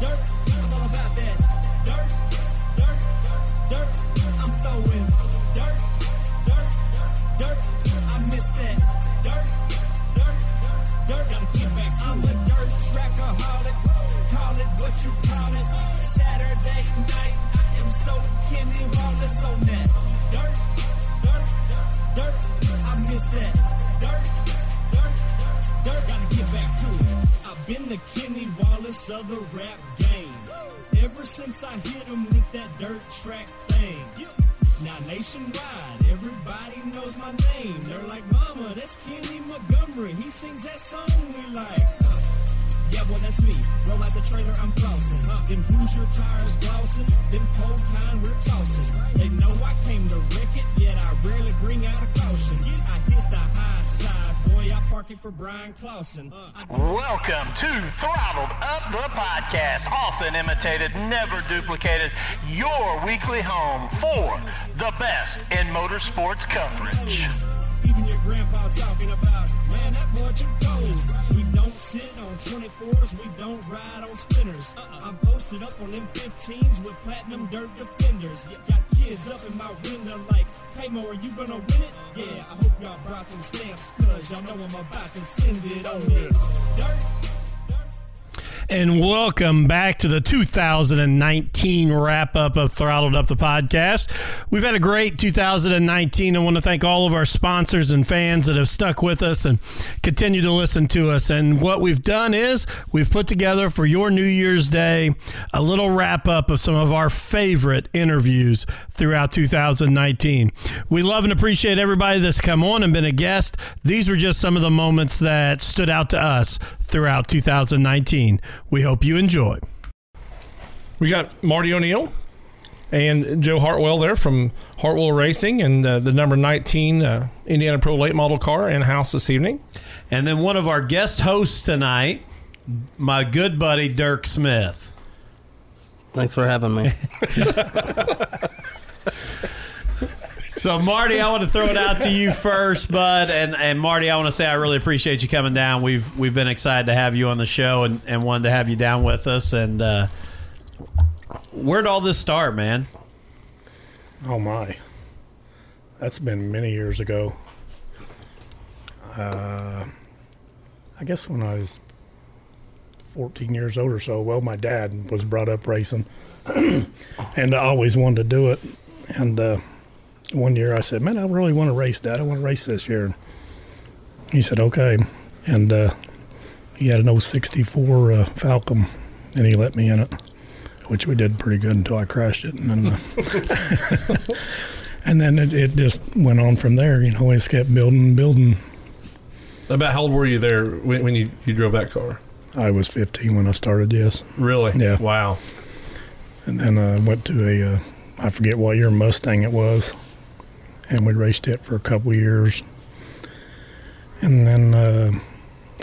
Welcome to Throttled Up, the podcast, often imitated, never duplicated, your weekly home for the best in motorsports coverage. Even your grandpa talking about, man, that boy too cold. We don't sit on 24s, we don't ride on spinners. I'm posted up on them 15s with platinum dirt defenders. Got kids up in my window like, hey, Mo, are you gonna win it? Yeah, I hope y'all brought some stamps, cause y'all know I'm about to send it on it. Dirt. And welcome back to the 2019 wrap-up of Throttled Up the Podcast. We've had a great 2019. I want to thank all of our sponsors and fans that have stuck with us and continue to listen to us. And what we've done is we've put together for your New Year's Day a little wrap-up of some of our favorite interviews throughout 2019. We love and appreciate everybody that's come on and been a guest. These were just some of the moments that stood out to us throughout 2019. We hope you enjoy. We got Marty O'Neill and Joe Hartwell there from Hartwell Racing and the number 19 Indiana Pro Late Model car in-house this evening. And then one of our guest hosts tonight, my good buddy Dirk Smith. Thanks for having me. So, Marty, I want to throw it out to you first, bud. And Marty, I want to say I really appreciate you coming down. We've been excited to have you on the show and wanted to have you down with us. And where'd all this start, man? Oh, my. That's been many years ago. I guess when I was 14 years old or so, well, my dad was brought up racing. And I always wanted to do it. And one year I said, man, I really want to race, Dad. I want to race this year. And he said, okay. And he had an 064 Falcon, and he let me in it, which we did pretty good until I crashed it. And then, and then it just went on from there. You know, it just kept building and building. About how old were you there when you drove that car? I was 15 when I started, yes. Really? Yeah. Wow. And then I went to a, I forget what year Mustang it was. And we raced it for a couple of years. And then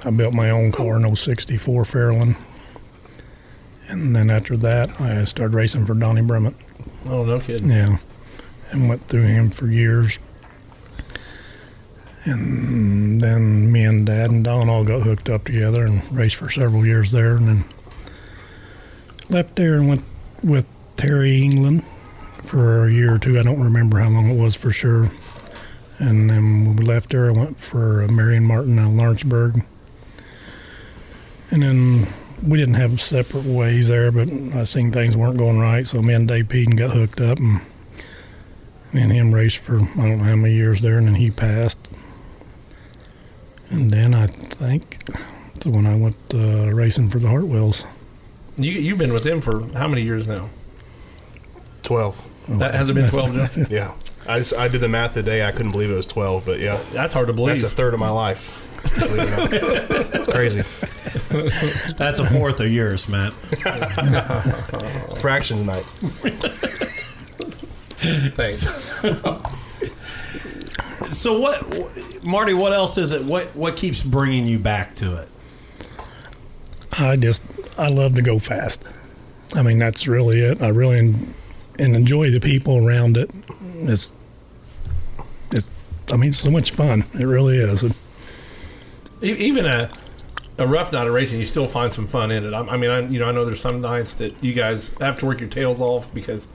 I built my own car, an 064 Fairlane. And then after that, I started racing for Donnie Bremmett. Oh, no kidding. Yeah. And went through him for years. And then me and Dad and Don all got hooked up together and raced for several years there. And then left there and went with Terry England for a year or two. I don't remember how long it was for sure. And then when we left there, I went for Marion Martin out of Lawrenceburg. And then we didn't have separate ways there, but I seen things weren't going right, so me and Dave Peden got hooked up, and me and him raced for I don't know how many years there, and then he passed. And then I think that's when I went racing for the Hartwells. You've been with them for how many years now? 12. That hasn't been 12, John? Yeah. I did the math today. I couldn't believe it was 12, but yeah. That's hard to believe. That's a third of my life. It's crazy. That's a fourth of yours, Matt. Fractions night. Thanks. So what, Marty, what else is it? What keeps bringing you back to it? I love to go fast. I mean, that's really it. I really and enjoy the people around it. It's so much fun. It really is. Even a rough night of racing, you still find some fun in it. I mean, I know there's some nights that you guys have to work your tails off because,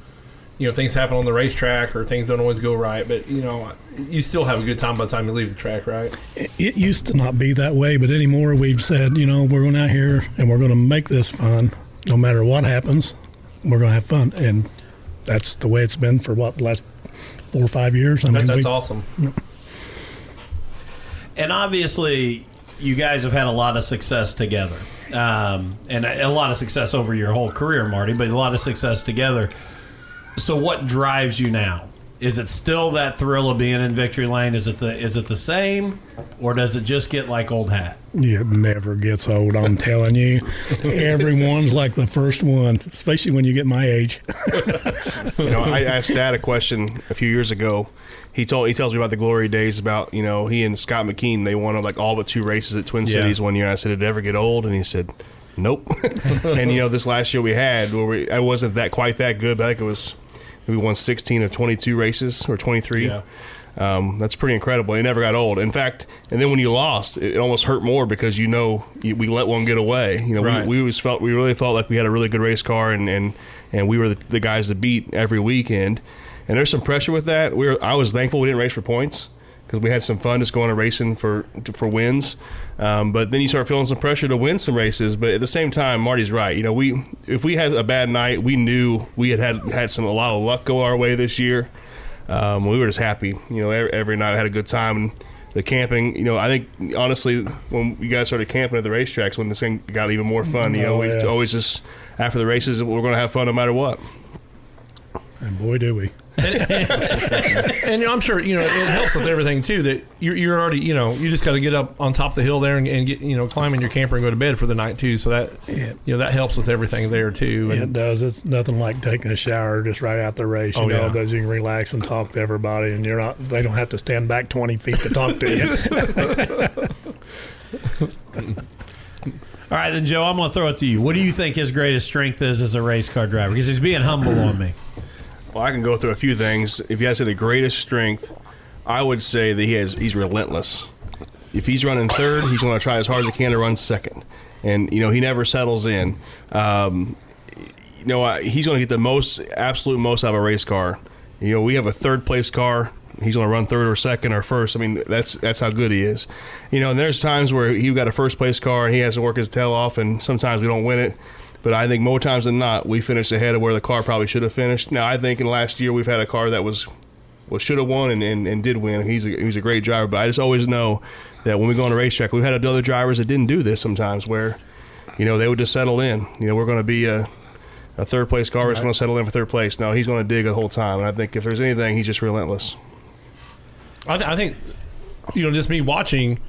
you know, things happen on the racetrack or things don't always go right. But, you know, you still have a good time by the time you leave the track, right? It used to not be that way, but anymore we've said, you know, we're going out here and we're going to make this fun. No matter what happens, we're going to have fun. And that's the way it's been for, what, the last 4 or 5 years? I mean, that's awesome. You know. And obviously, you guys have had a lot of success together, and a lot of success over your whole career, Marty, but a lot of success together. So what drives you now? Is it still that thrill of being in victory lane? Is it the same, or does it just get like old hat? It never gets old, I'm telling you. Everyone's like the first one, especially when you get my age. You know, I asked Dad a question a few years ago. He tells me about the glory days, about, you know, he and Scott McKean, they won like all but 2 races at Twin Cities one year. I said, did it ever get old? And he said, nope. And, you know, this last year we had where I wasn't quite that good, but I think it was, we won 16 of 22 races or 23. Yeah. That's pretty incredible. It never got old. In fact, and then when you lost, it almost hurt more because, you know, we let one get away. You know, right. we always felt, we really felt like we had a really good race car, and we were the guys to beat every weekend. And there's some pressure with that. I was thankful we didn't race for points because we had some fun just going and racing for wins. But then you start feeling some pressure to win some races. But at the same time, Marty's right. You know, if we had a bad night, we knew we had a lot of luck go our way this year. We were just happy. You know, every night I had a good time. The camping, you know, I think, honestly, when you guys started camping at the racetracks, when this thing got even more fun, we always just, after the races, we're going to have fun no matter what. And boy, do we. And I'm sure, you know, it helps with everything too, that you're already, you know, you just got to get up on top of the hill there and get, you know, climb in your camper and go to bed for the night too. So that, you know, that helps with everything there too. And it does. It's nothing like taking a shower just right out the race. You know, because you can relax and talk to everybody, and they don't have to stand back 20 feet to talk to you. All right, then, Joe, I'm going to throw it to you. What do you think his greatest strength is as a race car driver? Because he's being humble on me. Well, I can go through a few things. If you had to say the greatest strength, I would say that he's relentless. If he's running third, he's going to try as hard as he can to run second. And, you know, he never settles in. You know, he's going to get the absolute most out of a race car. You know, we have a third-place car. He's going to run third or second or first. I mean, that's how good he is. You know, and there's times where he got a first-place car and he has to work his tail off, and sometimes we don't win it. But I think more times than not, we finished ahead of where the car probably should have finished. Now, I think in last year we've had a car that should have won and did win. He's a great driver. But I just always know that when we go on a racetrack, we've had other drivers that didn't do this sometimes, where, you know, they would just settle in. You know, we're going to be a third-place car that's going to settle in for third place. No, he's going to dig the whole time. And I think if there's anything, he's just relentless. I think, you know, just me watching –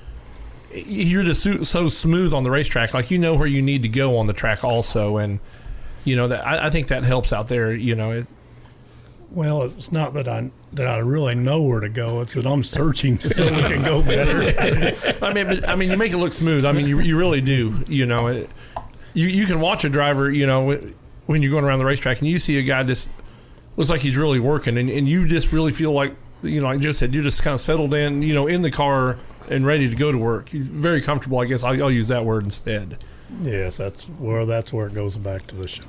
you're just so smooth on the racetrack. Like, you know where you need to go on the track also. And, you know, that I think that helps out there, you know. Well, it's not that I really know where to go. It's that I'm searching so we can go better. I mean, you make it look smooth. I mean, you really do, you know. You can watch a driver, you know, when you're going around the racetrack and you see a guy just looks like he's really working. And you just really feel like, you know, like Joe said, you're just kind of settled in, you know, in the car and ready to go to work. He's very comfortable, I guess. I'll use that word instead. Yes, that's where it goes back to the shop.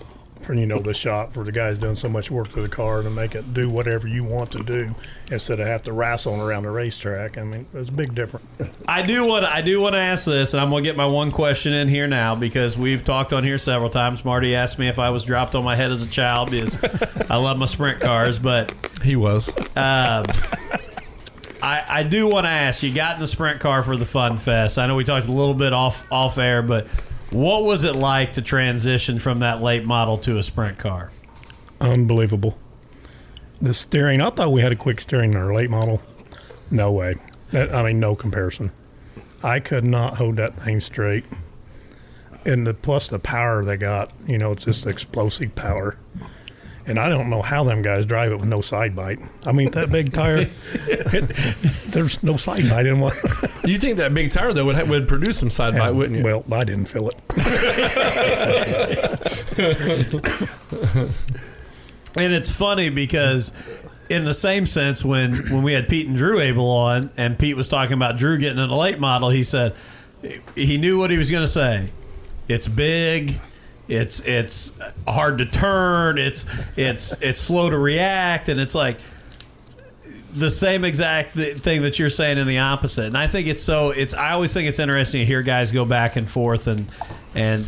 You know, the shop where the guy's doing so much work to the car to make it do whatever you want to do instead of have to wrestle around the racetrack. I mean, it's a big difference. I do want to ask this, and I'm going to get my one question in here now because we've talked on here several times. Marty asked me if I was dropped on my head as a child because I love my sprint cars, but... He was. I do want to ask, you got in the sprint car for the Fun Fest. I know we talked a little bit off air, but what was it like to transition from that late model to a sprint car? Unbelievable. The steering, I thought we had a quick steering in our late model. No way. No comparison. I could not hold that thing straight. And plus the power they got, you know, it's just explosive power. And I don't know how them guys drive it with no side bite. I mean, that big tire, there's no side bite in one. You'd think that big tire, though, would produce some side bite, wouldn't you? Well, I didn't feel it. And it's funny because in the same sense, when we had Pete and Drew Abel on, and Pete was talking about Drew getting in a late model, he said, He knew what he was going to say. It's big. It's hard to turn. It's slow to react, and it's like the same exact thing that you're saying in the opposite. And I think it's so. I always think it's interesting to hear guys go back and forth and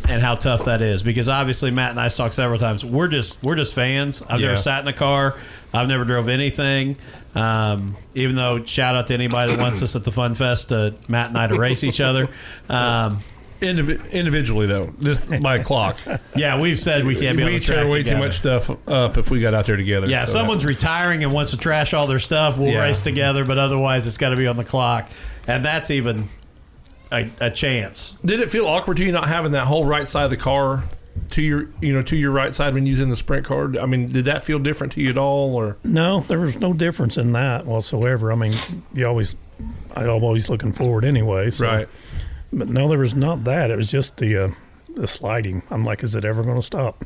how tough that is, because obviously Matt and I talked several times. We're just fans. I've never sat in a car. I've never drove anything. Even though, shout out to anybody that wants us at the Fun Fest, Matt and I to race each other. Individually, though, just by clock. Yeah, we've said we can't be on the track together. We tear way too much stuff up if we got out there together. Yeah, so someone's retiring and wants to trash all their stuff, we'll race together, but otherwise it's got to be on the clock. And that's even a chance. Did it feel awkward to you not having that whole right side of the car to your right side when using the sprint car? I mean, did that feel different to you at all? Or no, there was no difference in that whatsoever. I mean, I'm always looking forward anyway. So. Right. But no, there was not that. It was just the sliding. I'm like, is it ever going to stop?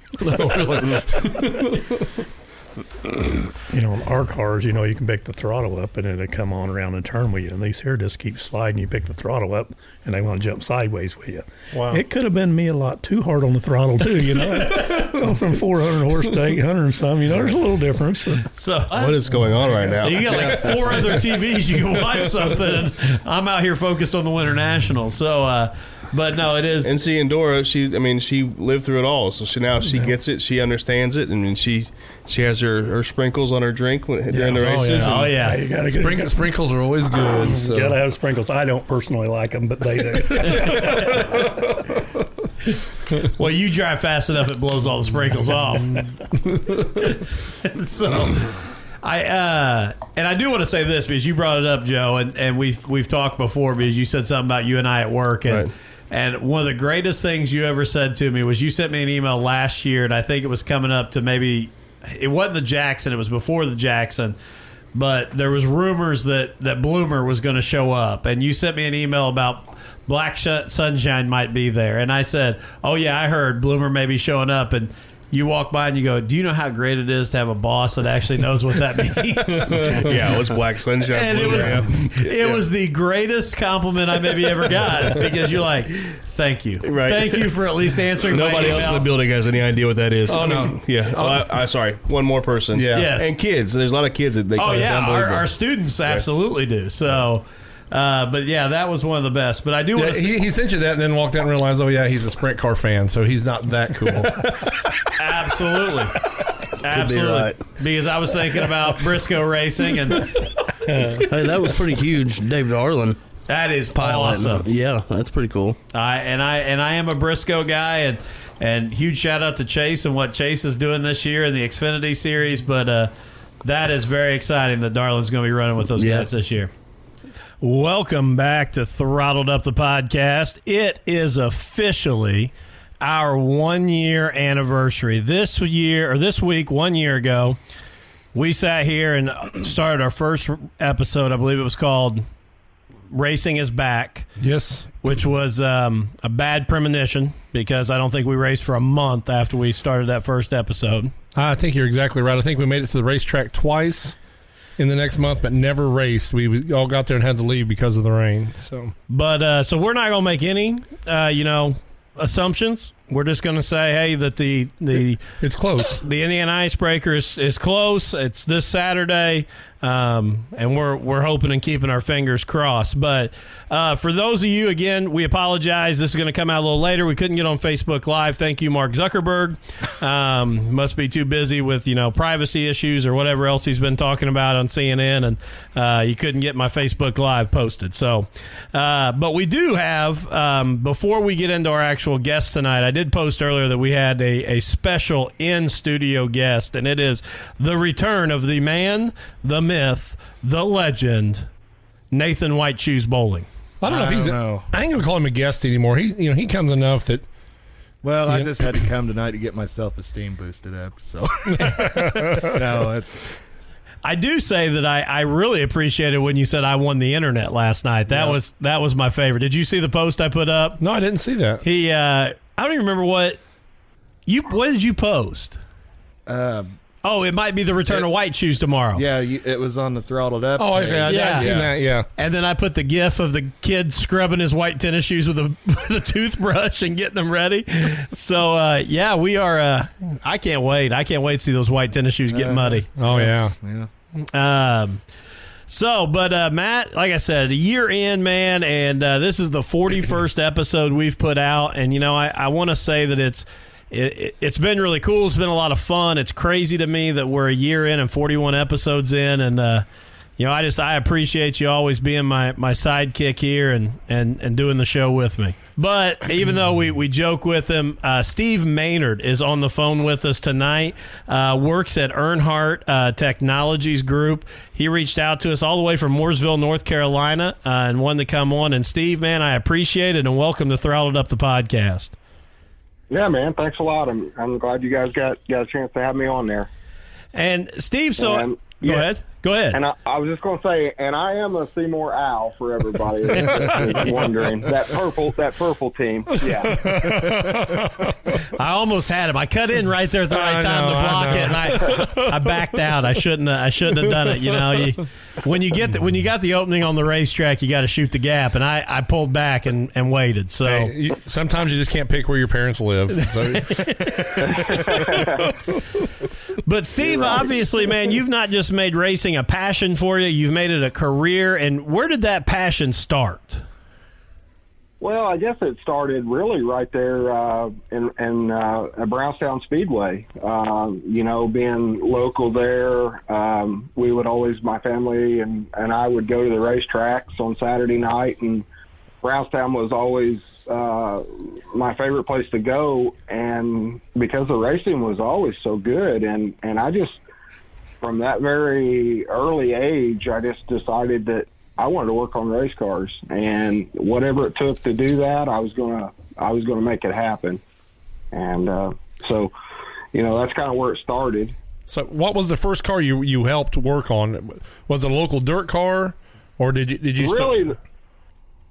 You know, our cars, you know, you can pick the throttle up and it'll come on around and turn with you. And these here just keep sliding. You pick the throttle up and they want to jump sideways with you. Wow. It could have been me a lot too hard on the throttle, too, you know. Go from 400 horse to 800 and something. You know, there's a little difference. So what is going on right now? You got like four other TVs you can watch something. I'm out here focused on the Winter Nationals. So, but no, it is. And see, Eldora, she lived through it all. So now she gets it. She understands it. And she has her sprinkles on her drink during the races. Oh, yeah. You gotta get sprinkles are always good. So. You got to have sprinkles. I don't personally like them, but they do. Well, you drive fast enough, it blows all the sprinkles off. So... I do want to say this, because you brought it up, Joe, and we've talked before, because you said something about you and I at work, and right. And one of the greatest things you ever said to me was you sent me an email last year, and I think it was coming up to maybe it wasn't the Jackson, it was before the Jackson, but there was rumors that Bloomer was going to show up, and you sent me an email about Black Sunshine might be there, and I said, oh yeah, I heard Bloomer may be showing up, and you walk by and you go, do you know how great it is to have a boss that actually knows what that means? Yeah, it was Black Sunshine. And it was the greatest compliment I maybe ever got, because you're like, thank you. Right. Thank you for at least answering my email. Nobody else in the building has any idea what that is. Oh, no. Yeah. Oh. Sorry. One more person. Yeah. Yes. And kids. There's a lot of kids that they call our students absolutely do. So... but yeah, that was one of the best. But I do want to he sent you that and then walked out and realized, oh yeah, he's a sprint car fan, so he's not that cool. Absolutely. Absolutely. Right. Because I was thinking about Briscoe Racing and hey, that was pretty huge, David Arlen. That is awesome. Yeah, that's pretty cool. I am a Briscoe guy, and huge shout out to Chase and what Chase is doing this year in the Xfinity series, but that is very exciting that Darlin's gonna be running with those guys this year. Welcome back to Throttled Up the Podcast. It is officially our 1 year anniversary. This week, 1 year ago, we sat here and started our first episode. I believe it was called Racing is Back. Yes. Which was a bad premonition, because I don't think we raced for a month after we started that first episode. I think you're exactly right. I think we made it to the racetrack twice in the next month, but never raced. We all got there and had to leave because of the rain. So, but so we're not going to make any, assumptions. We're just going to say, hey, that it's close. The Indiana Icebreaker is close. It's this Saturday, and we're hoping and keeping our fingers crossed. But for those of you, again, we apologize. This is going to come out a little later. We couldn't get on Facebook Live. Thank you, Mark Zuckerberg. Must be too busy with privacy issues or whatever else he's been talking about on CNN, and you couldn't get my Facebook Live posted. So, but we do have before we get into our actual guest tonight, I did post earlier that we had a special in-studio guest, and it is the return of the man, the myth, the legend, Nathan White Shoes Bowling. I don't know if I ain't gonna call him a guest anymore. He comes enough that. Well, I just had to come tonight to get myself esteem boosted up. So I do say that I really appreciated when you said I won the internet last night. That was my favorite. Did you see the post I put up? No, I didn't see that. I don't even remember what did you post? Oh, it might be the return of White Shoes tomorrow. Yeah, it was on the Throttled Up. Oh, okay. Yeah, I've seen that, yeah. And then I put the gif of the kid scrubbing his white tennis shoes with a toothbrush and getting them ready. So, yeah, we are, I can't wait. I can't wait to see those white tennis shoes get muddy. Oh, yeah. So, Matt, like I said, a year in, man, and this is the 41st episode we've put out. And, you know, I want to say that it's been really cool. It's been a lot of fun. It's crazy to me that we're a year in and 41 episodes in. And, you know, I appreciate you always being my sidekick here and doing the show with me. But even though we joke with him, Steve Maynard is on the phone with us tonight, works at Earnhardt Technologies Group. He reached out to us all the way from Mooresville, North Carolina, and wanted to come on. And Steve, man, I appreciate it, and welcome to Throttled Up the podcast. Yeah, man. Thanks a lot. I'm glad you guys got a chance to have me on there. And Steve, so go ahead. And I was just going to say, and I am a Seymour Owl for everybody that's wondering. That purple team. Yeah. I almost had him. I cut in right there at the right time to block it, and I backed out. I shouldn't have done it. You know, when you got the opening on the racetrack, you got to shoot the gap, and I pulled back and waited. So sometimes you just can't pick where your parents live. So. But Steve, obviously, man, you've not just made racing a passion for you, you've made it a career. And where did that passion start? Well, I guess it started really right there at Brownstown Speedway. You know, being local there, we would always, my family and I would go to the racetracks on Saturday night, and Brownstown was always my favorite place to go, and because the racing was always so good, and I just, from that very early age, I just decided that I wanted to work on race cars, and whatever it took to do that, I was gonna make it happen. And so, you know, that's kind of where it started. So, what was the first car you helped work on? Was it a local dirt car, or did you really?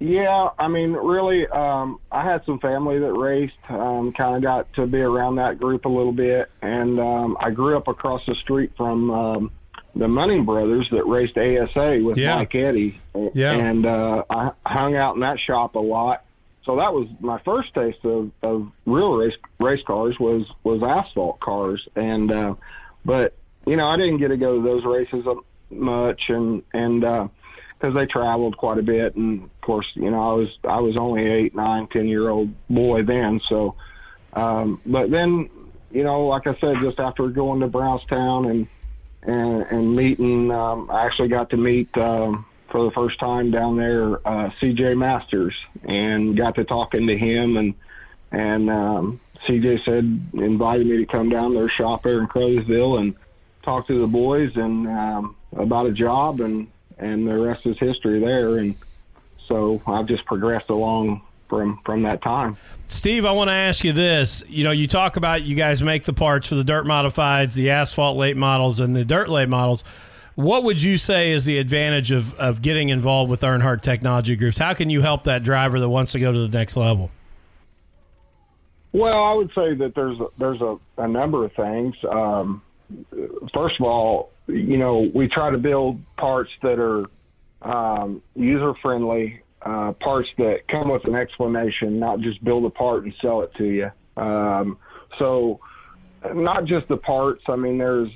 Yeah, I mean, really, I had some family that raced, kind of got to be around that group a little bit, and I grew up across the street from the Munning brothers that raced ASA with Mike Eddy, and I hung out in that shop a lot. So that was my first taste of real race cars was asphalt cars, and but, you know, I didn't get to go to those races much, and because they traveled quite a bit, and of course, you know, I was only 8, 9, 10-year-old boy then. So, but then, you know, like I said, just after going to Brownstown and meeting, I actually got to meet for the first time down there C.J. Masters, and got to talking to him, and C.J. invited me to come down to their shop there in Crowsville and talk to the boys and about a job, and the rest is history there. And so I've just progressed along from that time. Steve, I want to ask you this. You know, you talk about you guys make the parts for the dirt modifieds, the asphalt late models, and the dirt late models. What would you say is the advantage of getting involved with Earnhardt Technology Groups? How can you help that driver that wants to go to the next level? Well, I would say that there's a number of things. First of all, you know, we try to build parts that are user-friendly, parts that come with an explanation, not just build a part and sell it to you. So not just the parts. I mean, there's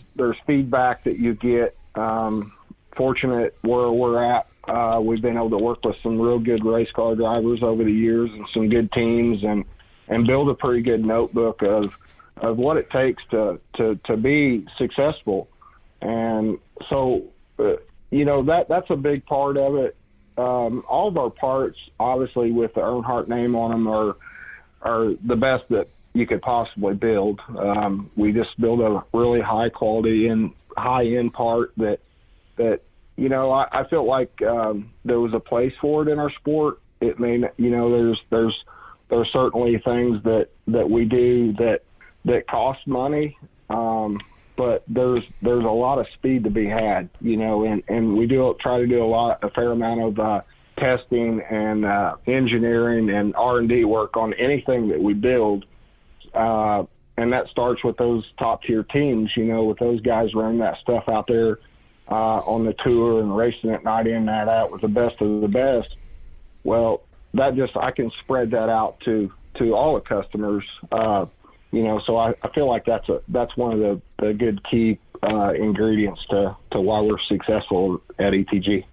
feedback that you get. Fortunate where we're at, we've been able to work with some real good race car drivers over the years and some good teams, and build a pretty good notebook of what it takes to be successful. And so, you know, that's a big part of it. All of our parts, obviously, with the Earnhardt name on them, are the best that you could possibly build. We just build a really high quality and high end part that you know, I felt like there was a place for it in our sport. It mean, you know, there's certainly things that we do that cost money. But there's a lot of speed to be had, you know, and we do try to do a fair amount of testing and engineering and R&D work on anything that we build, And that starts with those top-tier teams, you know, with those guys running that stuff out there on the tour and racing it night in, night out with the best of the best. Well, that just – I can spread that out to all the customers, you know, so I feel like that's one of the good key ingredients to why we're successful at ETG.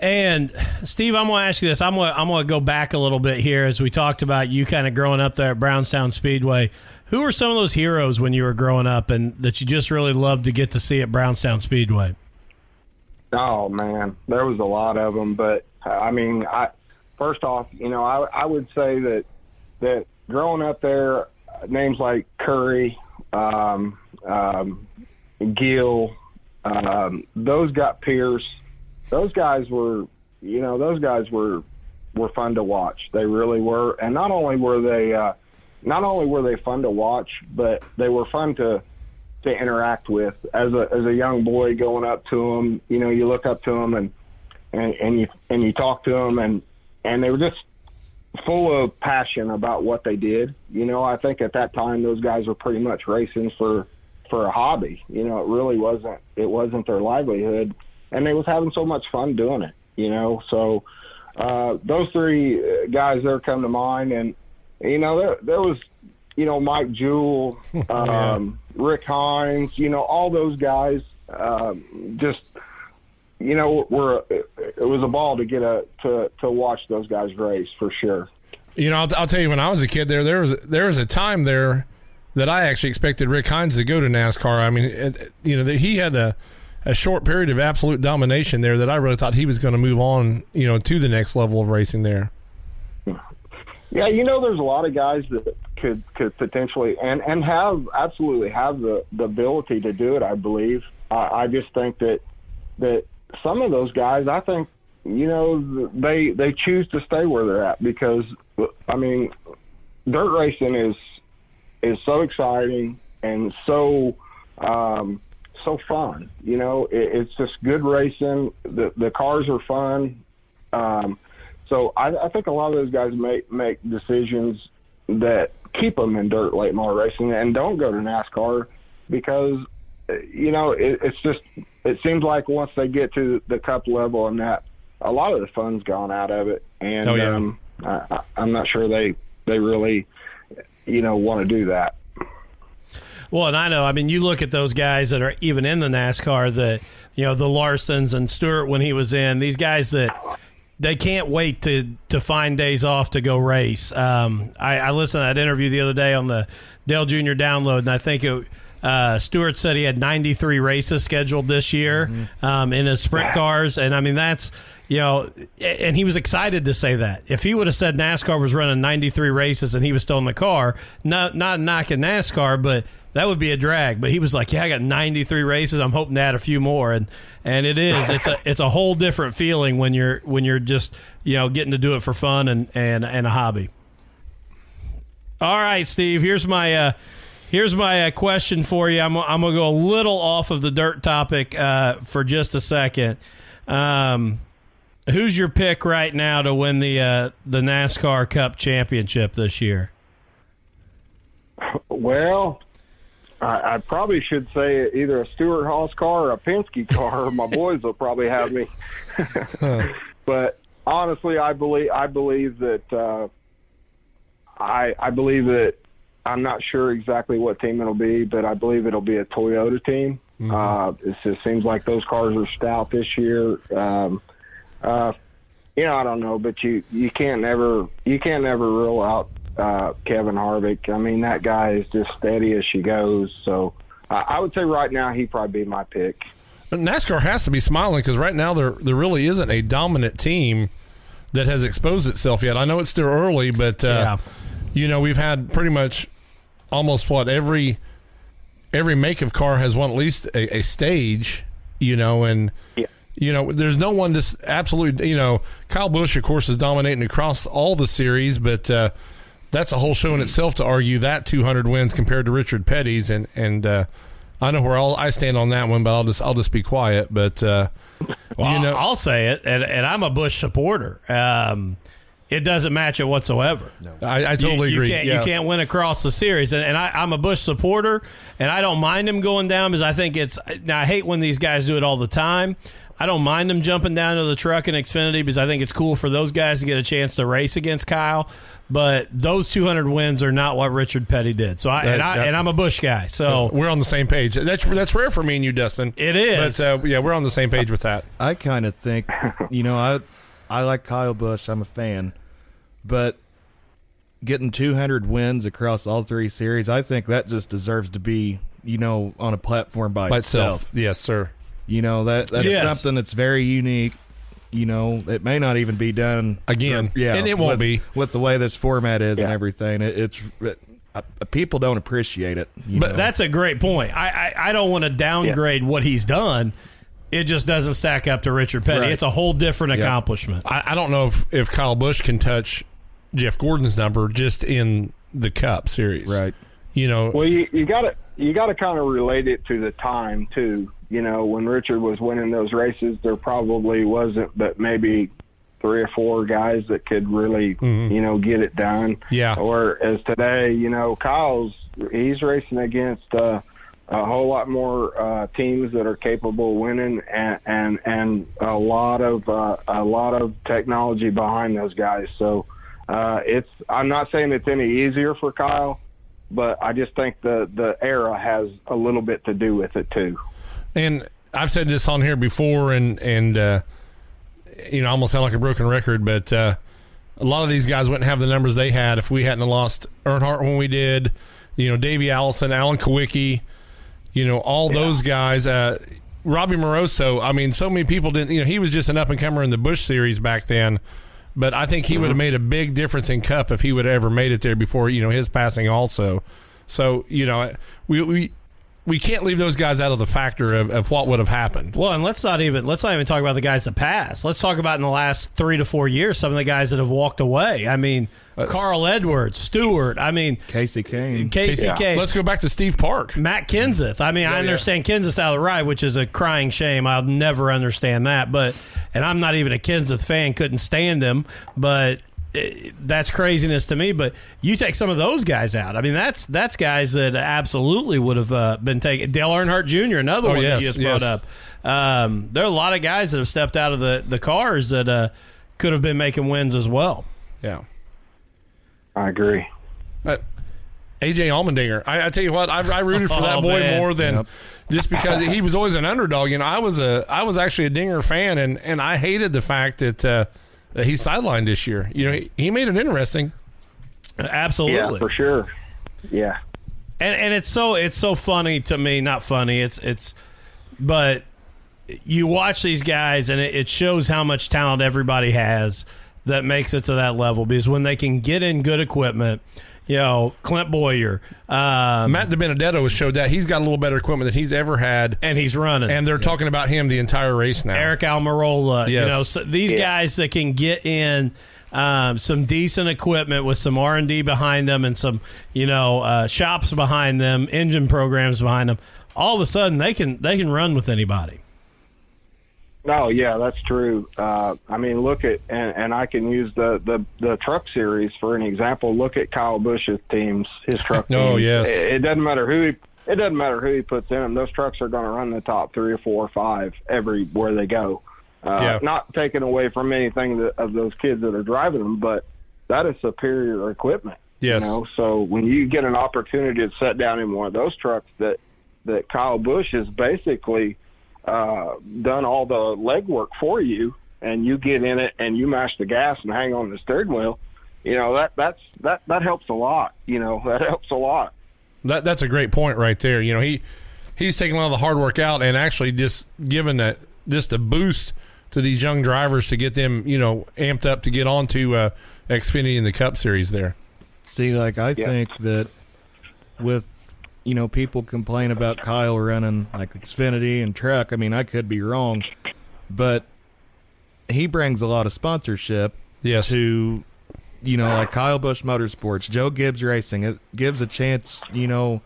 And Steve, I'm going to ask you this. I'm going to go back a little bit here as we talked about you kind of growing up there at Brownstown Speedway. Who were some of those heroes when you were growing up and that you just really loved to get to see at Brownstown Speedway? Oh man, there was a lot of them, but I mean, first off, you know, I would say that growing up there, names like Curry, Gill, those got Pierce. Those guys were fun to watch. They really were, and not only were they fun to watch, but they were fun to interact with. As a young boy going up to them, you know, you look up to them and you talk to them, and they were just full of passion about what they did. You know, I think at that time those guys were pretty much racing for a hobby. You know, it wasn't their livelihood. And they was having so much fun doing it, you know. So those three guys there come to mind. And, you know, there was, you know, Mike Jewell, Rick Hines, you know, all those guys just, you know, it was a ball to get to watch those guys race for sure. You know, I'll tell you, when I was a kid there was a time there that I actually expected Rick Hines to go to NASCAR. I mean, you know, he had a short period of absolute domination there that I really thought he was going to move on, you know, to the next level of racing there. Yeah, you know, there's a lot of guys that could potentially and have the ability to do it, I believe. I just think that some of those guys, I think, you know, they choose to stay where they're at because, I mean, dirt racing is so exciting and so fun, you know. It's just good racing. The cars are fun, so I think a lot of those guys make decisions that keep them in dirt late model racing and don't go to NASCAR because, you know, it seems like once they get to the Cup level and that, a lot of the fun's gone out of it, and I'm not sure they really, you know, want to do that. Well, and I know, I mean, you look at those guys that are even in the NASCAR, that, you know, the Larsons and Stewart when he was in, these guys that they can't wait to find days off to go race. I listened to that interview the other day on the Dale Jr. Download, and I think Stewart said he had 93 races scheduled this year in his sprint cars. And, I mean, that's, you know, and he was excited to say that. If he would have said NASCAR was running 93 races and he was still in the car, not knocking NASCAR, but that would be a drag. But he was like, yeah, I got 93 races. I'm hoping to add a few more. And it is. It's a whole different feeling when you're just, you know, getting to do it for fun and a hobby. All right, Steve, here's my question for you. I'm going to go a little off of the dirt topic for just a second. Who's your pick right now to win the NASCAR Cup Championship this year? Well, I probably should say either a Stewart-Haas car or a Penske car. My boys will probably have me. But honestly, I believe that I'm not sure exactly what team it'll be, but I believe it'll be a Toyota team. Mm-hmm. It just seems like those cars are stout this year. You know, I don't know, but you can't ever rule out Kevin Harvick. I mean, that guy is just steady as she goes. So I would say right now he'd probably be my pick. But NASCAR has to be smiling because right now there really isn't a dominant team that has exposed itself yet. I know it's still early, but you know, we've had pretty much almost every make of car has won at least a stage, you know, and you know, there's no one just absolutely, you know, Kyle Busch, of course, is dominating across all the series, but that's a whole show in itself to argue that 200 wins compared to Richard Petty's, and I know where I stand on that one, but I'll just be quiet. But you know, I'll say it, and I'm a Busch supporter. It doesn't match it whatsoever. No. I totally agree. You can't win across the series. And I'm a Bush supporter, and I don't mind him going down because I think it's – now, I hate when these guys do it all the time. I don't mind them jumping down to the truck in Xfinity because I think it's cool for those guys to get a chance to race against Kyle. But those 200 wins are not what Richard Petty did. So I'm a Bush guy. So we're on the same page. That's rare for me and you, Dustin. It is. But we're on the same page with that. I kind of think, I like Kyle Busch. I'm a fan. But getting 200 wins across all three series, I think that just deserves to be, on a platform by itself. Yes, sir. That's something that's very unique. It may not even be done again. Yeah, and it won't be with the way this format is and everything. People don't appreciate it. But that's a great point. I don't want to downgrade what he's done. It just doesn't stack up to Richard Petty. Right. It's a whole different accomplishment. I don't know if Kyle Busch can touch Jeff Gordon's number just in the Cup Series, right? Well, you got to kind of relate it to the time too. When Richard was winning those races, there probably wasn't but maybe three or four guys that could really, get it done. Yeah. Or as today, he's racing against a whole lot more teams that are capable of winning and a lot of technology behind those guys. So I'm not saying it's any easier for Kyle, but I just think the era has a little bit to do with it too. And I've said this on here before, and I almost sound like a broken record, but a lot of these guys wouldn't have the numbers they had if we hadn't lost Earnhardt when we did. Davey Allison, Alan Kawicki, all those guys. Robbie Moroso, so many people didn't. He was just an up-and-comer in the Busch Series back then, but I think he would have made a big difference in Cup if he would have ever made it there before, his passing also. So, we can't leave those guys out of the factor of what would have happened. Well, and let's not even talk about the guys that passed. Let's talk about in the last 3 to 4 years some of the guys that have walked away. Carl Edwards, Stewart. Casey Kane. Let's go back to Steve Park. Matt Kenseth. I understand Kenseth out of the ride, which is a crying shame. I'll never understand that. And I'm not even a Kenseth fan. Couldn't stand him. But that's craziness to me, but you take some of those guys out. That's guys that absolutely would have been taken. Dale Earnhardt Jr., another one that you just brought up. There are a lot of guys that have stepped out of the cars that could have been making wins as well. Yeah. I agree. A.J. Allmendinger. I tell you what, I rooted for that boy more than just because he was always an underdog. I was actually a Dinger fan, and I hated the fact that he's sidelined this year. He made it interesting. Absolutely, yeah, for sure. Yeah, and it's so funny to me. Not funny. But you watch these guys, and it shows how much talent everybody has that makes it to that level. Because when they can get in good equipment. Clint Boyer. Matt DiBenedetto has showed that he's got a little better equipment than he's ever had. And he's running. And they're talking about him the entire race now. Eric Almirola. Yes. So these guys that can get in some decent equipment with some R&D behind them and some, shops behind them, engine programs behind them, all of a sudden they can run with anybody. Oh, yeah, that's true. Look at, and I can use the truck series for an example. Look at Kyle Busch's teams, his truck teams. Oh, yes. It doesn't matter who he puts in them. Those trucks are going to run the top 3 or 4 or 5 everywhere they go. Not taken away from anything of those kids that are driving them, but that is superior equipment. Yes. So when you get an opportunity to sit down in one of those trucks that Kyle Busch is basically – done all the legwork for you, and you get in it and you mash the gas and hang on the steering wheel, that helps a lot. That helps a lot. That's a great point right there. He's taking a lot of the hard work out and actually just giving just a boost to these young drivers to get them, amped up to get onto Xfinity and the Cup Series there. See, I think that with people complain about Kyle running like Xfinity and truck. I could be wrong, but he brings a lot of sponsorship to, like Kyle Busch Motorsports, Joe Gibbs Racing. It gives a chance, who's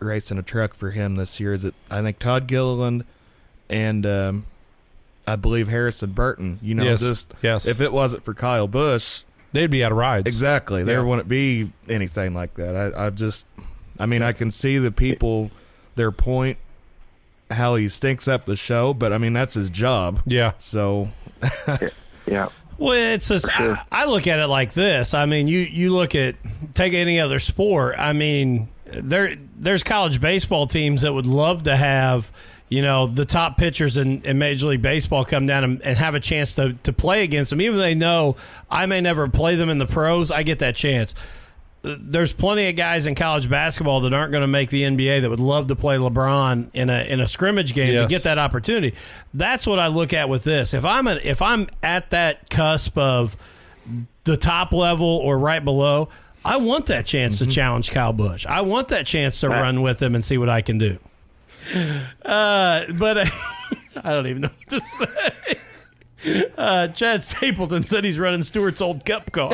racing a truck for him this year? Is it, I think, Todd Gilliland and I believe, Harrison Burton. You know, if it wasn't for Kyle Busch, they'd be out of rides. Exactly. There wouldn't be anything like that. I mean, I can see the people, their point, how he stinks up the show, but, I mean, that's his job. Yeah. So. Yeah. Well, it's just, sure. I look at it like this. I mean, you look at, take any other sport. I mean, there's college baseball teams that would love to have, you know, the top pitchers in Major League Baseball come down and have a chance to play against them. Even though they know I may never play them in the pros, I get that chance. There's plenty of guys in college basketball that aren't going to make the NBA that would love to play LeBron in a scrimmage game to get that opportunity. That's what I look at with this. If I'm at that cusp of the top level or right below, I want that chance to challenge Kyle Busch. I want that chance to run with him and see what I can do. But I don't even know what to say. Chad Stapleton said he's running Stewart's old cup car.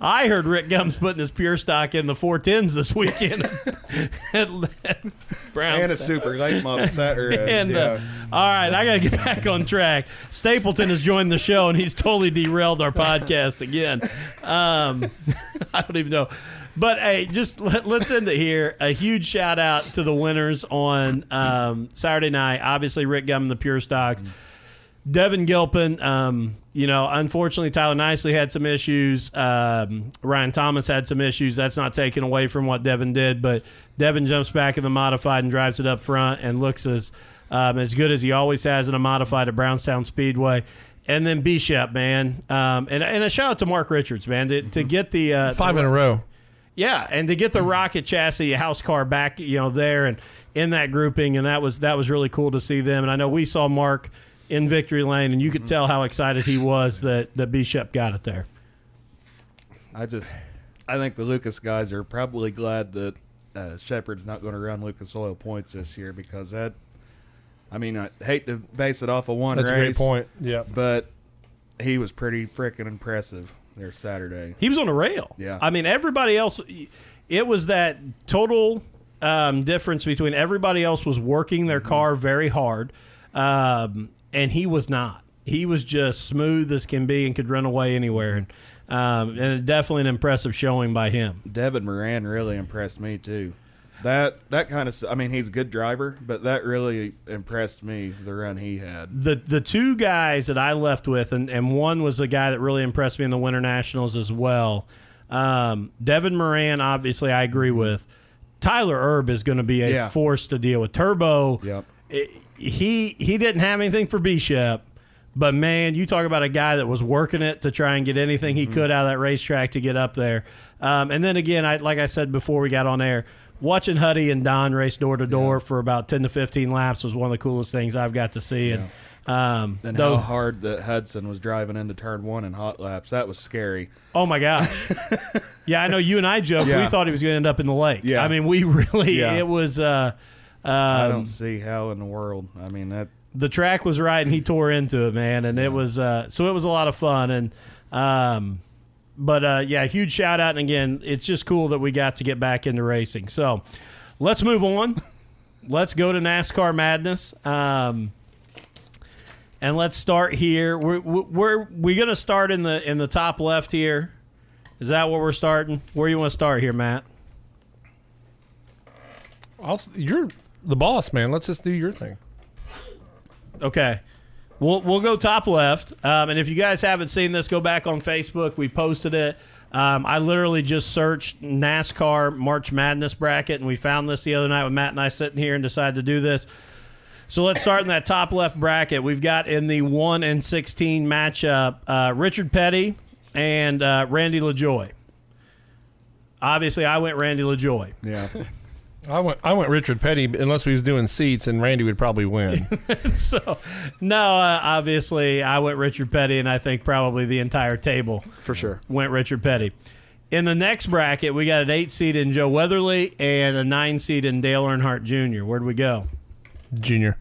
I heard Rick Gumbs putting his pure stock in the 410s this weekend at Brownstown. And a super late model Saturday. All right, I got to get back on track. Stapleton has joined the show, and he's totally derailed our podcast again. I don't even know. But, hey, just let's end it here. A huge shout-out to the winners on Saturday night. Obviously, Rick Gumbs, the pure stocks. Devin Gilpin, you know, unfortunately, Tyler Nicely had some issues. Ryan Thomas had some issues. That's not taken away from what Devin did, but Devin jumps back in the modified and drives it up front and looks as good as he always has in a modified at Brownstown Speedway. And then B-Shep, man. And a shout-out to Mark Richards, man, to get the... Five in a row. Yeah, and to get the Rocket Chassis house car back, you know, there and in that grouping, and that was really cool to see them. And I know we saw Mark in Victory Lane, and you could tell how excited he was that Bishop got it there. I think the Lucas guys are probably glad that Shepard's not going to run Lucas Oil points this year, because that, I mean, I hate to base it off of one race. That's a great point, yeah. But he was pretty freaking impressive there Saturday. He was on a rail. Yeah. I mean, everybody else, it was that total difference between everybody else was working their car very hard, and he was not. He was just smooth as can be and could run away anywhere. And definitely an impressive showing by him. Devin Moran really impressed me, too. That kind of, I mean, he's a good driver, but that really impressed me, the run he had. The two guys that I left with, and one was a guy that really impressed me in the Winter Nationals as well. Devin Moran, obviously, I agree with. Tyler Erb is going to be a force to deal with. Turbo, He didn't have anything for Bishop, but, man, you talk about a guy that was working it to try and get anything he could out of that racetrack to get up there. And then, again, like I said before we got on air, watching Huddy and Don race door-to-door for about 10 to 15 laps was one of the coolest things I've got to see. Yeah. And how hard that Hudson was driving into turn one in hot laps. That was scary. Oh, my gosh. Yeah, I know you and I joked. Yeah. We thought he was going to end up in the lake. Yeah. I mean, we really – it was – I don't see how in the world. I mean, that the track was right, and he tore into it, man, and it was so it was a lot of fun. And huge shout out. And again, it's just cool that we got to get back into racing. So let's move on. Let's go to NASCAR Madness, and let's start here. We're gonna start in the top left here. Is that where we're starting? Where you want to start here, Matt? You're the boss, man. Let's just do your thing. Okay. We'll go top left. And if you guys haven't seen this, go back on Facebook. We posted it. I literally just searched NASCAR March Madness bracket, and we found this the other night with Matt and I sitting here and decided to do this. So let's start in that top left bracket. We've got in the 1 and 16 matchup Richard Petty and Randy LaJoie. Obviously, I went Randy LaJoie. Yeah. I went Richard Petty, unless we was doing seats, and Randy would probably win. So, no, obviously, I went Richard Petty, and I think probably the entire table for sure went Richard Petty. In the next bracket, we got an 8 seed in Joe Weatherly and a 9 seed in Dale Earnhardt Jr. Where'd we go? Junior.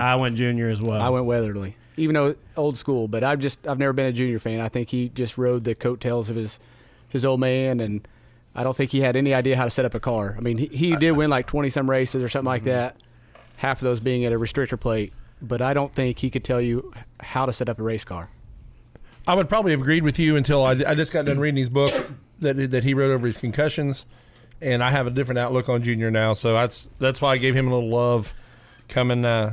I went Junior as well. I went Weatherly, even though old school, but I've never been a Junior fan. I think he just rode the coattails of his old man, and I don't think he had any idea how to set up a car. I mean, he did win like 20-some races or something like that. half of those being at a restrictor plate, but I don't think he could tell you how to set up a race car. I would probably have agreed with you until I just got done reading his book that he wrote over his concussions, and I have a different outlook on Junior now, so that's why I gave him a little love coming out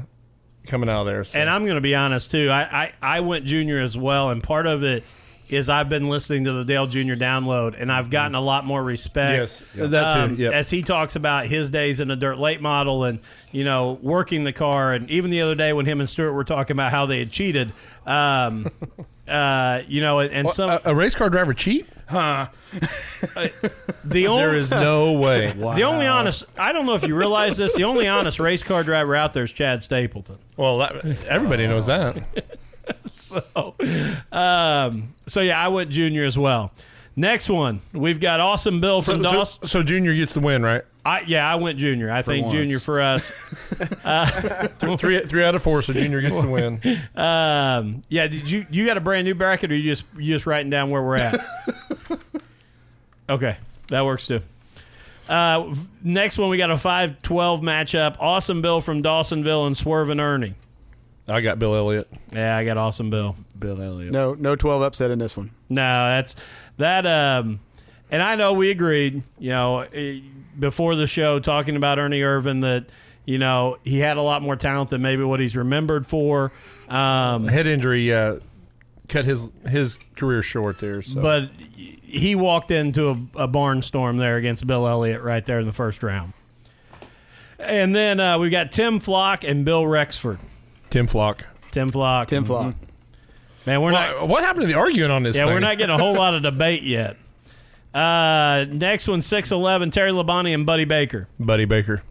of there. So. And I'm going to be honest, too. I went Junior as well, and part of it is I've been listening to the Dale Jr. Download, and I've gotten a lot more respect. Yes, that too. Yep. As he talks about his days in the dirt late model and, you know, working the car. And even the other day when him and Stuart were talking about how they had cheated, you know, and some... A race car driver cheat? Huh. There is no way. Wow. The only honest... I don't know if you realize this. The only honest race car driver out there is Chad Stapleton. Well, everybody knows that. So yeah, I went Junior as well. Next one, we've got Awesome Bill from Dawson. So Junior gets the win, right? I went Junior. I think once. Junior for us. Three out of four, so Junior gets the win. Yeah, did you got a brand new bracket, or you just writing down where we're at? Okay, that works too. Next one, we got a 5-12 matchup. Awesome Bill from Dawsonville and Swerve and Ernie. I got Bill Elliott. Yeah, I got Awesome Bill. Bill Elliott. No 12 upset in this one. No, that's that. And I know we agreed, you know, before the show talking about Ernie Irvin that, you know, he had a lot more talent than maybe what he's remembered for. Head injury cut his career short there. So. But he walked into a barnstorm there against Bill Elliott right there in the first round. And then we've got Tim Flock and Bill Rexford. Tim Flock. Mm-hmm. Man, what happened to the arguing on this thing? Yeah, we're not getting a whole lot of debate yet. Next one, 6'11", Terry Labonte and Buddy Baker. Buddy Baker.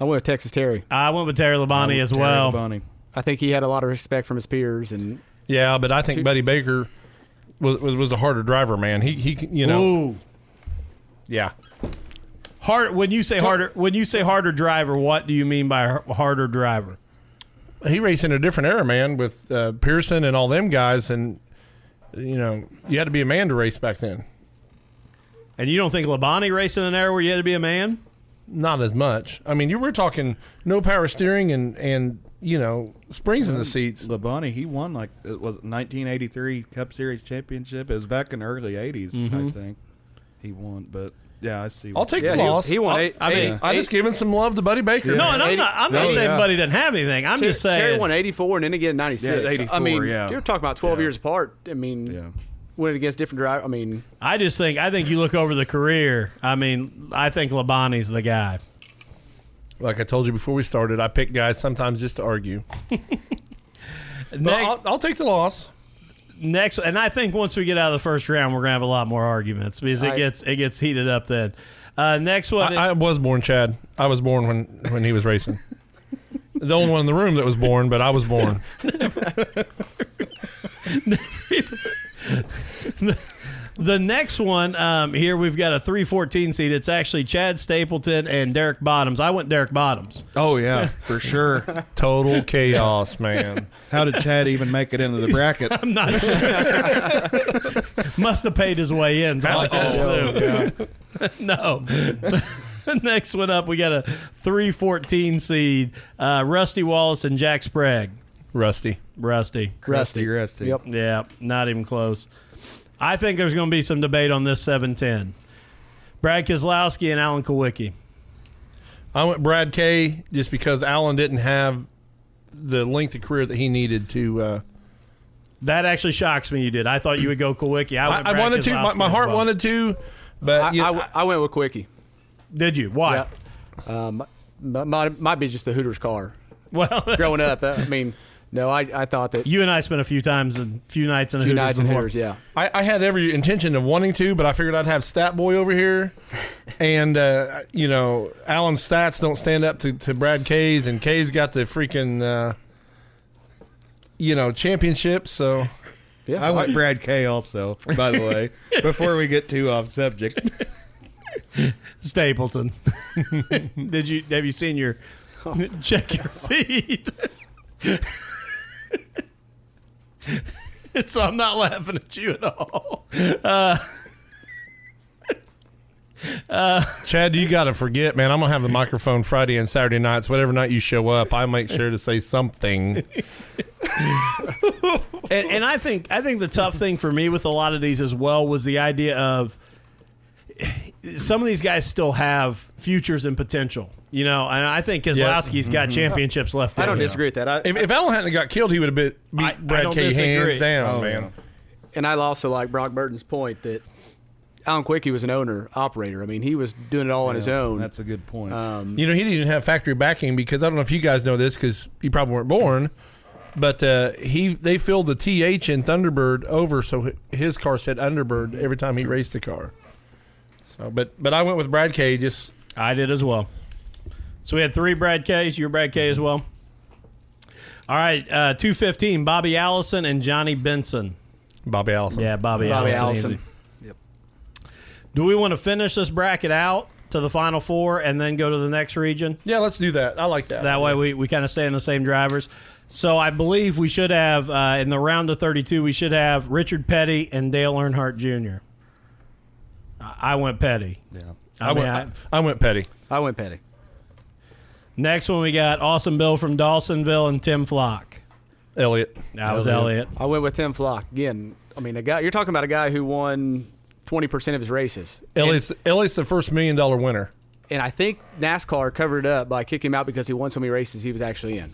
I went with Texas Terry. I went with Terry Labonte as well. Labonte. I think he had a lot of respect from his peers. And yeah, but I think Buddy Baker was the harder driver, man. He you know. Ooh. Yeah. When you say harder driver, what do you mean by harder driver? He raced in a different era, man, with Pearson and all them guys, and you know you had to be a man to race back then. And you don't think Labonte raced in an era where you had to be a man? Not as much. I mean, you were talking no power steering and you know springs in the seats. Labonte, he won like it was 1983 Cup Series championship. It was back in the early '80s, mm-hmm. I think. He won, but. Yeah, I see. I'll take the loss. He won. I'm just giving some love to Buddy Baker. Yeah. No, and I'm not saying Buddy didn't have anything. I'm just saying Terry won 84 and then again 96. Yeah, 84, I mean, you're talking about 12 years apart. I mean, winning against different drivers. I mean, I think you look over the career. I mean, I think Labonte's the guy. Like I told you before we started, I pick guys sometimes just to argue. I'll take the loss. Next, and I think once we get out of the first round, we're gonna have a lot more arguments because it gets heated up then. Next one, I was born Chad. I was born when he was racing. The only one in the room that was born, but I was born. The next one here, we've got a 314 seed. It's actually Chad Stapleton and Derek Bottoms. I went Derek Bottoms. Oh, yeah, for sure. Total chaos, man. How did Chad even make it into the bracket? I'm not sure. Must have paid his way in. No. Next one up, we got a 314 seed. Rusty Wallace and Jack Sprague. Rusty. Yep. Yeah, not even close. I think there's going to be some debate on this 710. Brad Keselowski and Alan Kulwicki. I went Brad K just because Alan didn't have the length of career that he needed to. That actually shocks me you did. I thought you would go Kulwicki. I wanted to. My heart wanted to, but I went with Kulwicki. Did you? Why? Yeah. Might be just the Hooters car. Well, growing up, I mean. No, I thought that... You and I spent a few nights in the Hooters before. Yeah. I had every intention of wanting to, but I figured I'd have Stat Boy over here. And, you know, Alan's stats don't stand up to Brad K's, and K's got the freaking, you know, championship, so... Yeah. I want Brad K also, by the way, before we get too off subject. Stapleton. Have you seen your... Check your feed. So I'm not laughing at you at all. Chad, you got to forget, man. I'm going to have the microphone Friday and Saturday nights. Whatever night you show up, I make sure to say something. And I think the tough thing for me with a lot of these as well was the idea of some of these guys still have futures and potential. You know, and I think Keselowski's got championships left. I don't disagree with that. If Allen hadn't got killed, he would have beat Brad K hands down, man. And I also like Brock Burton's point that Alan Quickie was an operator. I mean, he was doing it all on his own. That's a good point. He didn't even have factory backing because I don't know if you guys know this because you probably weren't born, but they filled the TH in Thunderbird over, so his car said Underbird every time he raced the car. So, but I went with Brad K. I did as well. So we had three Brad K's. You're Brad K as well. All right, 215, Bobby Allison and Johnny Benson. Bobby Allison. Yeah, Bobby Allison. Yep. Do we want to finish this bracket out to the final four and then go to the next region? Yeah, let's do that. I like that. That way we kind of stay in the same drivers. So I believe we should have, in the round of 32, we should have Richard Petty and Dale Earnhardt Jr. I went Petty. Yeah. I went Petty. Next one we got Austin Bill from Dawsonville and Tim Flock. Elliott. That was Elliott. I went with Tim Flock. Again, I mean, you're talking about a guy who won 20% of his races. Elliott's the first $1 million winner. And I think NASCAR covered it up by kicking him out because he won so many races he was actually in.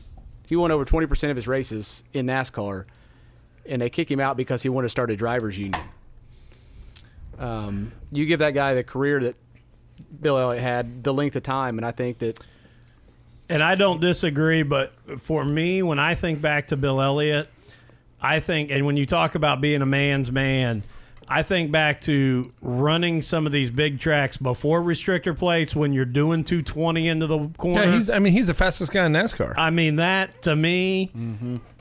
He won over 20% of his races in NASCAR, and they kick him out because he wanted to start a driver's union. You give that guy the career that Bill Elliott had, the length of time, and I think that... And I don't disagree, but for me, when I think back to Bill Elliott, and when you talk about being a man's man, I think back to running some of these big tracks before restrictor plates when you're doing 220 into the corner. Yeah, he's the fastest guy in NASCAR. I mean, that, to me,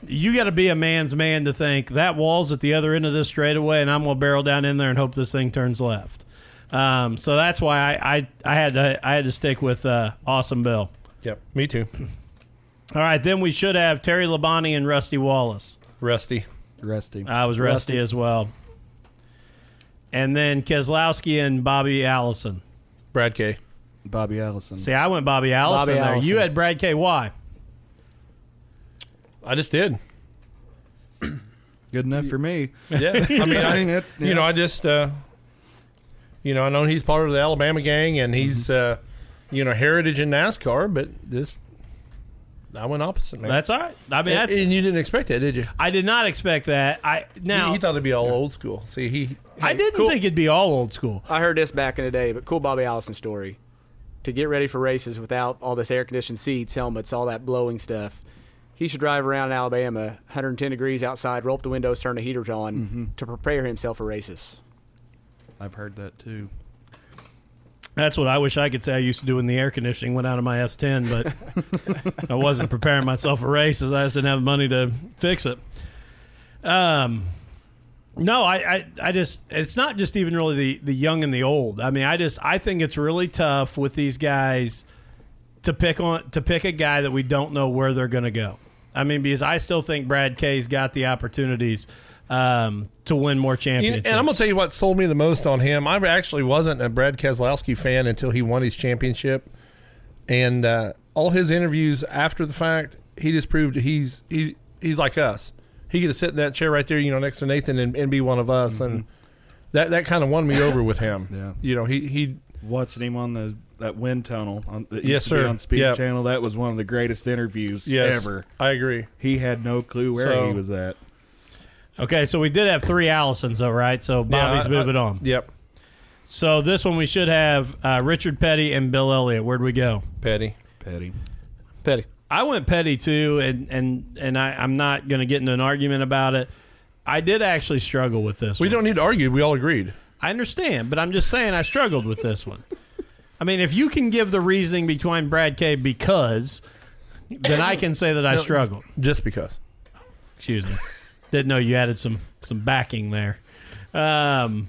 you got to be a man's man to think, that wall's at the other end of this straightaway, and I'm going to barrel down in there and hope this thing turns left. So that's why I had to stick with Awesome Bill. Yep, me too. All right, then we should have Terry Labonte and Rusty Wallace. Rusty. I was Rusty as well. And then Keselowski and Bobby Allison. Brad K. Bobby Allison. See, I went Bobby Allison there. You had Brad K. Why? I just did. Good enough for me. Yeah. I mean, I know he's part of the Alabama gang, and he's... heritage in NASCAR, but I went opposite, man. That's all right. I mean, and you didn't expect that, did you? I did not expect that. He thought it'd be all old school. See, I didn't think it'd be all old school. I heard this back in the day, but cool Bobby Allison story. To get ready for races without all this air-conditioned seats, helmets, all that blowing stuff, he should drive around in Alabama, 110 degrees outside, roll up the windows, turn the heaters on to prepare himself for races. I've heard that, too. That's what I wish I could say I used to do when the air conditioning went out of my S10, but I wasn't preparing myself for races. I just didn't have money to fix it. No, I just it's not just even really the young and the old. I mean, I think it's really tough with these guys to pick a guy that we don't know where they're going to go. I mean, because I still think Brad K's got the opportunities to win more championships. And I'm going to tell you what sold me the most on him. I actually wasn't a Brad Keselowski fan until he won his championship. And all his interviews after the fact, he just proved he's like us. He could have sit in that chair right there, next to Nathan and be one of us. And that kind of won me over with him. Yeah. He watching him on that wind tunnel on Speed Channel, that was one of the greatest interviews ever. I agree. He had no clue where he was at. Okay, so we did have three Allisons, though, right? So Bobby's moving on. Yep. So this one we should have Richard Petty and Bill Elliott. Where'd we go? Petty. I went Petty, too, and I'm not going to get into an argument about it. I did actually struggle with this one. We don't need to argue. We all agreed. I understand, but I'm just saying I struggled with this one. I mean, if you can give the reasoning between Brad K because, then I can say that I struggled. Just because. Excuse me. Didn't know you added some backing there. Dealing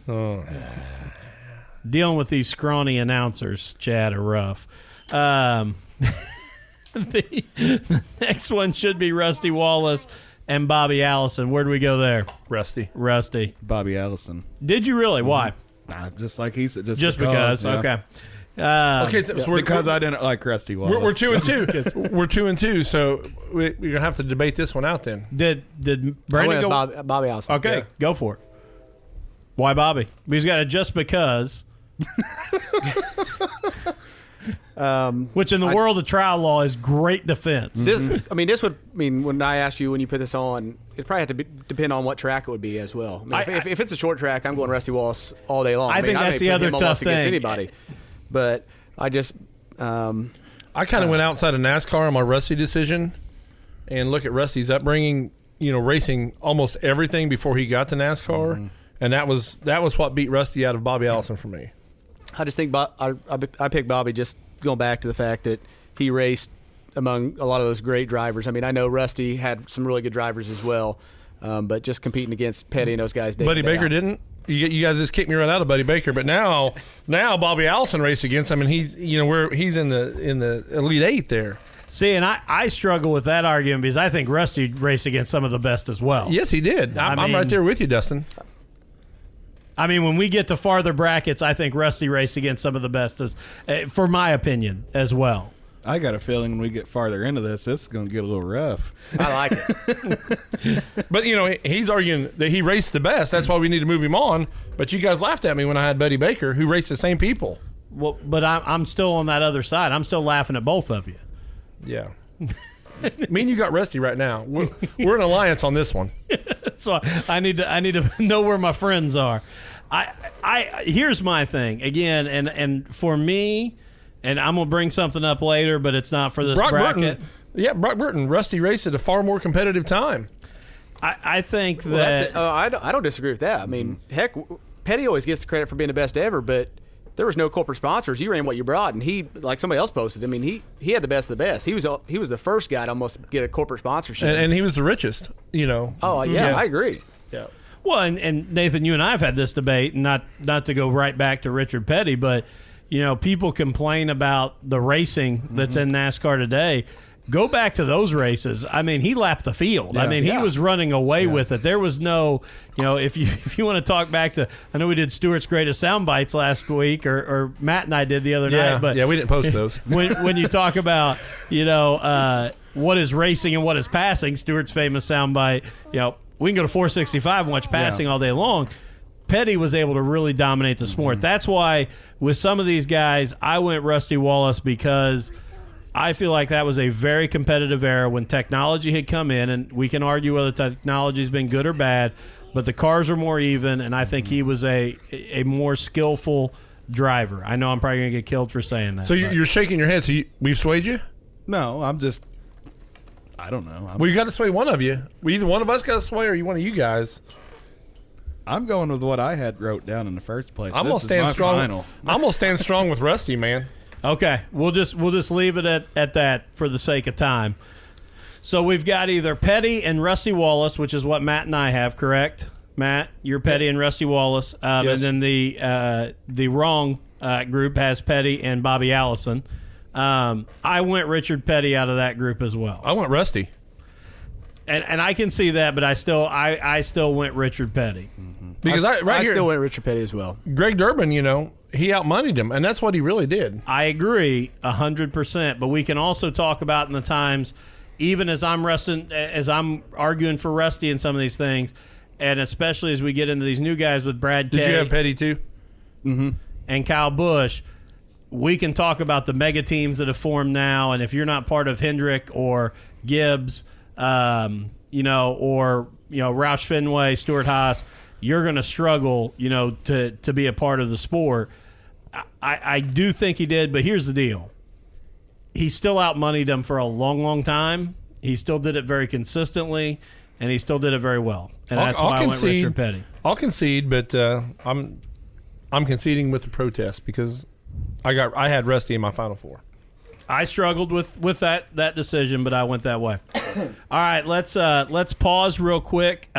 with these scrawny announcers, Chad, are rough. The next one should be Rusty Wallace and Bobby Allison. Where do we go there? Rusty. Bobby Allison. Did you really? Why? Just like he said. Just because. Yeah. Okay. Okay, so because I didn't like Rusty Wallace. We're 2-2. We're 2-2, so we're going to have to debate this one out then. Did Brandon go? Bobby Allison. Okay, yeah. Go for it. Why Bobby? He's got a just because. Which in the world of trial law is great defense. When I asked you when you put this on, it probably had to depend on what track it would be as well. I mean, if it's a short track, I'm going Rusty Wallace all day long. I think that's the other tough thing. Against anybody. But I just... I kind of went outside of NASCAR on my Rusty decision and look at Rusty's upbringing, racing almost everything before he got to NASCAR. Mm-hmm. And that was what beat Rusty out of Bobby Allison for me. I just think I picked Bobby just going back to the fact that he raced among a lot of those great drivers. I mean, I know Rusty had some really good drivers as well, but just competing against Petty and those guys. Buddy Baker didn't. You guys just kicked me right out of Buddy Baker, but now Bobby Allison raced against him, and he's in the Elite Eight there. See, and I struggle with that argument because I think Rusty raced against some of the best as well. Yes, he did. I'm right there with you, Dustin. I mean, when we get to farther brackets, I think Rusty raced against some of the best, for my opinion, as well. I got a feeling when we get farther into this is going to get a little rough. I like it. But, he's arguing that he raced the best. That's why we need to move him on. But you guys laughed at me when I had Buddy Baker, who raced the same people. Well, but I'm still on that other side. I'm still laughing at both of you. Yeah. Me and you got Rusty right now. We're an alliance on this one. So I need to know where my friends are. I here's my thing again, and for me, and I'm gonna bring something up later, but it's not for this bracket. Brock Burton, Rusty raced at a far more competitive time. I think that I don't disagree with that. I mean, heck, Petty always gets the credit for being the best ever, but there was no corporate sponsors. You ran what you brought, and he, like somebody else posted, I mean, he had the best of the best. He was the first guy to almost get a corporate sponsorship. And he was the richest, Oh, yeah, I agree. Yeah. Well, and Nathan, you and I have had this debate, and not to go right back to Richard Petty, but, people complain about the racing that's in NASCAR today. Go back to those races. I mean, he lapped the field. Yeah, he was running away with it. There was no, if you want to talk back to, I know we did Stewart's greatest sound bites last week, or Matt and I did the other night. But we didn't post those. When you talk about, what is racing and what is passing, Stewart's famous sound bite, we can go to 465 and watch passing all day long. Petty was able to really dominate the sport. Mm-hmm. That's why with some of these guys, I went Rusty Wallace because I feel like that was a very competitive era when technology had come in, and we can argue whether technology's been good or bad, but the cars are more even, and I think he was a more skillful driver. I know I'm probably going to get killed for saying that. So you're shaking your head. So we've swayed you? No, I don't know. Well, you got to sway one of you. Either one of us got to sway or one of you guys. I'm going with what I had wrote down in the first place. I'm going to stand strong. I'm going to stand strong with Rusty, man. Okay, we'll just leave it at that for the sake of time. So we've got either Petty and Rusty Wallace, which is what Matt and I have, correct? Matt, you're Petty and Rusty Wallace, yes. And then the wrong group has Petty and Bobby Allison. I went Richard Petty out of that group as well. I went Rusty, and I can see that, but I still went Richard Petty because I still went Richard Petty as well. Greg Durbin, he outmoneyed him, and that's what he really did. I agree 100%, but we can also talk about in the times, even as I'm arguing for Rusty in some of these things, and especially as we get into these new guys with Brad Kay. Did you have Petty too? Mm-hmm. And Kyle Busch, we can talk about the mega teams that have formed now, and if you're not part of Hendrick or Gibbs, or Roush Fenway, Stuart Haas, you're going to struggle, to be a part of the sport. I do think he did, but here's the deal. He still outmoneyed him for a long, long time. He still did it very consistently, and he still did it very well. And that's why I went Richard Petty. I'll concede, but I'm conceding with the protest because I had Rusty in my Final Four. I struggled with that decision, but I went that way. All right, let's pause real quick.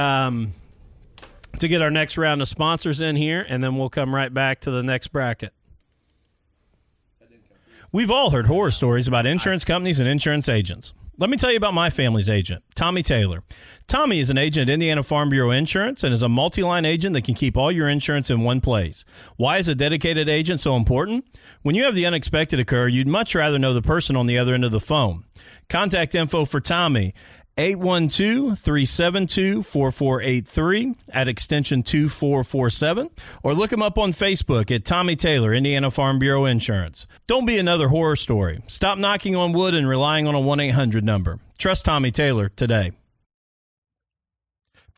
To get our next round of sponsors in here, and then we'll come right back to the next bracket. We've all heard horror stories about insurance companies and insurance agents. Let me tell you about my family's agent, Tommy Taylor. Tommy is an agent at Indiana Farm Bureau Insurance and is a multi-line agent that can keep all your insurance in one place. Why is a dedicated agent so important? When you have the unexpected occur, you'd much rather know the person on the other end of the phone. Contact info for Tommy, 812-372-4483 at extension 2447, or look him up on Facebook at Tommy Taylor, Indiana Farm Bureau Insurance. Don't be another horror story. Stop knocking on wood and relying on a 1-800 number. Trust Tommy Taylor today.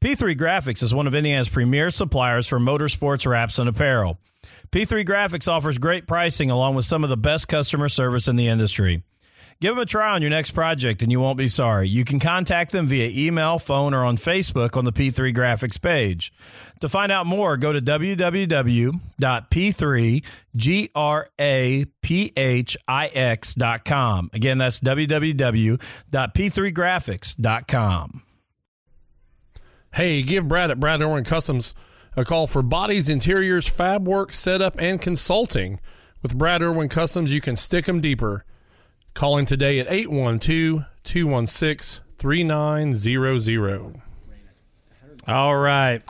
P3 Graphics is one of Indiana's premier suppliers for motorsports wraps and apparel. P3 Graphics offers great pricing along with some of the best customer service in the industry. Give them a try on your next project and you won't be sorry. You can contact them via email, phone, or on Facebook on the P3 Graphics page. To find out more, go to www.p3graphics.com. Again, that's www.p3graphics.com. Hey, give Brad at Brad Irwin Customs a call for bodies, interiors, fab work, setup, and consulting. With Brad Irwin Customs, you can stick them deeper. Call him today at 812-216-3900. All right.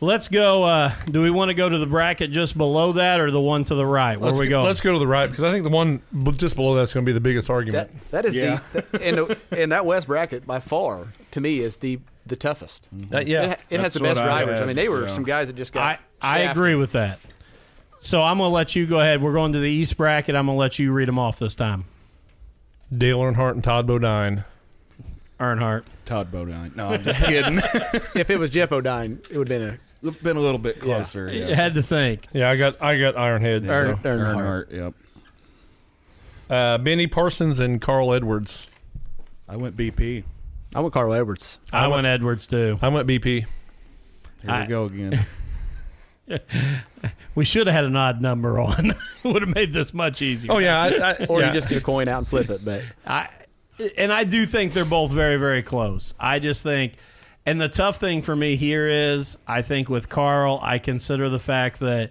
Let's go. Do we want to go to the bracket just below that or the one to the right? Where are we going? Let's go to the right because I think the one just below that's going to be the biggest argument. That is and that West bracket by far, to me, is the toughest. It has the best drivers. I mean, they were some guys that just got shafted. I agree with that. So I'm going to let you go ahead. We're going to the East bracket. I'm going to let you read them off this time. Dale Earnhardt and Todd Bodine. Earnhardt. Todd Bodine. No, I'm just kidding. If it was Jeff Bodine, it would have been a little bit closer. Yeah. You had to think. Yeah, I got Ironhead. So. Earnhardt, yep. Benny Parsons and Carl Edwards. I went BP. I went Carl Edwards. I went Edwards, too. I went BP. Here we go again. We should have had an odd number on. Would have made this much easier. Oh, yeah. You just get a coin out and flip it. But I do think they're both very, very close. I just think, and the tough thing for me here is, I think with Carl, I consider the fact that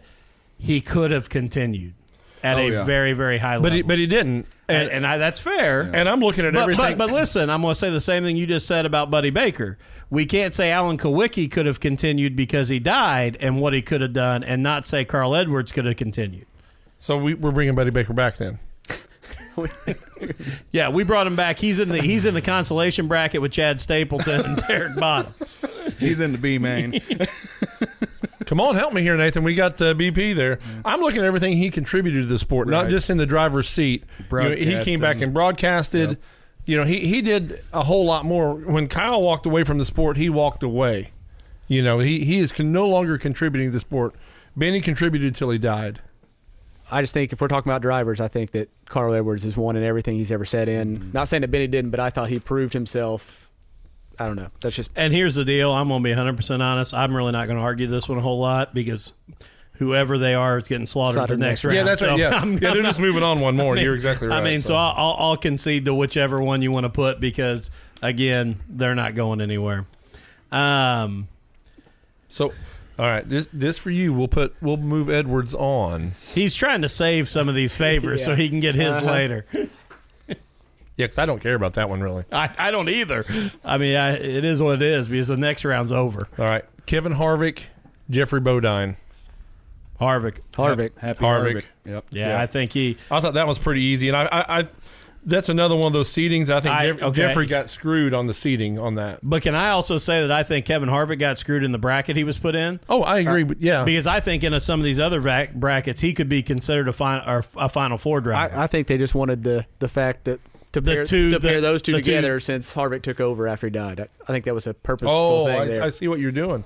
he could have continued at a very, very high level. But he didn't. And that's fair. Yeah. And I'm looking at everything. But listen, I'm going to say the same thing you just said about Buddy Baker. We can't say Alan Kulwicki could have continued because he died and what he could have done and not say Carl Edwards could have continued. So we're bringing Buddy Baker back then. Yeah, we brought him back. He's in the consolation bracket with Chad Stapleton and Derek Bottoms. He's in the B main. Come on, help me here, Nathan. We got BP there. Yeah. I'm looking at everything he contributed to the sport, not just in the driver's seat. He came back and broadcasted. Yep. You know, he did a whole lot more. When Kyle walked away from the sport, he walked away. You know, he is no longer contributing to the sport. Benny contributed until he died. I just think if we're talking about drivers, I think that Carl Edwards has won in everything he's ever set in. Mm-hmm. Not saying that Benny didn't, but I thought he proved himself. I don't know. That's just. And here's the deal. I'm going to be 100% honest. I'm really not going to argue this one a whole lot because whoever they are is getting slaughtered the next round. Yeah, that's right. So yeah. They're just moving on one more. You're exactly right. I mean, so I'll concede to whichever one you want to put because, again, they're not going anywhere. So, all right, this for you. We'll move Edwards on. He's trying to save some of these favors so he can get his later. Yeah, because I don't care about that one, really. I don't either. I mean, it is what it is because the next round's over. All right. Kevin Harvick, Jeffrey Bodine. Harvick. Happy Harvick. Yep. Yeah, I think I thought that was pretty easy. And I that's another one of those seedings. I think Jeffrey got screwed on the seeding on that. But can I also say that I think Kevin Harvick got screwed in the bracket he was put in? Oh, I agree. Because I think in some of these other brackets, he could be considered a Final Four driver. I think they just wanted the fact that to pair those two together since Harvick took over after he died. I think that was a purposeful thing there. I see what you're doing.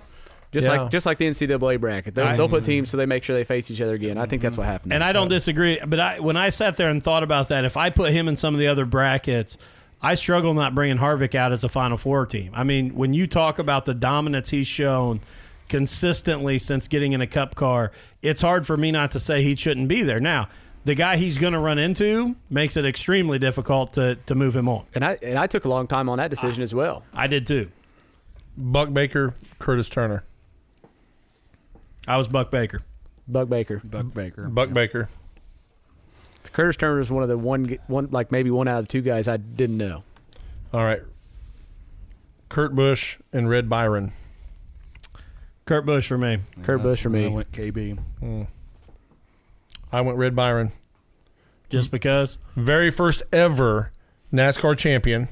Just like the NCAA bracket. They'll put teams so they make sure they face each other again. I think that's what happened. And I don't disagree. But when I sat there and thought about that, if I put him in some of the other brackets, I struggle not bringing Harvick out as a Final Four team. I mean, when you talk about the dominance he's shown consistently since getting in a cup car, it's hard for me not to say he shouldn't be there. Now, the guy he's going to run into makes it extremely difficult to move him on. And I took a long time on that decision as well. I did too. Buck Baker, Curtis Turner. I was Buck Baker. Buck Baker. Curtis Turner is one of the one like maybe one out of two guys I didn't know. All right. Kurt Busch and Red Byron. Kurt Busch for me. Yeah, Kurt Busch for me. I went KB. Mm. I went Red Byron. Just because? Very first ever NASCAR champion,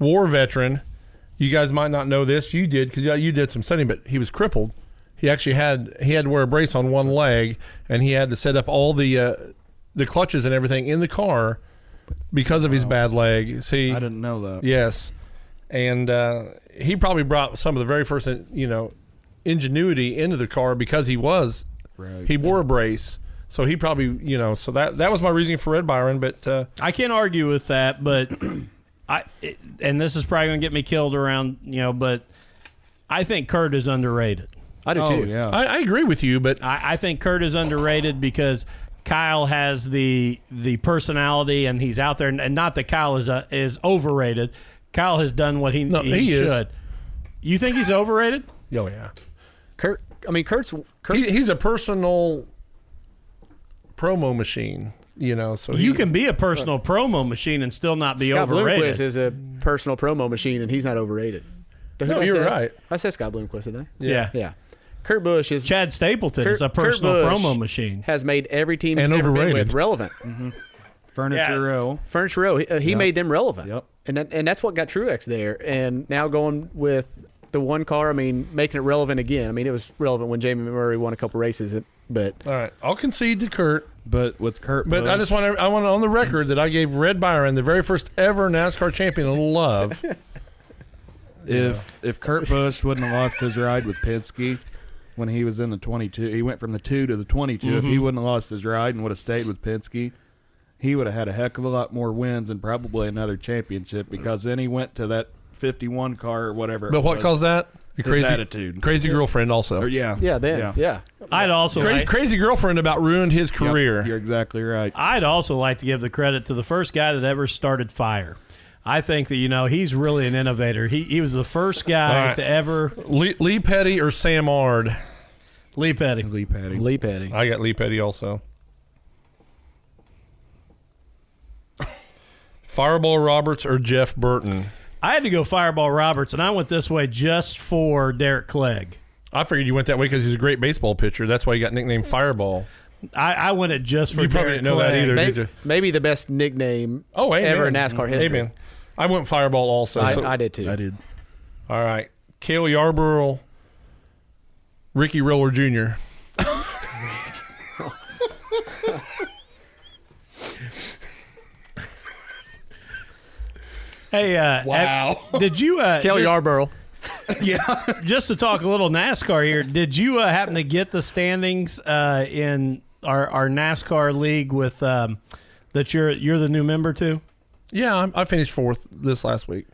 war veteran. You guys might not know this. You did, because you did some studying, but he was crippled. He actually had to wear a brace on one leg, and he had to set up all the clutches and everything in the car because of his bad leg. See, I didn't know that. Yes, and he probably brought some of the very first ingenuity into the car because he was he wore a brace. So he probably so that was my reasoning for Red Byron. But I can't argue with that. But and this is probably gonna get me killed around but I think Kurt is underrated. I do too. Yeah, I agree with you, but I think Kurt is underrated because Kyle has the personality, and he's out there, and not that Kyle is overrated. Kyle has done what he should. Is. You think he's overrated? Oh yeah, Kurt. I mean, Kurt's he's a personal promo machine. So you can be a personal promo machine and still not be Scott overrated. Bloomquist is a personal promo machine, and he's not overrated. No, you're right. I said Scott Bloomquist, didn't I? Yeah. Kurt Busch is... Chad Stapleton is a personal promo machine. Has made every team he's ever been with relevant. Mm-hmm. Furniture Row. He made them relevant. Yep. And that's what got Truex there. And now going with the one car, making it relevant again. It was relevant when Jamie Murray won a couple races. But all right, I'll concede to Kurt. But with Kurt Busch... But I just want on the record that I gave Red Byron, the very first ever NASCAR champion, a love. If Kurt Busch wouldn't have lost his ride with Penske... When he was in the 22, he went from the 2 to the 22. Mm-hmm. If he wouldn't have lost his ride and would have stayed with Penske, he would have had a heck of a lot more wins and probably another championship, because then he went to that 51 car or whatever. But what caused that? The crazy attitude. Crazy girlfriend also. I'd also crazy girlfriend about ruined his career. Yep, you're exactly right. I'd also like to give the credit to the first guy that ever started fire. I think that, he's really an innovator. He was the first guy to ever... Lee Petty or Sam Ard? Lee Petty. I got Lee Petty also. Fireball Roberts or Jeff Burton? I had to go Fireball Roberts, and I went this way just for Derek Clegg. I figured you went that way because he's a great baseball pitcher. That's why he got nicknamed Fireball. I went it just for Derek Clegg. You probably didn't know that either, did you? Maybe the best nickname ever in NASCAR history. Amen. I went Fireball also. I did too. I did. All right. Cale Yarborough, Ricky Riller Jr. Hey, wow. Did you... Cale Yarborough. Yeah. Just to talk a little NASCAR here, did you happen to get the standings in our NASCAR league with that you're the new member to? Yeah, I finished fourth this last week.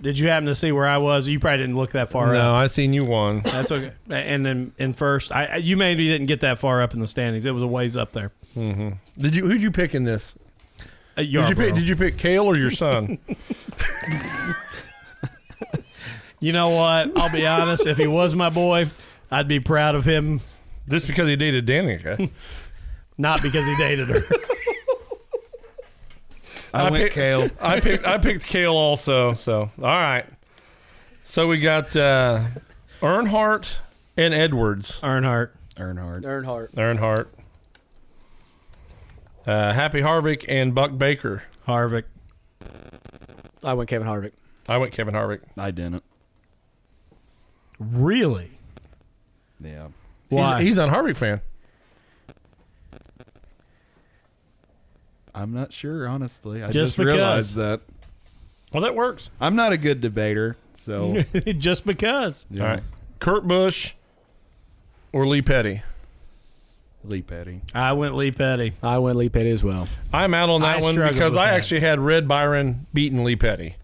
Did you happen to see where I was? You probably didn't look that far up. No, I seen you won. That's okay. And then in first, you maybe didn't get that far up in the standings. It was a ways up there. Mm-hmm. Who'd you pick in this? Did you pick Cale or your son? You know what? I'll be honest. If he was my boy, I'd be proud of him. Just because he dated Danica. Not because he dated her. I picked Cale. I picked Cale also. So all right. So we got Earnhardt and Edwards. Earnhardt. Happy Harvick and Buck Baker. Harvick. I went Kevin Harvick. I didn't. Really? Yeah. Why? He's not a Harvick fan. I'm not sure, honestly. I just realized that. Well, that works. I'm not a good debater, so. Just because. Yeah. All right. Kurt Busch or Lee Petty? Lee Petty. I went Lee Petty as well. I'm out on that one because I actually had Red Byron beating Lee Petty.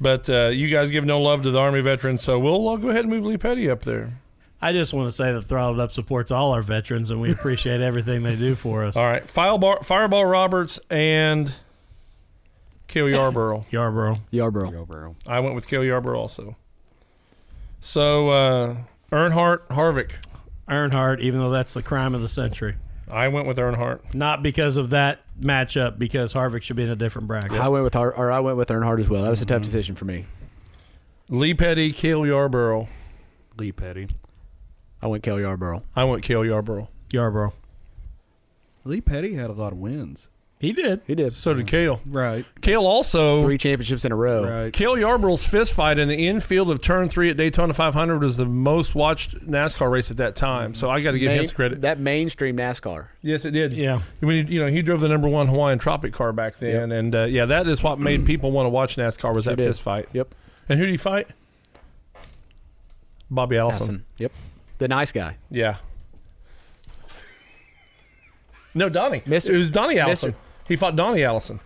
But you guys give no love to the Army veterans, so we'll go ahead and move Lee Petty up there. I just want to say that Throttled Up supports all our veterans, and we appreciate everything they do for us. All right, Fireball Roberts and Cale Yarborough. Yarborough. I went with Cale Yarborough also. So Earnhardt, Harvick. Earnhardt, even though that's the crime of the century. I went with Earnhardt. Not because of that matchup, because Harvick should be in a different bracket. I went with Earnhardt as well. That was a tough decision for me. Lee Petty, Cale Yarborough. Lee Petty. I went Cale Yarborough. I went Cale Yarborough. Yarborough. Lee Petty had a lot of wins. He did. He did. So did Cale. Right. Cale also... 3 championships in a row. Right. Cale Yarborough's fistfight in the infield of Turn 3 at Daytona 500 was the most watched NASCAR race at that time. So I got to give him credit. That mainstream NASCAR. Yes, it did. Yeah. When, you know, he drove the #1 Hawaiian Tropic car back then. Yep. And, yeah, that is what made people want to watch NASCAR was that fistfight. Yep. And who did he fight? Bobby Allison. Yep. The nice guy. Yeah. No, Donnie. It was Donnie Allison. He fought Donnie Allison.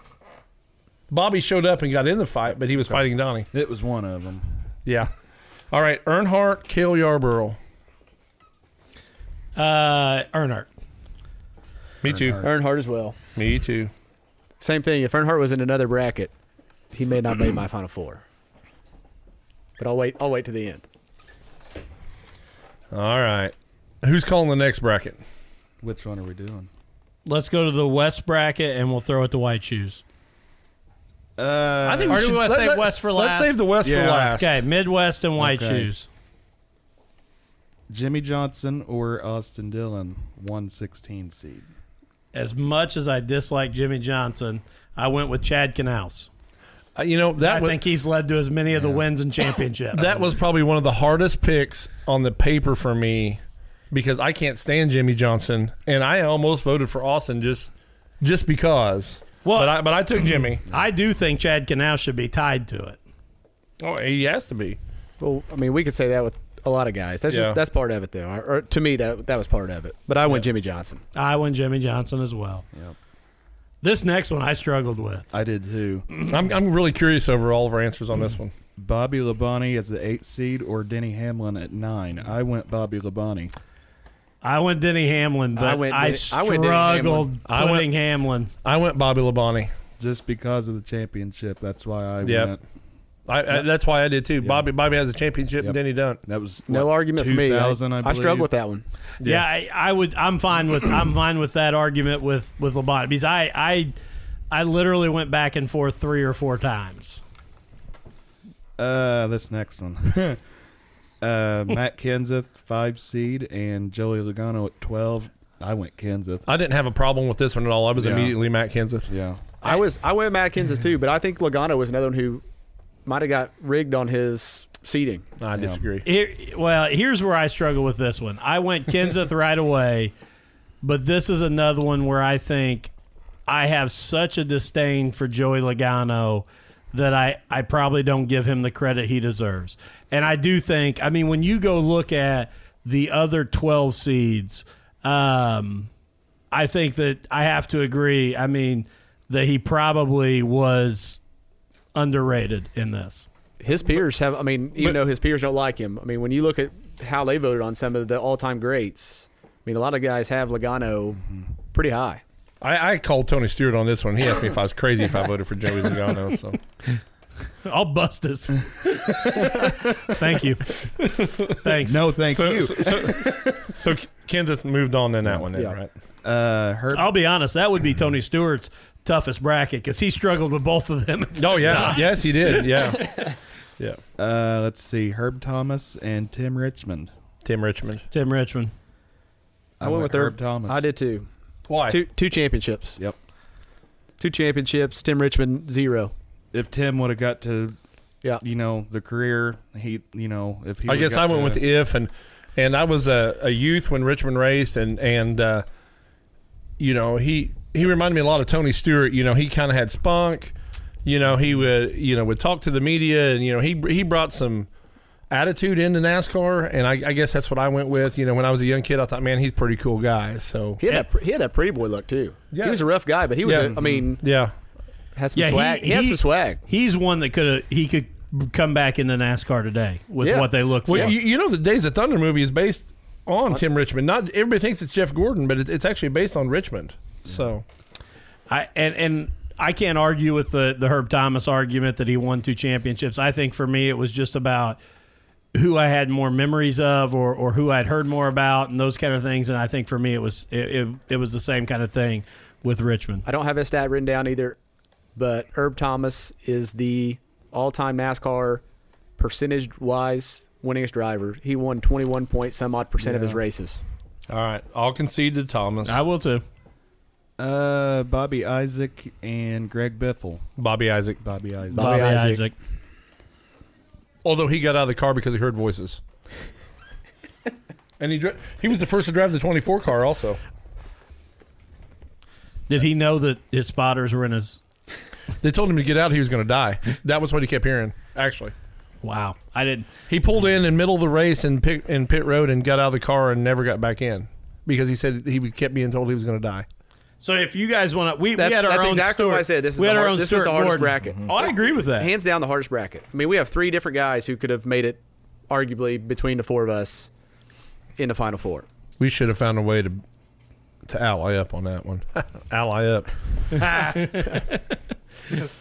Bobby showed up and got in the fight, but he was fighting Donnie. It was one of them. Yeah. All right. Earnhardt, Cale Yarborough. Earnhardt. Me too. Earnhardt as well. Me too. Same thing. If Earnhardt was in another bracket, he may not make my Final Four. But I'll wait to the end. All right. Who's calling the next bracket? Which one are we doing? Let's go to the West bracket, and we'll throw it to White Shoes. I think we should save West for last. Let's save the West for last. Okay, Midwest and White Shoes. Jimmy Johnson or Austin Dillon, 116 seed. As much as I dislike Jimmy Johnson, I went with Chad Knaus. You know, I think he's led to as many of the wins and championships. That was probably one of the hardest picks on the paper for me. Because I can't stand Jimmy Johnson, and I almost voted for Austin just because. Well, but I took Jimmy. I do think Chad Knaus should be tied to it. Oh, he has to be. Well, I mean, we could say that with a lot of guys. That's that's part of it, though. Or to me, that was part of it. But I went Jimmy Johnson. I went Jimmy Johnson as well. Yep. This next one I struggled with. I did too. I'm really curious over all of our answers on this one. Bobby Labonte as the 8th seed or Denny Hamlin at 9. I went Bobby Labonte. I went Denny Hamlin, but I struggled putting Hamlin. I went Bobby Labonte. Just because of the championship, that's why I went. That's why I did too. Yep. Bobby has a championship, and Denny don't. That was no argument for me. I struggled with that one. Yeah, I would. I'm fine with that argument with Labonte because I literally went back and forth 3 or 4 times. This next one. Matt Kenseth, 5 seed, and Joey Logano at 12. I went Kenseth. I didn't have a problem with this one at all. I was immediately Matt Kenseth. Yeah, I went Matt Kenseth too, but I think Logano was another one who might have got rigged on his seeding. I disagree. Here's where I struggle with this one. I went Kenseth right away, but this is another one where I think I have such a disdain for Joey Logano that I probably don't give him the credit he deserves. And I do think, I mean, when you go look at the other 12 seeds, I think that I have to agree, I mean, that he probably was underrated in this. His peers have, I mean, even though his peers don't like him, I mean, when you look at how they voted on some of the all-time greats, I mean, a lot of guys have Logano pretty high. I called Tony Stewart on this one. He asked me if I was crazy if I voted for Joey Logano. So I'll bust this. Thank you. Thanks. No, thank you. So Kenseth moved on in that one, right? I'll be honest. That would be Tony Stewart's toughest bracket because he struggled with both of them. Oh, yeah. Times. Yes, he did. Yeah. Yeah. Let's see. Herb Thomas and Tim Richmond. I went with Herb Thomas. I did, too. Why? Two championships. Yep. 2 championships, Tim Richmond, 0. If Tim would have got to, the career, I went with I was a youth when Richmond raced, and he reminded me a lot of Tony Stewart. You know, he kind of had spunk. You know, he would talk to the media, and, you know, he brought some attitude into NASCAR, and I guess that's what I went with. You know, when I was a young kid, I thought, man, he's a pretty cool guy. So he had a pretty boy look too. Yeah. He was a rough guy, but he was. Has some swag. He has some swag. He's one that could come back into NASCAR today with what they look for. Well, you know, the Days of Thunder movie is based on Tim Richmond. Not everybody thinks it's Jeff Gordon, but it's actually based on Richmond. So, I can't argue with the Herb Thomas argument that he won 2 championships. I think for me, it was just about. who I had more memories of, or who I'd heard more about, and those kind of things. And I think for me, it was the same kind of thing with Richmond. I don't have his stat written down either, but Herb Thomas is the all-time NASCAR percentage-wise winningest driver. He won 21 point some odd percent of his races. All right, I'll concede to Thomas. I will too. Bobby Isaac and Greg Biffle. Bobby Isaac. Although he got out of the car because he heard voices. And he was the first to drive the 24 car also. Did he know that his spotters were in his... They told him to get out, he was going to die. That was what he kept hearing, actually. Wow. I didn't... He pulled in middle of the race in pit road and got out of the car and never got back in because he said he kept being told he was going to die. So if you guys want to, we had our own. That's exactly what I said. This was the hardest bracket. Mm-hmm. Oh, I agree with that. Hands down, the hardest bracket. I mean, we have three different guys who could have made it, arguably between the four of us, in the Final Four. We should have found a way to ally up on that one. Ally up.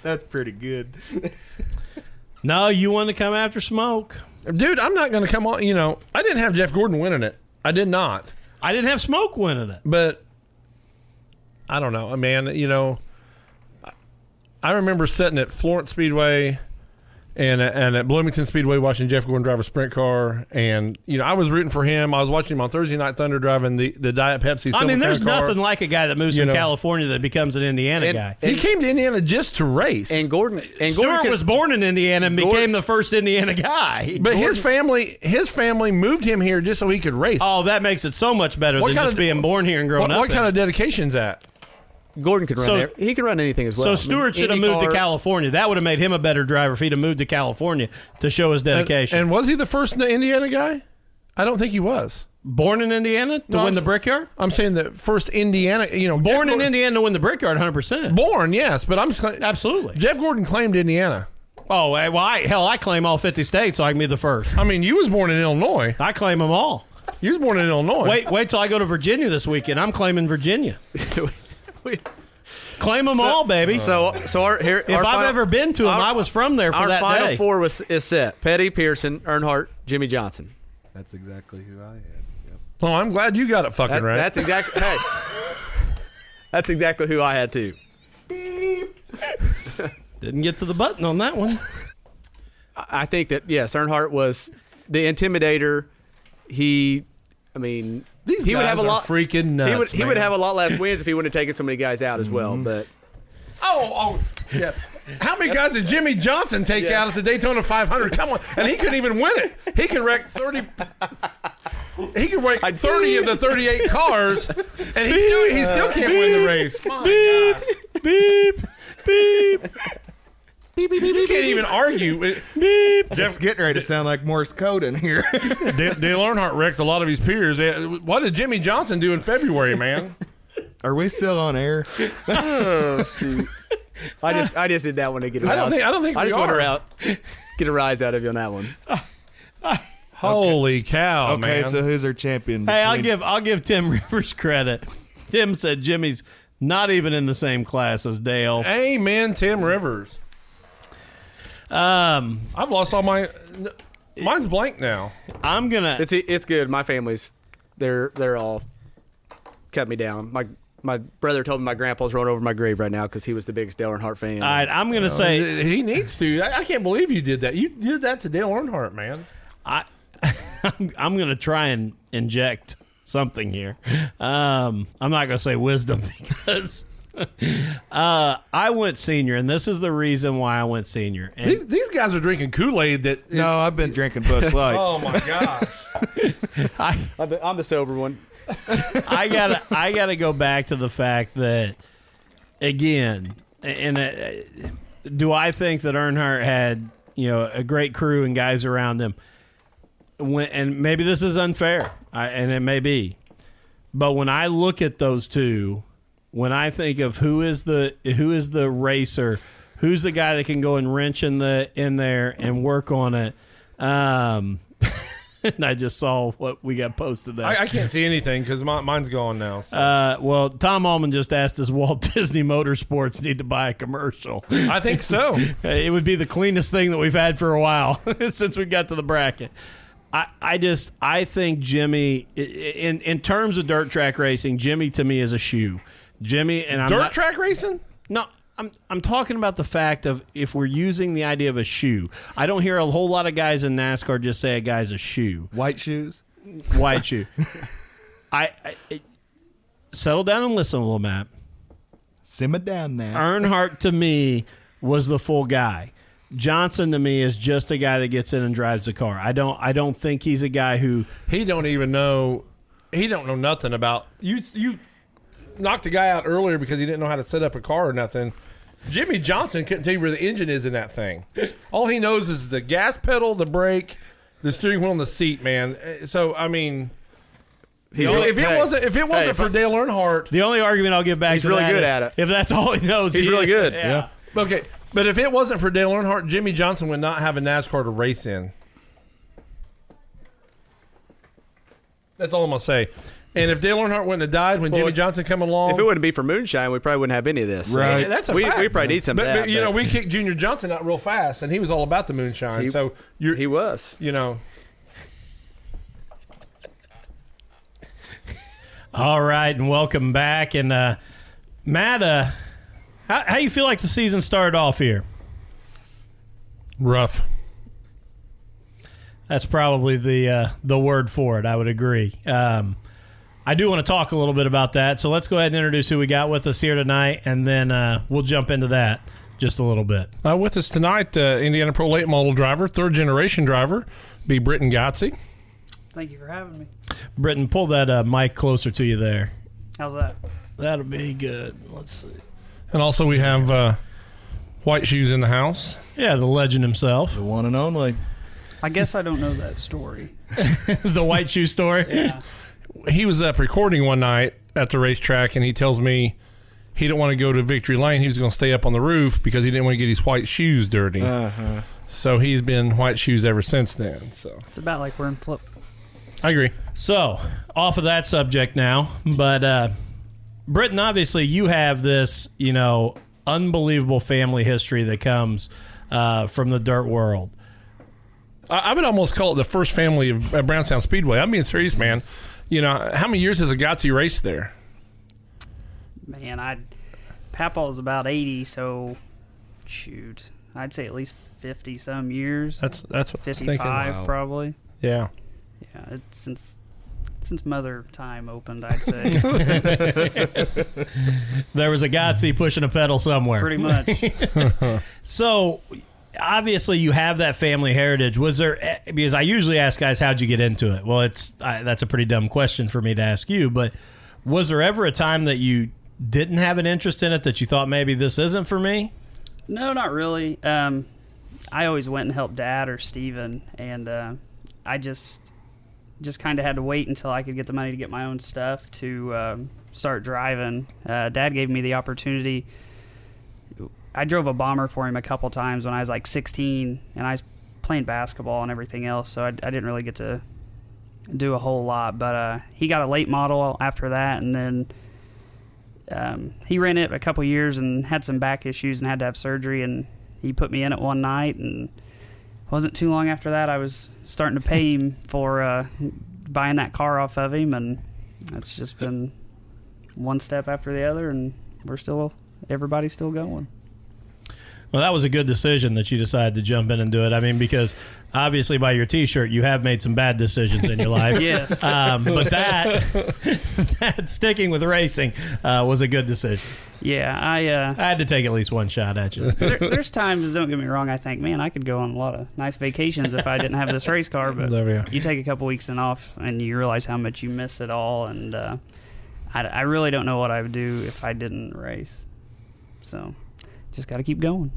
That's pretty good. No, you want to come after Smoke, dude? I'm not going to come on. You know, I didn't have Jeff Gordon winning it. I did not. I didn't have Smoke winning it, but. I don't know, man. You know, I remember sitting at Florence Speedway and at Bloomington Speedway watching Jeff Gordon drive a sprint car, and you know I was rooting for him. I was watching him on Thursday Night Thunder driving the Diet Pepsi. I mean, there's nothing like a guy that moves from California that becomes an Indiana guy. He came to Indiana just to race. And Stewart was born in Indiana and became the first Indiana guy. But his family moved him here just so he could race. Oh, that makes it so much better than just being born here and growing up. What kind of dedication's that? Gordon could run there. He could run anything as well. So Stewart should have moved to California. That would have made him a better driver if he'd have moved to California to show his dedication. And was he the first Indiana guy? I don't think he was. Born in Indiana to win the Brickyard? I'm saying the first Indiana, born in Indiana to win the Brickyard, 100%. Born, yes, but absolutely. Jeff Gordon claimed Indiana. Oh, well, I claim all 50 states, so I can be the first. I mean, you was born in Illinois. I claim them all. You was born in Illinois. Wait till I go to Virginia this weekend. I'm claiming Virginia. We claim them all, baby. So I've ever been to them, I was from there for that day. Our Final Four is set. Petty, Pearson, Earnhardt, Jimmy Johnson. That's exactly who I had. Yep. Oh, I'm glad you got it fucking right. That's exactly. Hey, that's exactly who I had too. Beep. Didn't get to the button on that one. I think that yes, Earnhardt was the intimidator. These guys would have a lot, freaking nuts. He would have a lot less wins if he wouldn't have taken so many guys out as well. But yeah. How many guys did Jimmy Johnson take out at the Daytona 500? Come on, and he couldn't even win it. He could wreck 30. He could wreck 30 of the 38 cars, and he still can't win the race. Beep, beep, beep, you can't even argue. Beep. Jeff's getting ready to sound like Morse code in here. Dale Earnhardt wrecked a lot of his peers. What did Jimmy Johnson do in February, man? Are we still on air? Oh, shoot. I just did that one to get. I don't think I just want her out. Get a rise out of you on that one. Holy cow, okay, man! Okay, so who's our champion? Hey, I'll give Tim Rivers credit. Tim said Jimmy's not even in the same class as Dale. Amen, Tim Rivers. I've lost all my. Mine's blank now. I'm gonna. It's good. My family's. They're all. Cut me down. My brother told me my grandpa's rolling over my grave right now because he was the biggest Dale Earnhardt fan. All right, I'm gonna say he needs to. I can't believe you did that. You did that to Dale Earnhardt, man. I'm gonna try and inject something here. I'm not gonna say wisdom because. I went senior, and this is the reason why I went senior. And these guys are drinking Kool-Aid. I've been drinking Busch Light. Oh my gosh! I'm the sober one. I gotta go back to the fact that again, and do I think that Earnhardt had a great crew and guys around him? And maybe this is unfair, and it may be, but when I look at those two. When I think of who is the racer, who's the guy that can go and wrench in there and work on it, and I just saw what we got posted there. I can't see anything because mine's gone now. So. Well, Tom Allman just asked, does Walt Disney Motorsports need to buy a commercial? I think so. It would be the cleanest thing that we've had for a while since we got to the bracket. I think Jimmy, in terms of dirt track racing, Jimmy to me is a shoe. Jimmy and track racing? No, I'm talking about the fact of if we're using the idea of a shoe. I don't hear a whole lot of guys in NASCAR just say a guy's a shoe. White shoes? White shoe. I settle down and listen a little, Matt. Simmer down now. Earnhardt to me was the full guy. Johnson to me is just a guy that gets in and drives the car. I don't think he's a guy who he don't know nothing about. You knocked a guy out earlier because he didn't know how to set up a car or nothing. Jimmy Johnson couldn't tell you where the engine is in that thing. All he knows is the gas pedal, the brake, the steering wheel, and the seat, man. So I mean, if it wasn't for Dale Earnhardt, the only argument I'll give back is he's really good at it. If that's all he knows, he's really good. Yeah. Okay. But if it wasn't for Dale Earnhardt, Jimmy Johnson would not have a NASCAR to race in. That's all I'm going to say. And if Dale Earnhardt wouldn't have died when Jimmy Johnson came along. If it wouldn't be for Moonshine, we probably wouldn't have any of this. Right. That's a fact. We probably need some of that. But, you know, we kicked Junior Johnson out real fast, and he was all about the Moonshine. He was. You know. All right, and welcome back. And, Matt, how you feel like the season started off here? Rough. That's probably the word for it. I would agree. I do want to talk a little bit about that, so let's go ahead and introduce who we got with us here tonight, and then we'll jump into that just a little bit. With us tonight, Indiana Pro Late Model driver, third generation driver, be Britton Gotze. Thank you for having me. Britton, pull that mic closer to you there. How's that? That'll be good. Let's see. And also we have White Shoes in the house. Yeah, the legend himself. The one and only. I guess I don't know that story. The White Shoe story? Yeah. He was up recording one night at the racetrack, and he tells me he didn't want to go to Victory Lane. He was going to stay up on the roof because he didn't want to get his white shoes dirty. Uh-huh. So he's been White Shoes ever since then. So it's about like we're in flip. I agree. So off of that subject now, but... Britton, obviously, you have this, you know, unbelievable family history that comes from the dirt world. I would almost call it the first family of Brownstown Speedway. I'm being serious, man. You know, how many years has a Gotze raced there? Man, Papa was about 80, so shoot, I'd say at least 50 some years. That's what 55 I was thinking. Probably. Yeah. Yeah, it's since Mother Time opened, I'd say. There was a Gotze pushing a pedal somewhere. Pretty much. So, obviously, you have that family heritage. Was there, because I usually ask guys, how'd you get into it? Well, that's a pretty dumb question for me to ask you, but was there ever a time that you didn't have an interest in it, that you thought maybe this isn't for me? No, not really. I always went and helped Dad or Steven, and I just kind of had to wait until I could get the money to get my own stuff to start driving. Dad gave me the opportunity. I drove a bomber for him a couple times when I was like 16, and I was playing basketball and everything else, so I didn't really get to do a whole lot. But he got a late model after that, and then he ran it a couple years and had some back issues and had to have surgery, and he put me in it one night, and wasn't too long after that I was starting to pay him for buying that car off of him, and it's just been one step after the other, and everybody's still going. Well, that was a good decision that you decided to jump in and do it. I mean, because obviously by your T-shirt, you have made some bad decisions in your life. Yes. But that sticking with racing was a good decision. Yeah, I had to take at least one shot at you. There's times, don't get me wrong, I think, man, I could go on a lot of nice vacations if I didn't have this race car. But you take a couple weeks off, and you realize how much you miss it all. And I really don't know what I would do if I didn't race. So just got to keep going.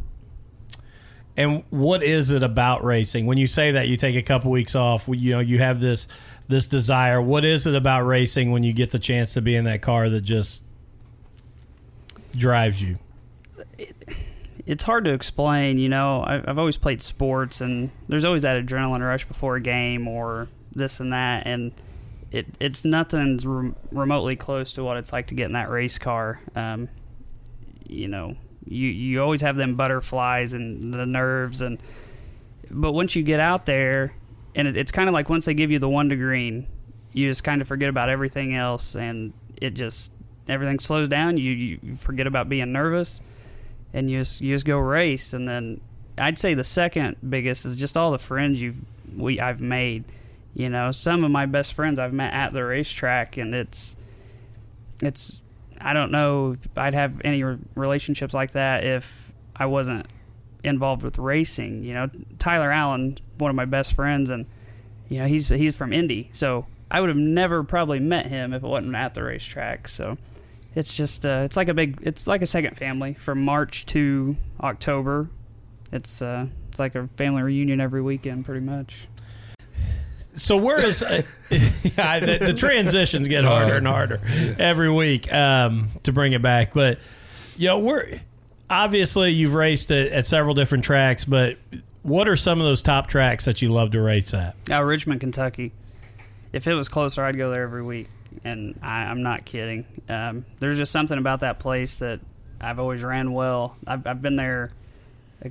And what is it about racing? When you say that you take a couple weeks off, you know, you have this desire. What is it about racing when you get the chance to be in that car that just drives you? It's hard to explain, you know. I've always played sports, and there's always that adrenaline rush before a game or this and that, and it's nothing's remotely close to what it's like to get in that race car. You know, you always have them butterflies and the nerves, but once you get out there, And it's kind of like once they give you the one to green, you just kind of forget about everything else, and it just everything slows down. You forget about being nervous, and you just go race. And then I'd say the second biggest is just all the friends I've made. You know, some of my best friends I've met at the racetrack, and it's I don't know if I'd have any relationships like that if I wasn't involved with racing. You know, Tyler Allen, one of my best friends, and you know he's from Indy, so I would have never probably met him if it wasn't at the racetrack. So it's just it's like a second family from March to October. It's like a family reunion every weekend, pretty much. So where is the transitions get harder and harder every week to bring it back? But you know, obviously you've raced at several different tracks, but what are some of those top tracks that you love to race at? Richmond, Kentucky. If it was closer, I'd go there every week, and I'm not kidding. There's just something about that place that I've always ran well. I've been there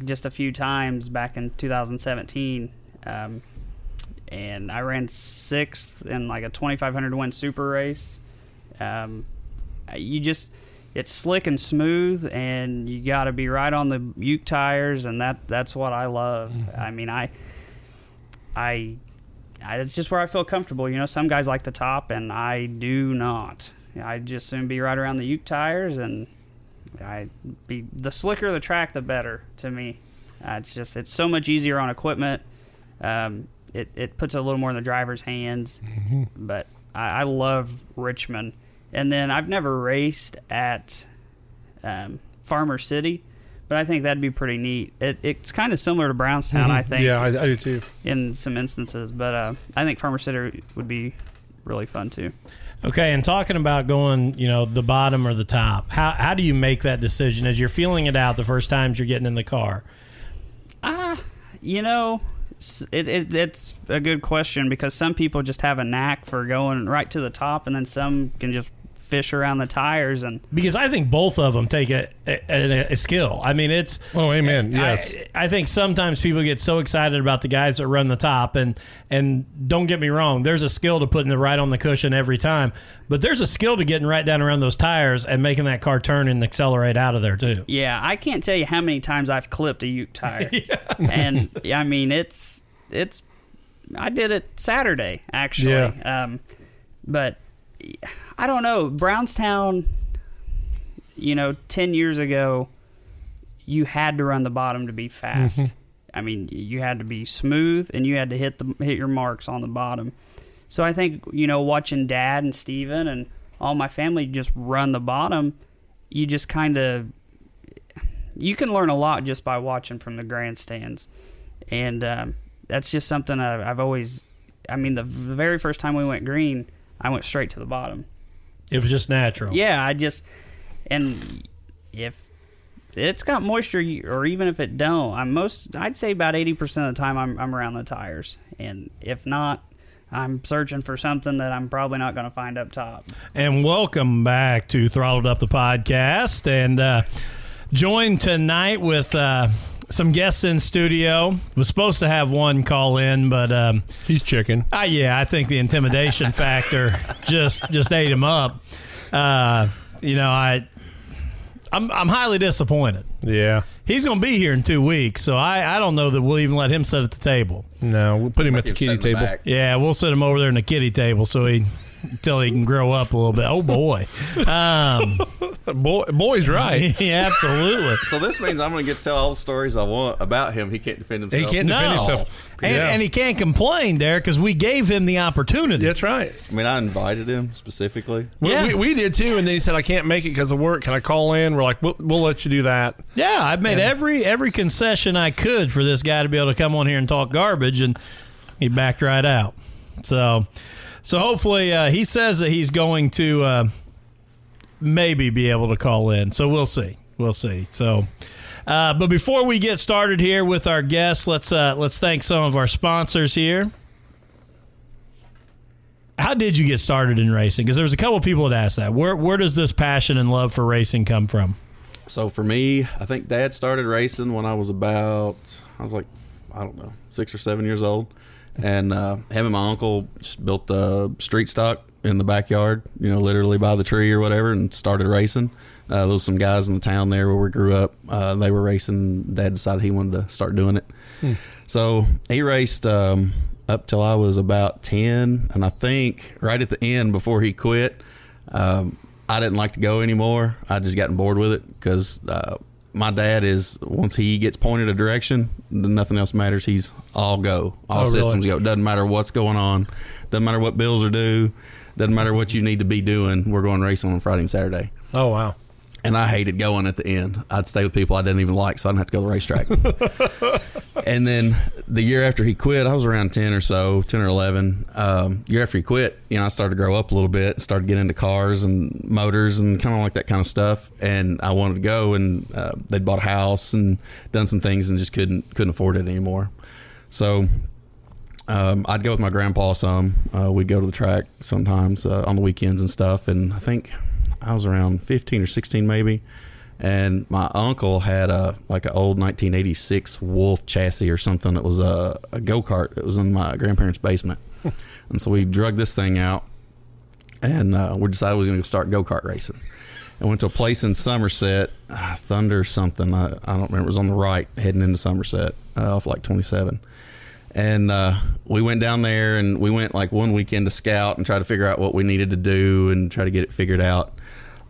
just a few times back in 2017. And I ran 6th in like a 2,500 win super race. It's slick and smooth, and you got to be right on the Uke tires, and that's what I love. Mm-hmm. I mean, I it's just where I feel comfortable. You know, some guys like the top, and I do not. I just soon be right around the Uke tires, and the slicker the track, the better to me. It's so much easier on equipment. It puts a little more in the driver's hands, mm-hmm. but I love Richmond. And then I've never raced at Farmer City, but I think that'd be pretty neat. It's kind of similar to Brownstown, mm-hmm. I think. Yeah, I do too. In some instances, but I think Farmer City would be really fun too. Okay, and talking about going, you know, the bottom or the top, how do you make that decision as you're feeling it out the first times you're getting in the car? You know, it's a good question because some people just have a knack for going right to the top, and then some can just fish around the tires. And because I think both of them take a skill. I mean, it's amen. Yes, I think sometimes people get so excited about the guys that run the top, and don't get me wrong, there's a skill to putting it right on the cushion every time, but there's a skill to getting right down around those tires and making that car turn and accelerate out of there too. Yeah, I can't tell you how many times I've clipped a Ute tire. Yeah. And I mean, it's I did it Saturday actually. Yeah. But I don't know. Brownstown, you know, 10 years ago, you had to run the bottom to be fast. Mm-hmm. I mean, you had to be smooth, and you had to hit your marks on the bottom. So I think, you know, watching Dad and Steven and all my family just run the bottom, you just kind of, you can learn a lot just by watching from the grandstands. And that's just something I've always, I mean, the very first time we went green, I went straight to the bottom. It was just natural. Yeah, and if it's got moisture, or even if it don't, I'd say about 80% of the time I'm around the tires, and if not, I'm searching for something that I'm probably not going to find up top. And welcome back to Throttled Up the Podcast, and joined tonight with some guests in studio. Was supposed to have one call in, but he's chicken. Yeah, I think the intimidation factor just ate him up. You know, I'm highly disappointed. Yeah, he's going to be here in 2 weeks, so I don't know that we'll even let him sit at the table. No, we'll put him at the kiddie table. Yeah, we'll sit him over there in the kiddie table so he until he can grow up a little bit. Oh boy, boy's right. Yeah, absolutely. So this means I'm going to get to tell all the stories I want about him. He can't defend himself. And he can't complain there because we gave him the opportunity. That's right. I mean, I invited him specifically. Yeah. We did too, and then he said, "I can't make it because of work. Can I call in?" We're like, "We'll let you do that." Yeah, I've made every concession I could for this guy to be able to come on here and talk garbage, and he backed right out. So hopefully he says that he's going to maybe be able to call in. So we'll see. We'll see. So, but before we get started here with our guests, let's thank some of our sponsors here. How did you get started in racing? Because there was a couple of people that asked that. Where does this passion and love for racing come from? So for me, I think Dad started racing when I was like 6 or 7 years old. And him and my uncle built the street stock in the backyard, you know, literally by the tree or whatever, and started racing. There was some guys in the town there where we grew up. They were racing. Dad decided he wanted to start doing it. Hmm. So he raced up till I was about 10. And I think right at the end before he quit, I didn't like to go anymore. I just gotten bored with it because my dad is, once he gets pointed a direction, nothing else matters. He's all go. All systems go. Doesn't matter what's going on. Doesn't matter what bills are due. Doesn't matter what you need to be doing. We're going racing on Friday and Saturday. Oh, wow. And I hated going at the end. I'd stay with people I didn't even like, so I didn't have to go to the racetrack. And then the year after he quit, I was around 10 or so, 10 or 11. Year after he quit, you know, I started to grow up a little bit, started getting into cars and motors and kind of like that kind of stuff. And I wanted to go, and they'd bought a house and done some things and just couldn't afford it anymore. So I'd go with my grandpa some. We'd go to the track sometimes on the weekends and stuff. And I think I was around 15 or 16 maybe, and my uncle had an old 1986 Wolf chassis or something. It was a go-kart. It was in my grandparents' basement. And so we drug this thing out, and we decided we was going to start go-kart racing. And went to a place in Somerset, Thunder something. I don't remember. It was on the right heading into Somerset off like 27. And we went down there, and we went like one weekend to scout and try to figure out what we needed to do and try to get it figured out.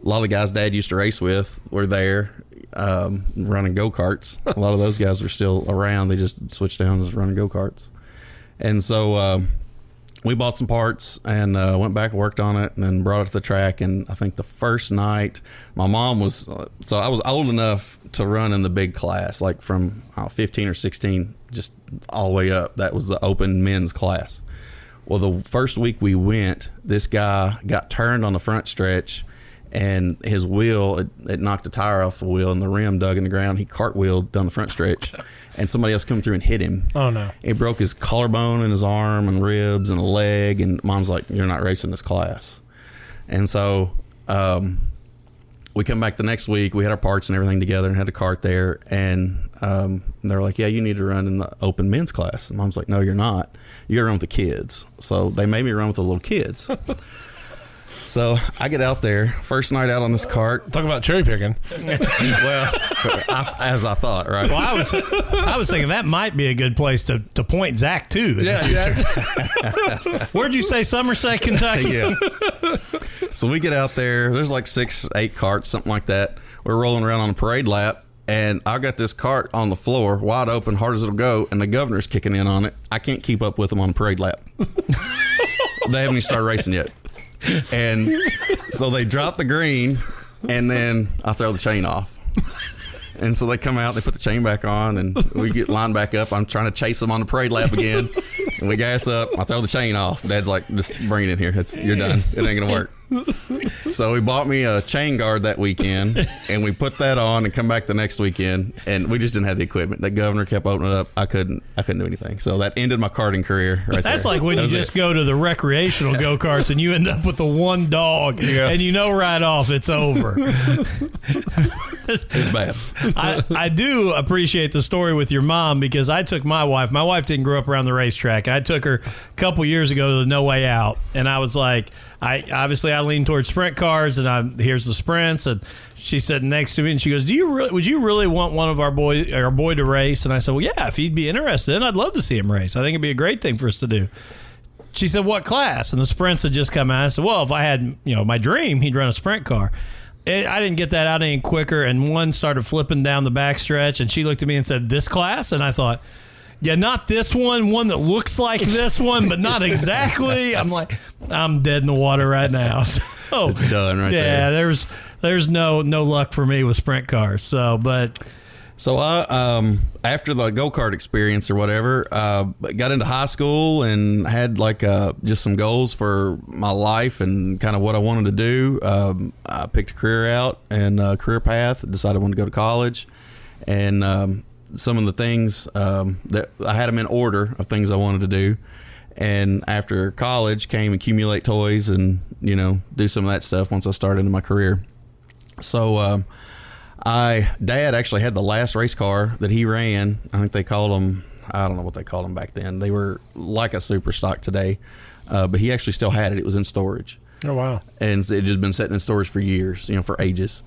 A lot of the guys Dad used to race with were there running go-karts. A lot of those guys were still around. They just switched down and was running go-karts. And so we bought some parts and went back and worked on it and then brought it to the track. And I think the first night my mom was – so I was old enough to run in the big class, like from 15 or 16 just all the way up. That was the open men's class. Well, the first week we went, this guy got turned on the front stretch, and his wheel, it knocked a tire off the wheel, and the rim dug in the ground. He cartwheeled down the front stretch, and somebody else come through and hit him. Oh, no. It broke his collarbone and his arm and ribs and a leg, and Mom's like, you're not racing this class. And so we come back the next week. We had our parts and everything together and had a cart there, and they're like, yeah, you need to run in the open men's class. And Mom's like, no, you're not. You got to run with the kids. So they made me run with the little kids. So I get out there, first night out on this cart. Talk about cherry picking. Well, as I thought, right? Well, I was thinking that might be a good place to point Zach to. Yeah. Where'd you say Somerset, Kentucky? Yeah. So we get out there. There's like 6, 8 carts, something like that. We're rolling around on a parade lap, and I got this cart on the floor, wide open, hard as it'll go, and the governor's kicking in on it. I can't keep up with them on a parade lap. They haven't even started racing yet. And so they drop the green, and then I throw the chain off. And so they come out, they put the chain back on, and we get lined back up. I'm trying to chase them on the parade lap again. And we gas up. I throw the chain off. Dad's like, just bring it in here. You're done. It ain't going to work. So he bought me a chain guard that weekend, and we put that on and come back the next weekend. And we just didn't have the equipment. The governor kept opening it up. I couldn't do anything. So that ended my karting career right there. That's like when you just go to the recreational go-karts and you end up with the one dog. Yeah. And you know right off it's over. It's bad. I do appreciate the story with your mom, because I took my wife. My wife didn't grow up around the racetrack. I took her a couple years ago to the No Way Out, and I was like, I lean towards sprint cars, and here's the sprints. And she sat next to me, and she goes, would you really want one of our boy to race? And I said, well, yeah, if he'd be interested, I'd love to see him race. I think it'd be a great thing for us to do. She said, what class? And the sprints had just come out. I said, well, if I had, you know, my dream, he'd run a sprint car. I didn't get that out any quicker, and one started flipping down the backstretch, and she looked at me and said, this class? And I thought, yeah, not this one that looks like this one, but not exactly. I'm like, I'm dead in the water right now. So, it's done right there. Yeah, there's no luck for me with sprint cars. So I, after the go-kart experience or whatever, got into high school and had just some goals for my life and kind of what I wanted to do. I picked a career out and a career path, decided I wanted to go to college. And some of the things that I had them in order of things I wanted to do. And after college came accumulate toys and, you know, do some of that stuff once I started into my career. So, Dad actually had the last race car that he ran. I think they called him I don't know what they called them back then. They were like a super stock today, but he actually still had it. It was in storage. Oh, wow. And it had just been sitting in storage for years, you know, for ages.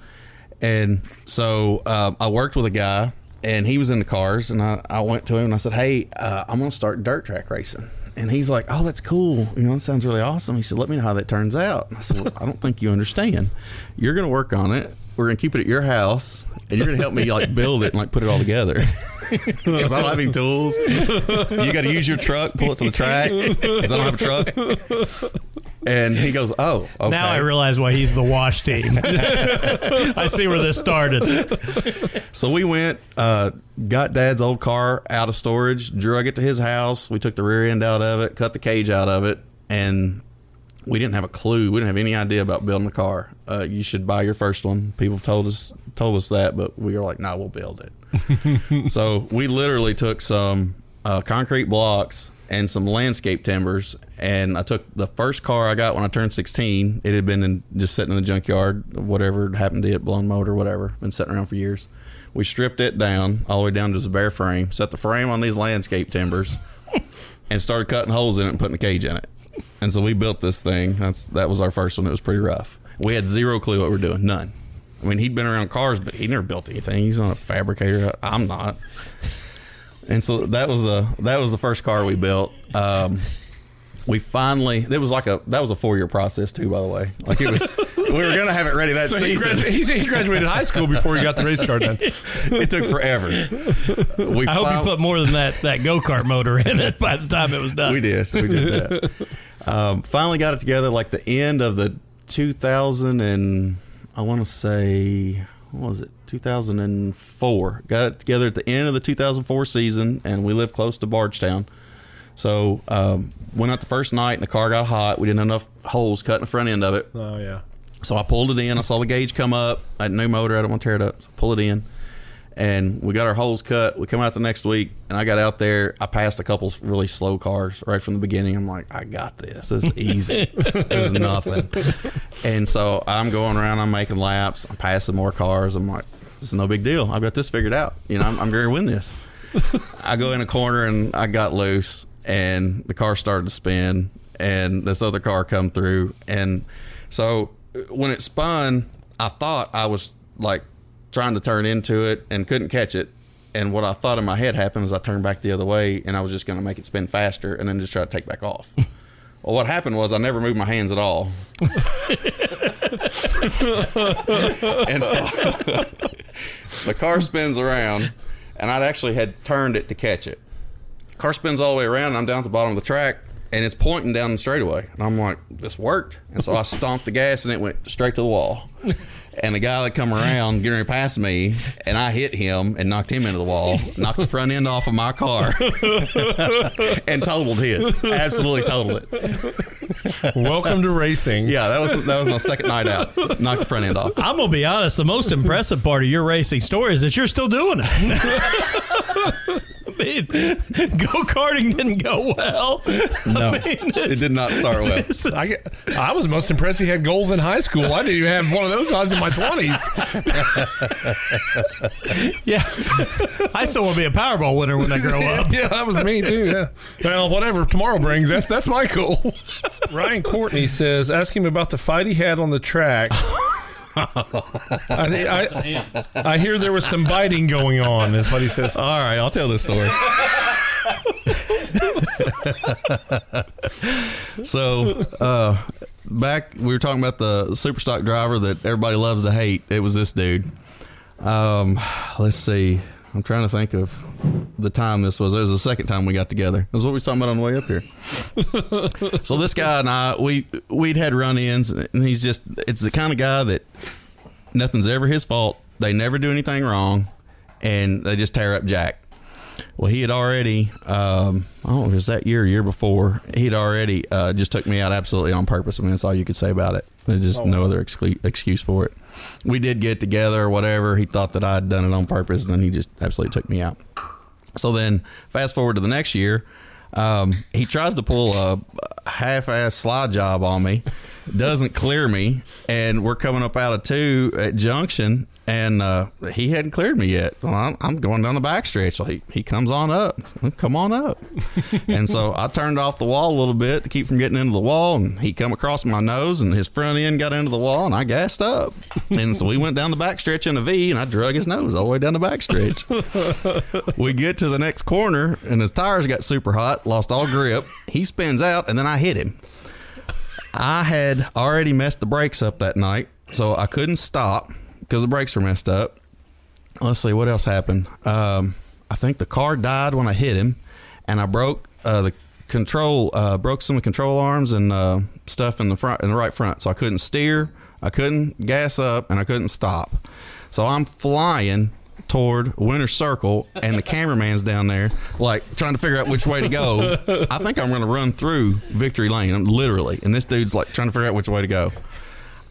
And so I worked with a guy, and he was into cars, and I went to him, and I said, hey, I'm going to start dirt track racing. And he's like, oh, that's cool. You know, that sounds really awesome. He said, let me know how that turns out. And I said, well, I don't think you understand. You're going to work on it. We're going to keep it at your house, and you're going to help me, like, build it and, like, put it all together. Because I don't have any tools. You got to use your truck, pull it to the track, because I don't have a truck. And he goes, oh, okay. Now I realize why he's the wash team. I see where this started. So we went, got Dad's old car out of storage, drug it to his house. We took the rear end out of it, cut the cage out of it, and we didn't have a clue. We didn't have any idea about building a car. You should buy your first one. People told us that, but we were like, nah, we'll build it. So we literally took some concrete blocks and some landscape timbers, and I took the first car I got when I turned 16. It had been just sitting in the junkyard, whatever happened to it, blown motor, whatever, been sitting around for years. We stripped it down, all the way down to the bare frame, set the frame on these landscape timbers, and started cutting holes in it and putting a cage in it. And so we built this thing. That was our first one. It was pretty rough. We had zero clue what we were doing, none. I mean, he'd been around cars, but he never built anything. He's not a fabricator. I'm not. And so that was the first car we built. We finally, that was a 4-year process too, by the way. Like it was, we were going to have it ready that season. He graduated high school before he got the race car done. It took forever. I hope you put more than that go-kart motor in it by the time it was done. We did that. Finally got it together like the end of the 2000 and I want to say, what was it? 2004. Got it together at the end of the 2004 season, and we lived close to Bargertown. So went out the first night, and the car got hot. We didn't have enough holes cut in the front end of it. Oh, yeah. So I pulled it in. I saw the gauge come up. I had a new motor. I don't want to tear it up. So I pulled it in, and we got our holes cut. We come out the next week, and I got out there. I passed a couple really slow cars right from the beginning. I'm like, I got this. It's easy. It was nothing. And so I'm going around. I'm making laps. I'm passing more cars. I'm like, this is no big deal. I've got this figured out. You know, I'm going to win this. I go in a corner, and I got loose, and the car started to spin, and this other car come through. And so when it spun, I thought I was, like, trying to turn into it and couldn't catch it. And what I thought in my head happened is I turned back the other way, and I was just going to make it spin faster and then just try to take back off. Well, what happened was I never moved my hands at all. And so the car spins around, and I'd actually had turned it to catch it. Car spins all the way around, and I'm down at the bottom of the track, and it's pointing down the straightaway. And I'm like, this worked. And so I stomped the gas, and it went straight to the wall. And the guy that come around getting ready past me, and I hit him and knocked him into the wall, knocked the front end off of my car, and totaled his. Absolutely totaled it. Welcome to racing. Yeah, that was my second night out. Knocked the front end off. I'm gonna be honest. The most impressive part of your racing story is that you're still doing it. I mean, go-karting didn't go well. No, it did not start well. I was most impressed he had goals in high school. I didn't even have one of those odds in my 20s. Yeah. I still want to be a Powerball winner when I grow up. Yeah, that was me too. Yeah. Well, whatever tomorrow brings, that's my goal. Ryan Courtney says, ask him about the fight he had on the track. I hear there was some biting going on, is what he says. All right, I'll tell this story. So, back, we were talking about the superstock driver that everybody loves to hate. It was this dude. Let's see. I'm trying to think of the time this was. It was the second time we got together. That's what we were talking about on the way up here. So this guy and I, we'd had run-ins, and he's just, it's the kind of guy that nothing's ever his fault. They never do anything wrong, and they just tear up Jack. Well, he had already, I don't know if it was that year or year before, he'd already just took me out absolutely on purpose. I mean, that's all you could say about it. There's just no other excuse for it. We did get together or whatever. He thought that I had done it on purpose, and then he just absolutely took me out. So then fast forward to the next year, he tries to pull a half-ass slide job on me, doesn't clear me, and we're coming up out of 2 at Junction, and he hadn't cleared me yet. Well, I'm going down the back stretch, so he comes on up. Come on up. And so I turned off the wall a little bit to keep from getting into the wall, and he come across my nose, and his front end got into the wall, and I gassed up. And so we went down the back stretch in a V, and I drug his nose all the way down the back stretch. We get to the next corner, and his tires got super hot, lost all grip. He spins out, and then I hit him. I had already messed the brakes up that night, so I couldn't stop because the brakes were messed up. Let's see, what else happened? I think the car died when I hit him, and I broke broke some of the control arms and stuff in the right front, so I couldn't steer, I couldn't gas up, and I couldn't stop. So I'm flying toward Winter Circle, and the cameraman's down there, like, trying to figure out which way to go. I think I'm going to run through Victory Lane, literally, and this dude's, like, trying to figure out which way to go.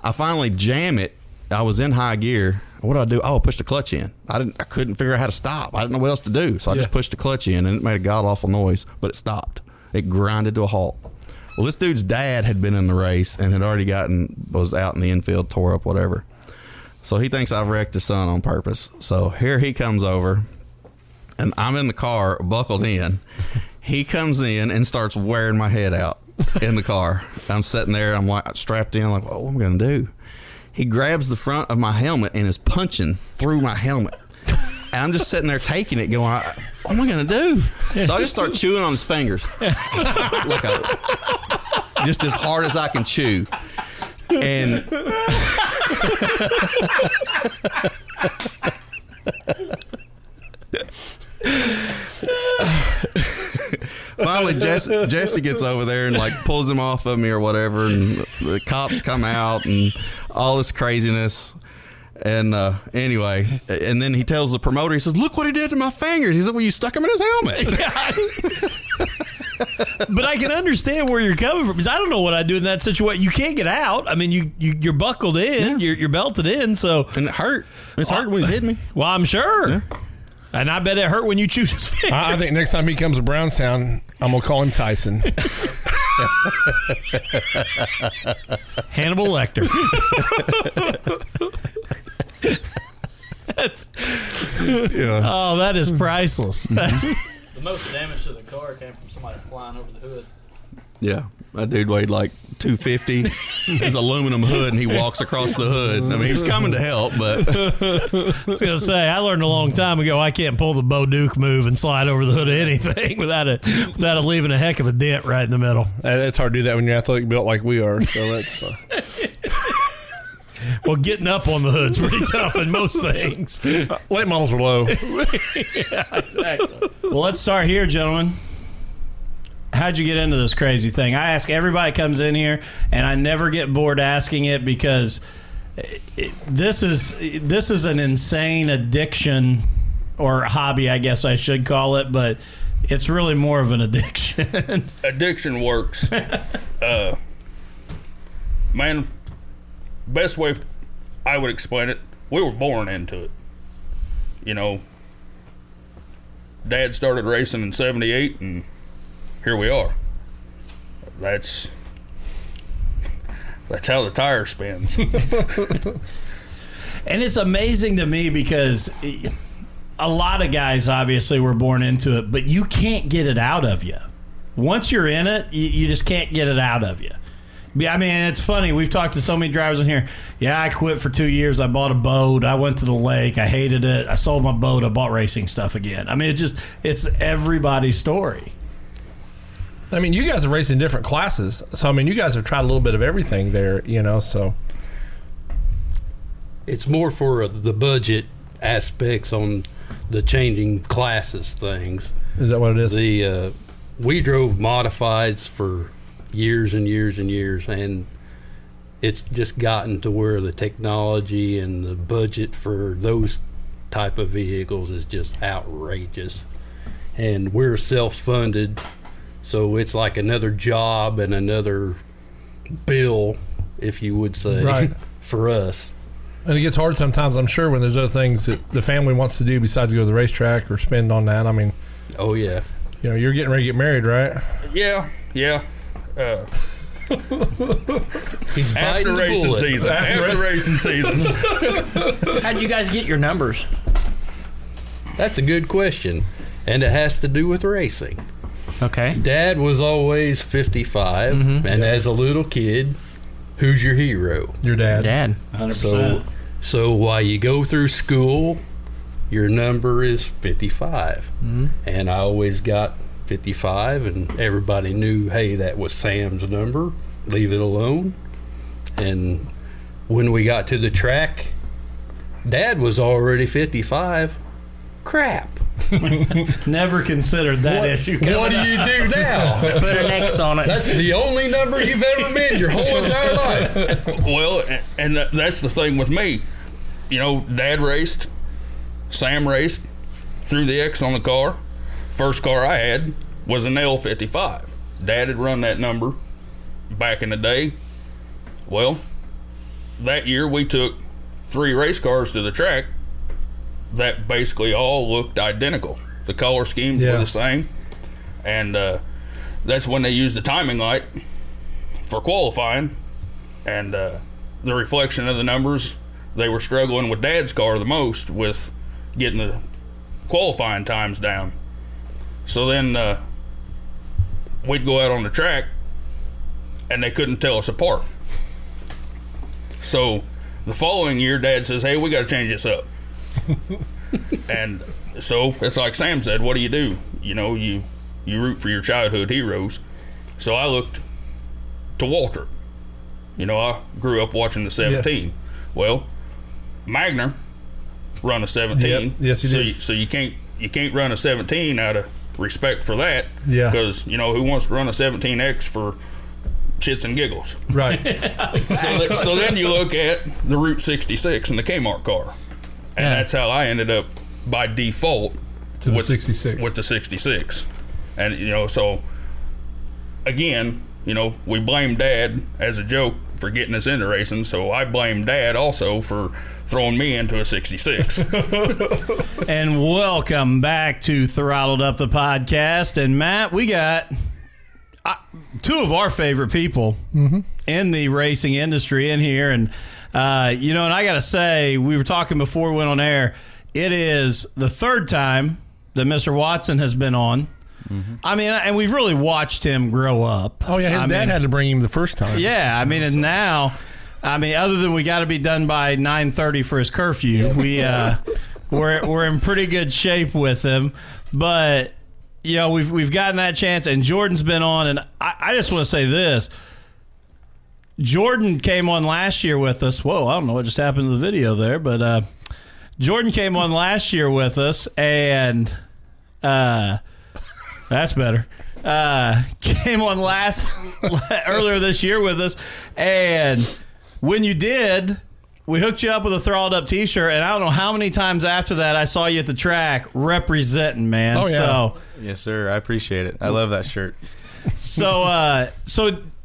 I finally jam it. I was in high gear. What do? Oh, I pushed the clutch in. I couldn't figure out how to stop. I didn't know what else to do, so I just pushed the clutch in, and it made a god-awful noise, but it stopped. It grinded to a halt. Well, this dude's dad had been in the race and had already was out in the infield, tore up, whatever. So he thinks I've wrecked his son on purpose. So here he comes over, and I'm in the car, buckled in. He comes in and starts wearing my head out in the car. I'm sitting there, I'm like strapped in, like, oh, what am I going to do? He grabs the front of my helmet and is punching through my helmet. And I'm just sitting there taking it, going, what am I going to do? So I just start chewing on his fingers. Just as hard as I can chew. And... Finally, Jesse gets over there and like pulls him off of me or whatever, and the cops come out and all this craziness. And anyway, and then he tells the promoter, he says, "Look what he did to my fingers." He said, "Well, you stuck him in his helmet." But I can understand where you're coming from, because I don't know what I'd do in that situation. You can't get out. I mean, you're buckled in, you're belted in, so. And it hurt. It's hurt when he's hitting me. Well, I'm sure. Yeah. And I bet it hurt when you chewed his fingers. I think next time he comes to Brownstown, I'm going to call him Tyson. Hannibal Lecter. Oh, that is priceless. The most damage to the car came from somebody flying over the hood. Yeah, that dude weighed like 250. His aluminum hood, and he walks across the hood. I mean, he was coming to help, but I was gonna say, I learned a long time ago I can't pull the Bo Duke move and slide over the hood of anything without leaving a heck of a dent right in the middle. That's hard to do that when you're athletic built like we are. So that's. Well, getting up on the hood's pretty tough in most things. Late models are low. Exactly. Well, let's start here, gentlemen. How'd you get into this crazy thing? I ask everybody that comes in here, and I never get bored asking it, because this is an insane addiction, or hobby, I guess I should call it, but it's really more of an addiction. Addiction works. Man, best way I would explain it, we were born into it. You know, Dad started racing in 78, and here we are. That's how the tire spins. And it's amazing to me, because a lot of guys obviously were born into it, but you can't get it out of you. Once you're in it, you just can't get it out of you. I mean, it's funny. We've talked to so many drivers in here. Yeah, I quit for 2 years. I bought a boat. I went to the lake. I hated it. I sold my boat. I bought racing stuff again. I mean, it's everybody's story. I mean, you guys are racing different classes. So, I mean, you guys have tried a little bit of everything there, you know, so. It's more for the budget aspects on the changing classes things. Is that what it is? We drove modifieds for years and years and years, and it's just gotten to where the technology and the budget for those type of vehicles is just outrageous. And we're self-funded. So it's like another job and another bill, if you would say, right, for us. And it gets hard sometimes, I'm sure, when there's other things that the family wants to do besides go to the racetrack or spend on that. I mean, oh yeah, you know, you're getting ready to get married, right? Yeah, yeah. He's biting the bullet. Season. After racing season. How'd you guys get your numbers? That's a good question, and it has to do with racing. Okay. Dad was always 55, mm-hmm. and as a little kid, who's your hero? Your dad. 100%. So while you go through school, your number is 55, mm-hmm. and I always got 55, and everybody knew, hey, that was Sam's number. Leave it alone. And when we got to the track, Dad was already 55. Crap. Never considered that issue. What do you do now? Put an X on it. That's the only number you've ever been your whole entire life. Well, and that's the thing with me. You know, Dad raced, Sam raced, threw the X on the car. First car I had was an L55. Dad had run that number back in the day. Well, that year we took 3 race cars to the track that basically all looked identical. The color schemes were the same, and that's when they used the timing light for qualifying, and the reflection of the numbers. They were struggling with Dad's car the most with getting the qualifying times down. So then we'd go out on the track and they couldn't tell us apart. So the following year, Dad says, hey, we got to change this up. And so it's like Sam said, what do? You know, you root for your childhood heroes. So I looked to Walter. You know, I grew up watching the 17. Yeah. Well, Magner run a 17. Yep. Yes, he did. So you can't run a 17 out of respect for that. Yeah. Because, you know, who wants to run a 17X for shits and giggles? Right. Exactly. So then you look at the Route 66 and the Kmart car. And that's how I ended up by default to the 66. With the 66. And, you know, so, again, you know, we blame Dad as a joke for getting us into racing, so I blame Dad also for throwing me into a 66. And welcome back to Throttled Up the Podcast. And, Matt, we got two of our favorite people mm-hmm. in the racing industry in here. And, you know, and I got to say, we were talking before we went on air, it is the third time that Mr. Watson has been on. Mm-hmm. I mean, and we've really watched him grow up. Oh, yeah, his dad had to bring him the first time. Yeah, I mean, and now, I mean, other than we got to be done by 9:30 for his curfew, we're in pretty good shape with him. But, you know, we've gotten that chance, and Jordan's been on, and I just want to say this. Jordan came on last year with us. Whoa, I don't know what just happened to the video there, but Jordan came on last year with us, and that's better. Came on earlier this year with us, and when you did, we hooked you up with a Throttled Up t-shirt, and I don't know how many times after that I saw you at the track representing, man. Oh, yeah. So, yes, sir. I appreciate it. I love that shirt. So.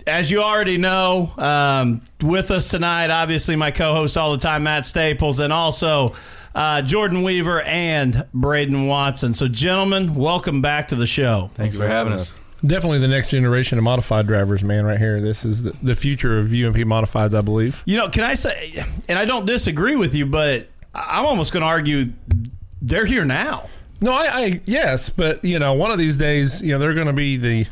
As you already know, with us tonight, obviously my co-host all the time, Matt Staples, and also Jordan Weaver and Braden Watson. So, gentlemen, welcome back to the show. Thanks for having us. Definitely the next generation of modified drivers, man, right here. This is the future of UMP Modifieds, I believe. You know, can I say, and I don't disagree with you, but I'm almost going to argue they're here now. No, yes, but, you know, one of these days, you know, they're going to be the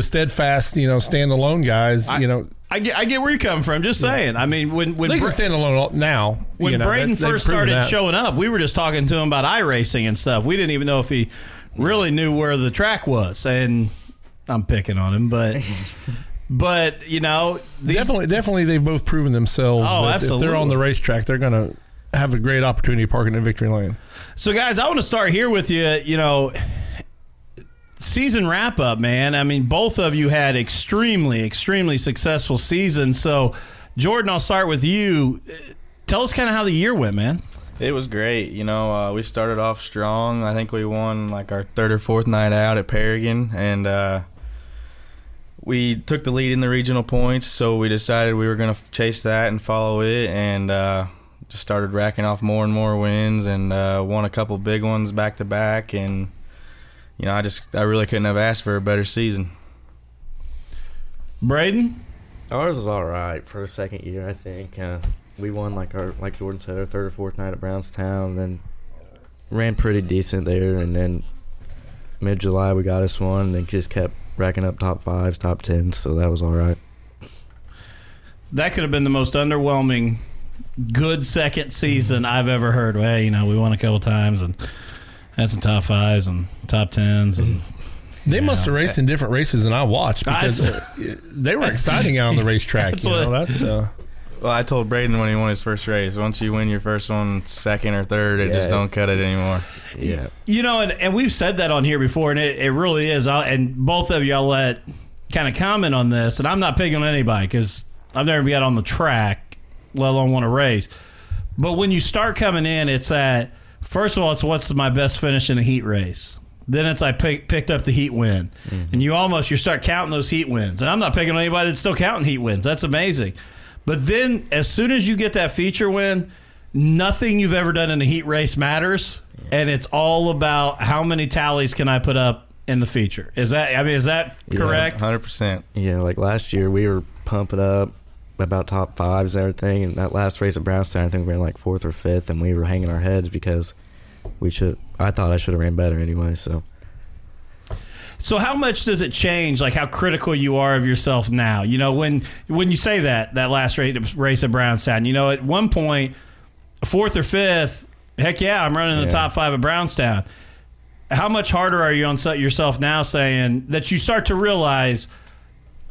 steadfast, you know, standalone guys, you know. I get where you come from, just saying. Yeah. I mean, when they can stand alone now. When Braden first started showing up, we were just talking to him about iRacing and stuff. We didn't even know if he really knew where the track was. And I'm picking on him, but... but, you know... Definitely they've both proven themselves. Oh, absolutely. If they're on the racetrack, they're going to have a great opportunity parking in Victory Lane. So, guys, I want to start here with you, you know... Season wrap-up, man. I mean, both of you had extremely, extremely successful seasons. So, Jordan, I'll start with you. Tell us kind of how the year went, man. It was great. You know, we started off strong. I think we won, like, our third or fourth night out at Paragon. And we took the lead in the regional points, so we decided we were going to chase that and follow it. And just started racking off more and more wins and won a couple big ones back-to-back and... you know, I really couldn't have asked for a better season. Braden? Ours was all right for the second year, I think. We won, like Jordan said, our third or fourth night at Brownstown, then ran pretty decent there, and then mid-July we got us one, and then just kept racking up top fives, top tens, so that was all right. That could have been the most underwhelming good second season I've ever heard. Well, you know, we won a couple times and had some top fives and top tens. And they must have raced in different races than I watched, because they were exciting out on the racetrack. Well, I told Braden when he won his first race, once you win your first one, second or third, it just don't cut it anymore. Yeah, you know, and we've said that on here before, and it really is. And both of y'all let kind of comment on this, and I'm not picking on anybody because I've never been out on the track, let alone won a race. But when you start coming in, it's at, first of all, it's what's my best finish in a heat race. Then it's I picked up the heat win. Mm-hmm. And you start counting those heat wins. And I'm not picking on anybody that's still counting heat wins. That's amazing. But then as soon as you get that feature win, nothing you've ever done in a heat race matters. Yeah. And it's all about how many tallies can I put up in the feature. Is that correct? 100%. Yeah, like last year we were pumping up about top fives and everything, and that last race at Brownstown I think we ran like fourth or fifth, and we were hanging our heads because I thought I should have ran better anyway. So how much does it change, like how critical you are of yourself now? You know, when you say that last race at Brownstown, you know, at one point fourth or fifth, heck yeah, I'm running the top five at Brownstown. How much harder are you on yourself now, saying that you start to realize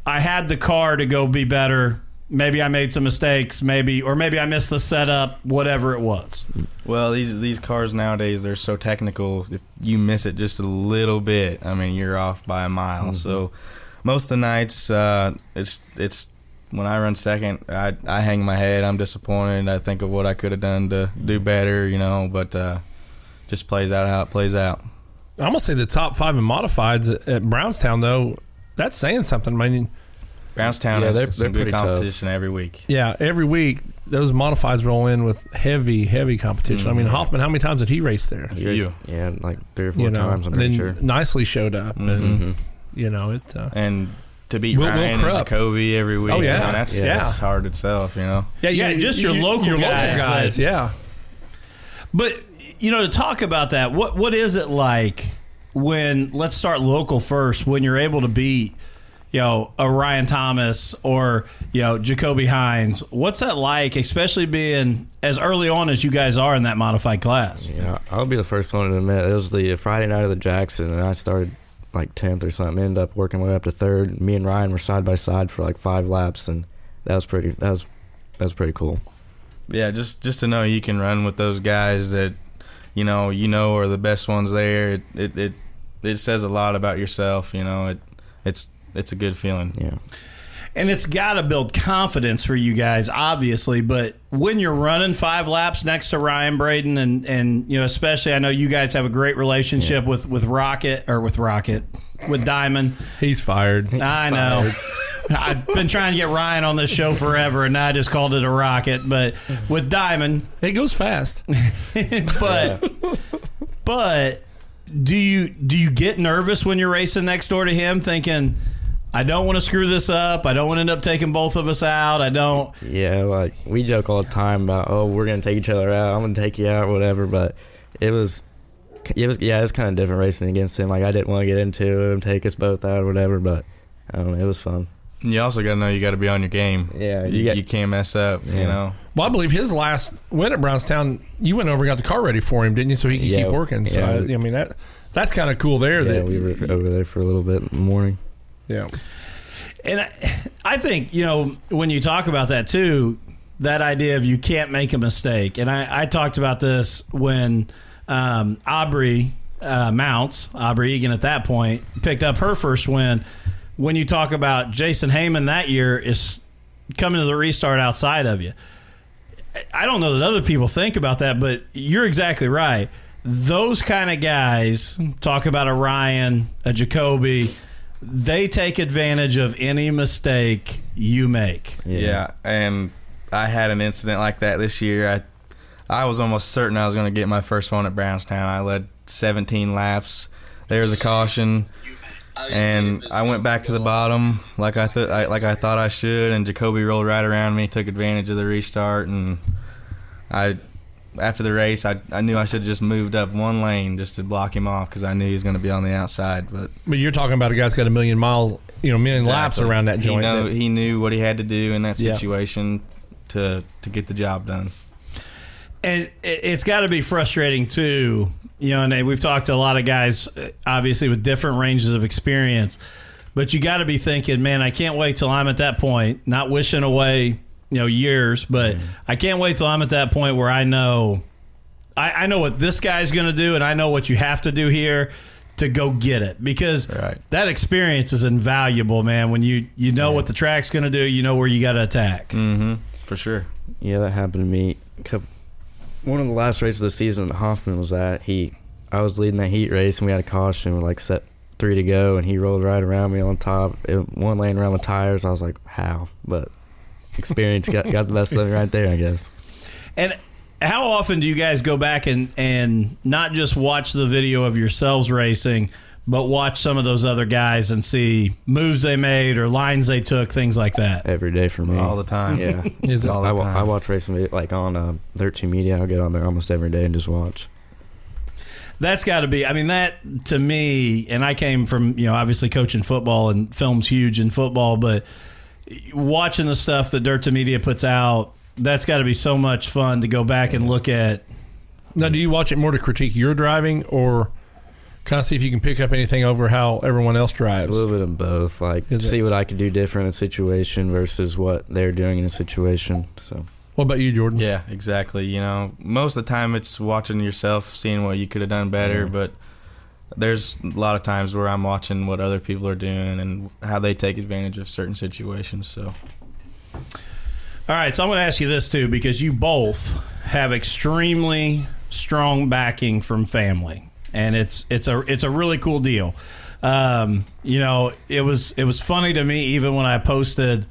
I had the car to go be better? Maybe I made some mistakes, maybe I missed the setup, whatever it was. Well, these cars nowadays, they're so technical. If you miss it just a little bit, I mean, you're off by a mile. Mm-hmm. So most of the nights, it's when I run second, I hang my head. I'm disappointed. I think of what I could have done to do better, you know, but just plays out how it plays out. I'm going to say the top five in modifieds at Brownstown, though, that's saying something. I mean, Brownstown is some good competition tough. Every week. Yeah, every week those modifieds roll in with heavy, heavy competition. Mm-hmm. I mean, Hoffman, how many times did he race there? Yeah, like three or four times. I'm pretty sure. Nicely showed up, mm-hmm. and you know it. And to beat Ryan and Jacoby every week. Oh yeah, you know, that's hard itself. You know. Yeah, just your local guys. Yeah. But you know, to talk about that, what is it like when, let's start local first, when you're able to beat, you know, a Ryan Thomas or, you know, Jacoby Hines? What's that like, especially being as early on as you guys are in that modified class? Yeah, I'll be the first one to admit, it was the Friday night of the Jackson, and I started like 10th or something, ended up working my way up to 3rd. Me and Ryan were side by side for like 5 laps, and that was pretty cool. Yeah, just to know you can run with those guys that you know are the best ones there, it says a lot about yourself, you know. It's a good feeling. Yeah. And it's got to build confidence for you guys, obviously, but when you're running 5 laps next to Ryan, Braden, and you know, especially, I know you guys have a great relationship with Diamond. He's fired. I know. I've been trying to get Ryan on this show forever, and I just called it a rocket, but with Diamond, it goes fast. But do you get nervous when you're racing next door to him, thinking, I don't want to screw this up, I don't want to end up taking both of us out, I don't... Yeah, like, we joke all the time about, oh, we're going to take each other out, I'm going to take you out, whatever, but it was kind of different racing against him. Like, I didn't want to get into him, take us both out or whatever, but I don't know, it was fun. You also got to know you got to be on your game. Yeah. You can't mess up, you know. Well, I believe his last win at Brownstown, you went over and got the car ready for him, didn't you, so he could keep working. So, I mean, that's kind of cool there. Yeah, we were over there for a little bit in the morning. Yeah. And I think, you know, when you talk about that, too, that idea of you can't make a mistake. And I talked about this when Aubrey Mounts, Aubrey Egan at that point, picked up her first win. When you talk about Jason Heyman that year is coming to the restart outside of you. I don't know that other people think about that, but you're exactly right. Those kind of guys, talk about a Ryan, a Jacoby, they take advantage of any mistake you make. Yeah, and I had an incident like that this year. I was almost certain I was going to get my first one at Brownstown. I led 17 laps. There's a caution. And I went back to the bottom like I thought I should, and Jacoby rolled right around me, took advantage of the restart, and after the race, I knew I should have just moved up one lane just to block him off because I knew he was going to be on the outside. But you're talking about a guy that's got a million laps around that joint. He knew what he had to do in that situation to get the job done. And it's got to be frustrating too, and we've talked to a lot of guys, obviously, with different ranges of experience. But you got to be thinking, man, I can't wait till I'm at that point, not wishing away years, but I can't wait till I'm at that point where I know I know what this guy's going to do, and I know what you have to do here to go get it, because that experience is invaluable, man. When you know what the track's going to do, you know where you got to attack. Mm-hmm. For sure. Yeah, that happened to me. One of the last races of the season that Hoffman was at, I was leading that heat race, and we had a caution. We set 3 to go, and he rolled right around me on top. One lane around the tires. I was like, how? But experience got the best of me right there, I guess. And how often do you guys go back and not just watch the video of yourselves racing, but watch some of those other guys and see moves they made or lines they took, things like that? Every day for me. All the time. Yeah. All the time. I watch racing video, on Dirt to Media. I'll get on there almost every day and just watch. That's got to be, that to me, and I came from, obviously coaching football, and film's huge in football, but watching the stuff that Dirt to Media puts out, that's got to be so much fun to go back and look at. Now, do you watch it more to critique your driving or kind of see if you can pick up anything over how everyone else drives? A little bit of both. See what I could do different in a situation versus what they're doing in a situation. So, what about you, Jordan? Yeah, exactly. Most of the time it's watching yourself, seeing what you could have done better, but there's a lot of times where I'm watching what other people are doing and how they take advantage of certain situations. So, all right, so I'm going to ask you this too, because you both have extremely strong backing from family. And it's a really cool deal. It was funny to me even when I posted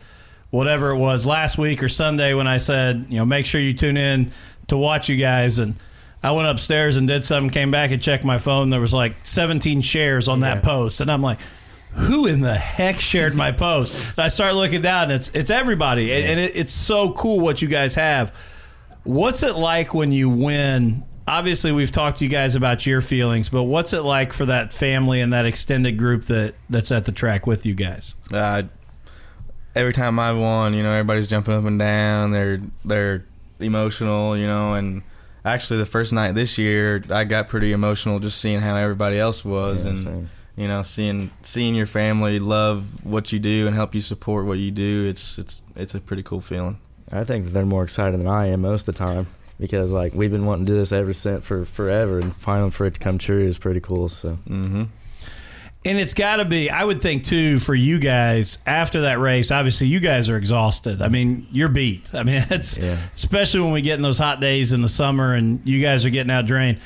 whatever it was last week or Sunday when I said, make sure you tune in to watch you guys. And I went upstairs and did something, came back and checked my phone. There was 17 shares on that post. And I'm like, who in the heck shared my post? And I start looking down, and it's everybody. Yeah. And it's so cool what you guys have. What's it like when you win? Obviously, we've talked to you guys about your feelings, but what's it like for that family and that extended group that's at the track with you guys? Every time I won, everybody's jumping up and down. They're emotional, and actually the first night this year, I got pretty emotional just seeing how everybody else was, seeing your family love what you do and help you support what you do. It's a pretty cool feeling. I think they're more excited than I am most of the time. Because we've been wanting to do this ever since for forever, and finally for it to come true is pretty cool. So, And it's got to be, I would think too, for you guys after that race. Obviously, you guys are exhausted. You're beat. Especially when we get in those hot days in the summer and you guys are getting out drained.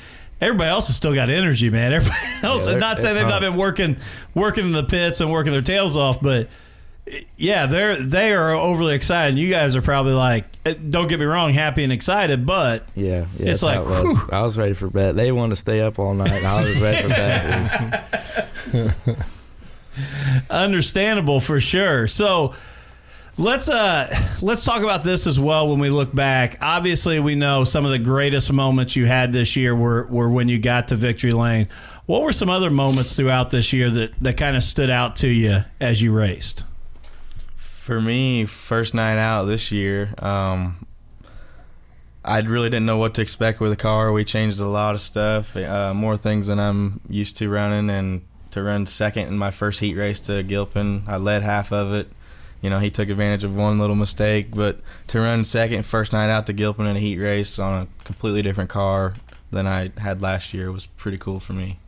Everybody else has still got energy, man. Everybody else, and not saying they've not been working in the pits and working their tails off, but. Yeah, they are overly excited. You guys are probably don't get me wrong, happy and excited, but yeah it's like, I was ready for bed. They wanted to stay up all night, and I was ready for bed. Understandable for sure. So let's talk about this as well when we look back. Obviously, we know some of the greatest moments you had this year were when you got to victory lane. What were some other moments throughout this year that kind of stood out to you as you raced? For me, first night out this year, I really didn't know what to expect with the car. We changed a lot of stuff, more things than I'm used to running, and to run second in my first heat race to Gilpin, I led half of it. He took advantage of one little mistake, but to run second first night out to Gilpin in a heat race on a completely different car than I had last year was pretty cool for me.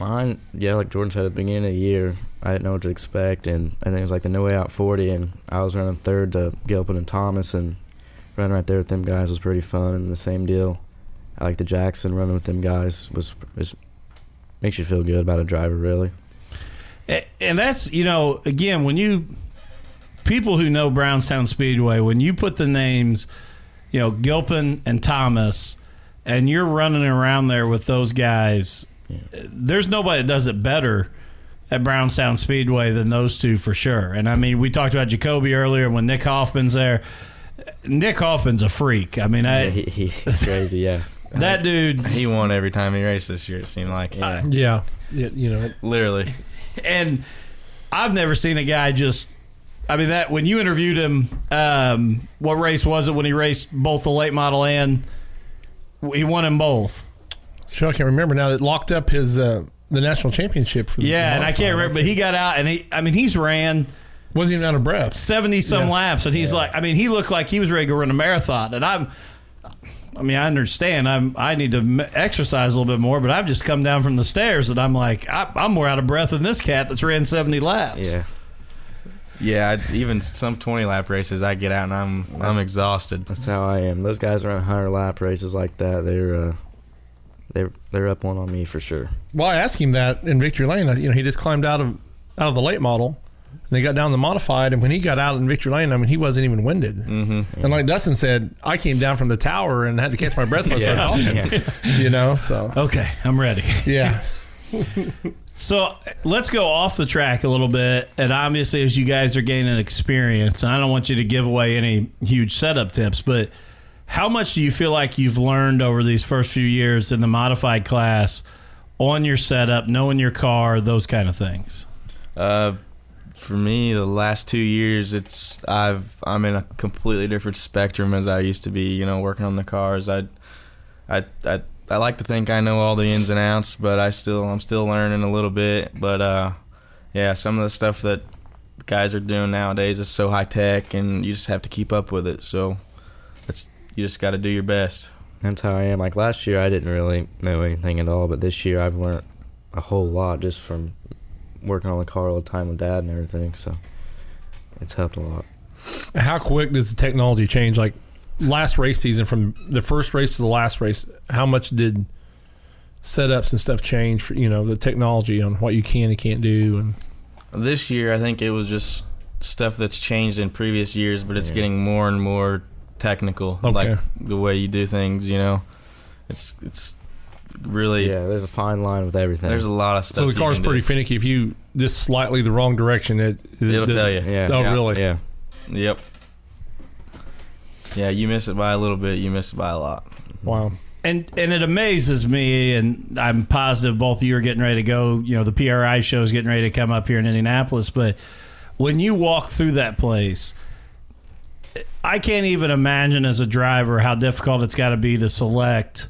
Mine, like Jordan said at the beginning of the year, I didn't know what to expect, and I think it was the No Way Out 40, and I was running third to Gilpin and Thomas, and running right there with them guys was pretty fun, and the same deal. I like the Jackson, running with them guys was makes you feel good about a driver, really. And that's, again, when people who know Brownstown Speedway, when you put the names, Gilpin and Thomas, and you're running around there with those guys, Yeah. There's nobody that does it better at Brownstown Speedway than those two for sure. And, I mean, we talked about Jacoby earlier when Nick Hoffman's there. Nick Hoffman's a freak. I mean, he's crazy, yeah. That dude. He won every time he raced this year, it seemed like. Yeah, you know. Literally. And I've never seen a guy just... I mean, that when you interviewed him, what race was it when he raced both the late model and he won them both? Sure, I can't remember now. It locked up his the national championship. For the and I can't remember, but he got out and he's ran. Wasn't even out of breath. 70-some laps, and he's like, I mean, he looked like he was ready to go run a marathon. And I understand. I need to exercise a little bit more, but I've just come down from the stairs, and I'm like, I'm more out of breath than this cat that's ran 70 laps. Yeah. Yeah, even some 20-lap races, I get out and I'm exhausted. That's how I am. Those guys around 100-lap races like that, they're up one on me for sure. Well, I asked him that in Victory Lane. You know, he just climbed out of the late model, and they got down the modified. And when he got out in Victory Lane, I mean, he wasn't even winded. Mm-hmm. And like Dustin said, I came down from the tower and had to catch my breath when I started talking. Yeah. You know, so okay, I'm ready. Yeah. So let's go off the track a little bit, and obviously as you guys are gaining experience, and I don't want you to give away any huge setup tips, but how much do you feel like you've learned over these first few years in the modified class on your setup, knowing your car, those kind of things? For me, the last 2 years, I'm in a completely different spectrum as I used to be, you know, working on the cars. I like to think I know all the ins and outs, but I'm still learning a little bit. But some of the stuff that guys are doing nowadays is so high tech, and you just have to keep up with it. So you just got to do your best. That's how I am. Like last year, I didn't really know anything at all, but this year I've learned a whole lot just from working on the car all the time with Dad and everything. So it's helped a lot. How quick does the technology change? Like, last race season, from the first race to the last race, how much did setups and stuff change for, you know, the technology on what you can and can't do? And this year, I think it was just stuff that's changed in previous years, but it's getting more and more technical, like the way you do things, you know. It's really... Yeah, there's a fine line with everything. There's a lot of stuff. So the car's pretty finicky. If you just slightly the wrong direction, it'll tell you. Yeah. Oh, yeah. Really? Yeah. Yep. Yeah, you miss it by a little bit, you miss it by a lot. Wow. And it amazes me, and I'm positive both of you are getting ready to go. You know, the PRI show is getting ready to come up here in Indianapolis. But when you walk through that place, I can't even imagine as a driver how difficult it's got to be to select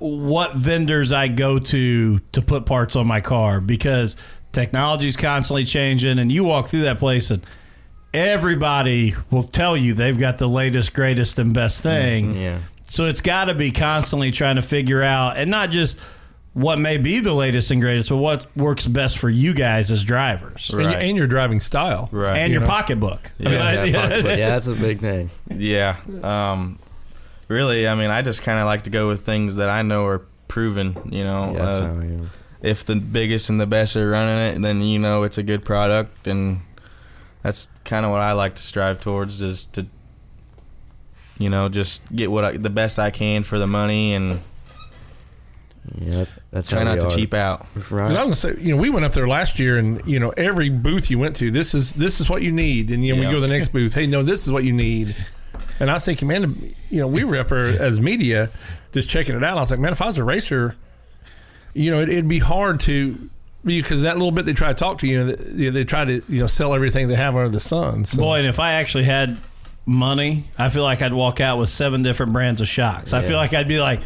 what vendors I go to put parts on my car, because technology's constantly changing, and you walk through that place and everybody will tell you they've got the latest, greatest, and best thing. Yeah. So it's got to be constantly trying to figure out, and not just what may be the latest and greatest, but what works best for you guys as drivers. Right. And your driving style. Right. And your pocketbook. Yeah. I mean, pocketbook. Yeah, that's a big thing. Yeah. Really, I mean, I just kind of like to go with things that I know are proven, you know. Yeah, that's how I am. If the biggest and the best are running it, then you know it's a good product, and that's kind of what I like to strive towards, is to, you know, just get the best I can for the money, and that's try not to cheap out. Right. I was gonna say, you know, we went up there last year, and you know, every booth you went to, this is what you need, and you know, we go to the next booth. Hey, no, this is what you need. And I was thinking, man, you know, we were up there as media, just checking it out. I was like, man, if I was a racer, you know, it'd be hard to. Because that little bit they try to talk to you, they try to, you know, sell everything they have under the sun. So. Boy, and if I actually had money, I feel like I'd walk out with 7 different brands of shocks. Yeah. I feel like I'd be like,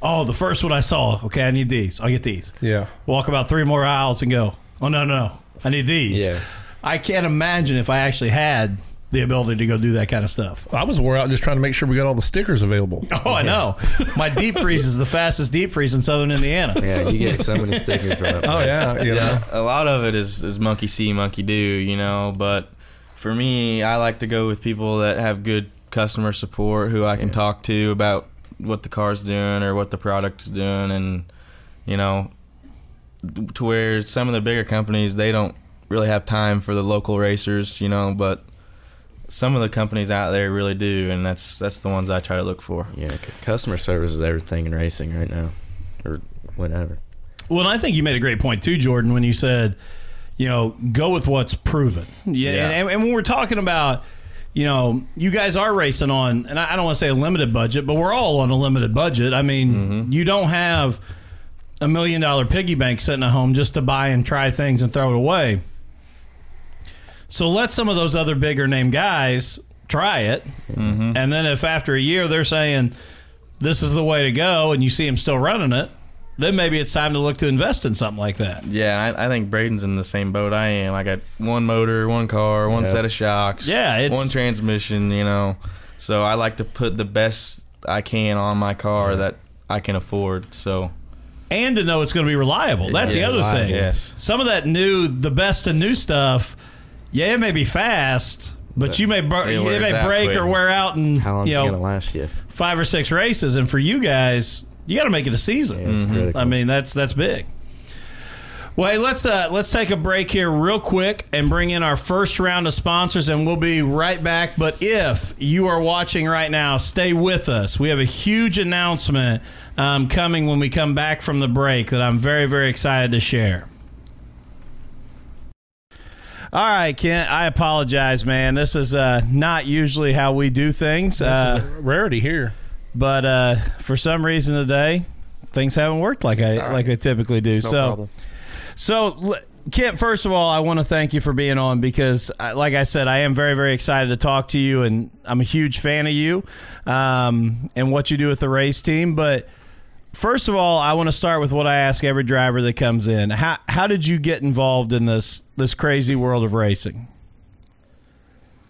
oh, the first one I saw, okay, I need these. I'll get these. Yeah. Walk about 3 more aisles and go, oh, no, I need these. Yeah. I can't imagine if I actually had the ability to go do that kind of stuff. I was wore out just trying to make sure we got all the stickers available. Oh, I know. My deep freeze is the fastest deep freeze in southern Indiana. Yeah, you get so many stickers on that place. Oh, yeah. You know. A lot of it is monkey see, monkey do, you know. But for me, I like to go with people that have good customer support, who I can talk to about what the car's doing or what the product's doing. And, you know, to where some of the bigger companies, they don't really have time for the local racers, you know, but some of the companies out there really do, and that's the ones I try to look for. Yeah, customer service is everything in racing right now, or whatever. Well, and I think you made a great point, too, Jordan, when you said, you know, go with what's proven. Yeah. And when we're talking about, you know, you guys are racing on, and I don't want to say a limited budget, but we're all on a limited budget. I mean, you don't have $1 million piggy bank sitting at home just to buy and try things and throw it away. So let some of those other bigger name guys try it. And then if after a year they're saying this is the way to go and you see them still running it, then maybe it's time to look to invest in something like that. Yeah, I think Braden's in the same boat I am. I got one motor, one car, one set of shocks, one transmission, you know. So I like to put the best I can on my car that I can afford, so... And to know it's going to be reliable. That's the other thing. Some of that new, the best and new stuff, it may be fast, but you may break or wear out in, how long is it going to last you? 5 or 6 races. And for you guys, you got to make it a season. Yeah, I mean, that's big. Well, hey, let's take a break here real quick and bring in our first round of sponsors, and we'll be right back. But if you are watching right now, stay with us. We have a huge announcement coming when we come back from the break that I'm very, very excited to share. All right, Kent, I apologize, man. This is not usually how we do things. This is a rarity here. But for some reason today, things haven't worked like they typically do. It's no problem. So, Kent, first of all, I want to thank you for being on because, like I said, I am very, very excited to talk to you, and I'm a huge fan of you and what you do with the race team. But first of all, I want to start with what I ask every driver that comes in. How did you get involved in this crazy world of racing?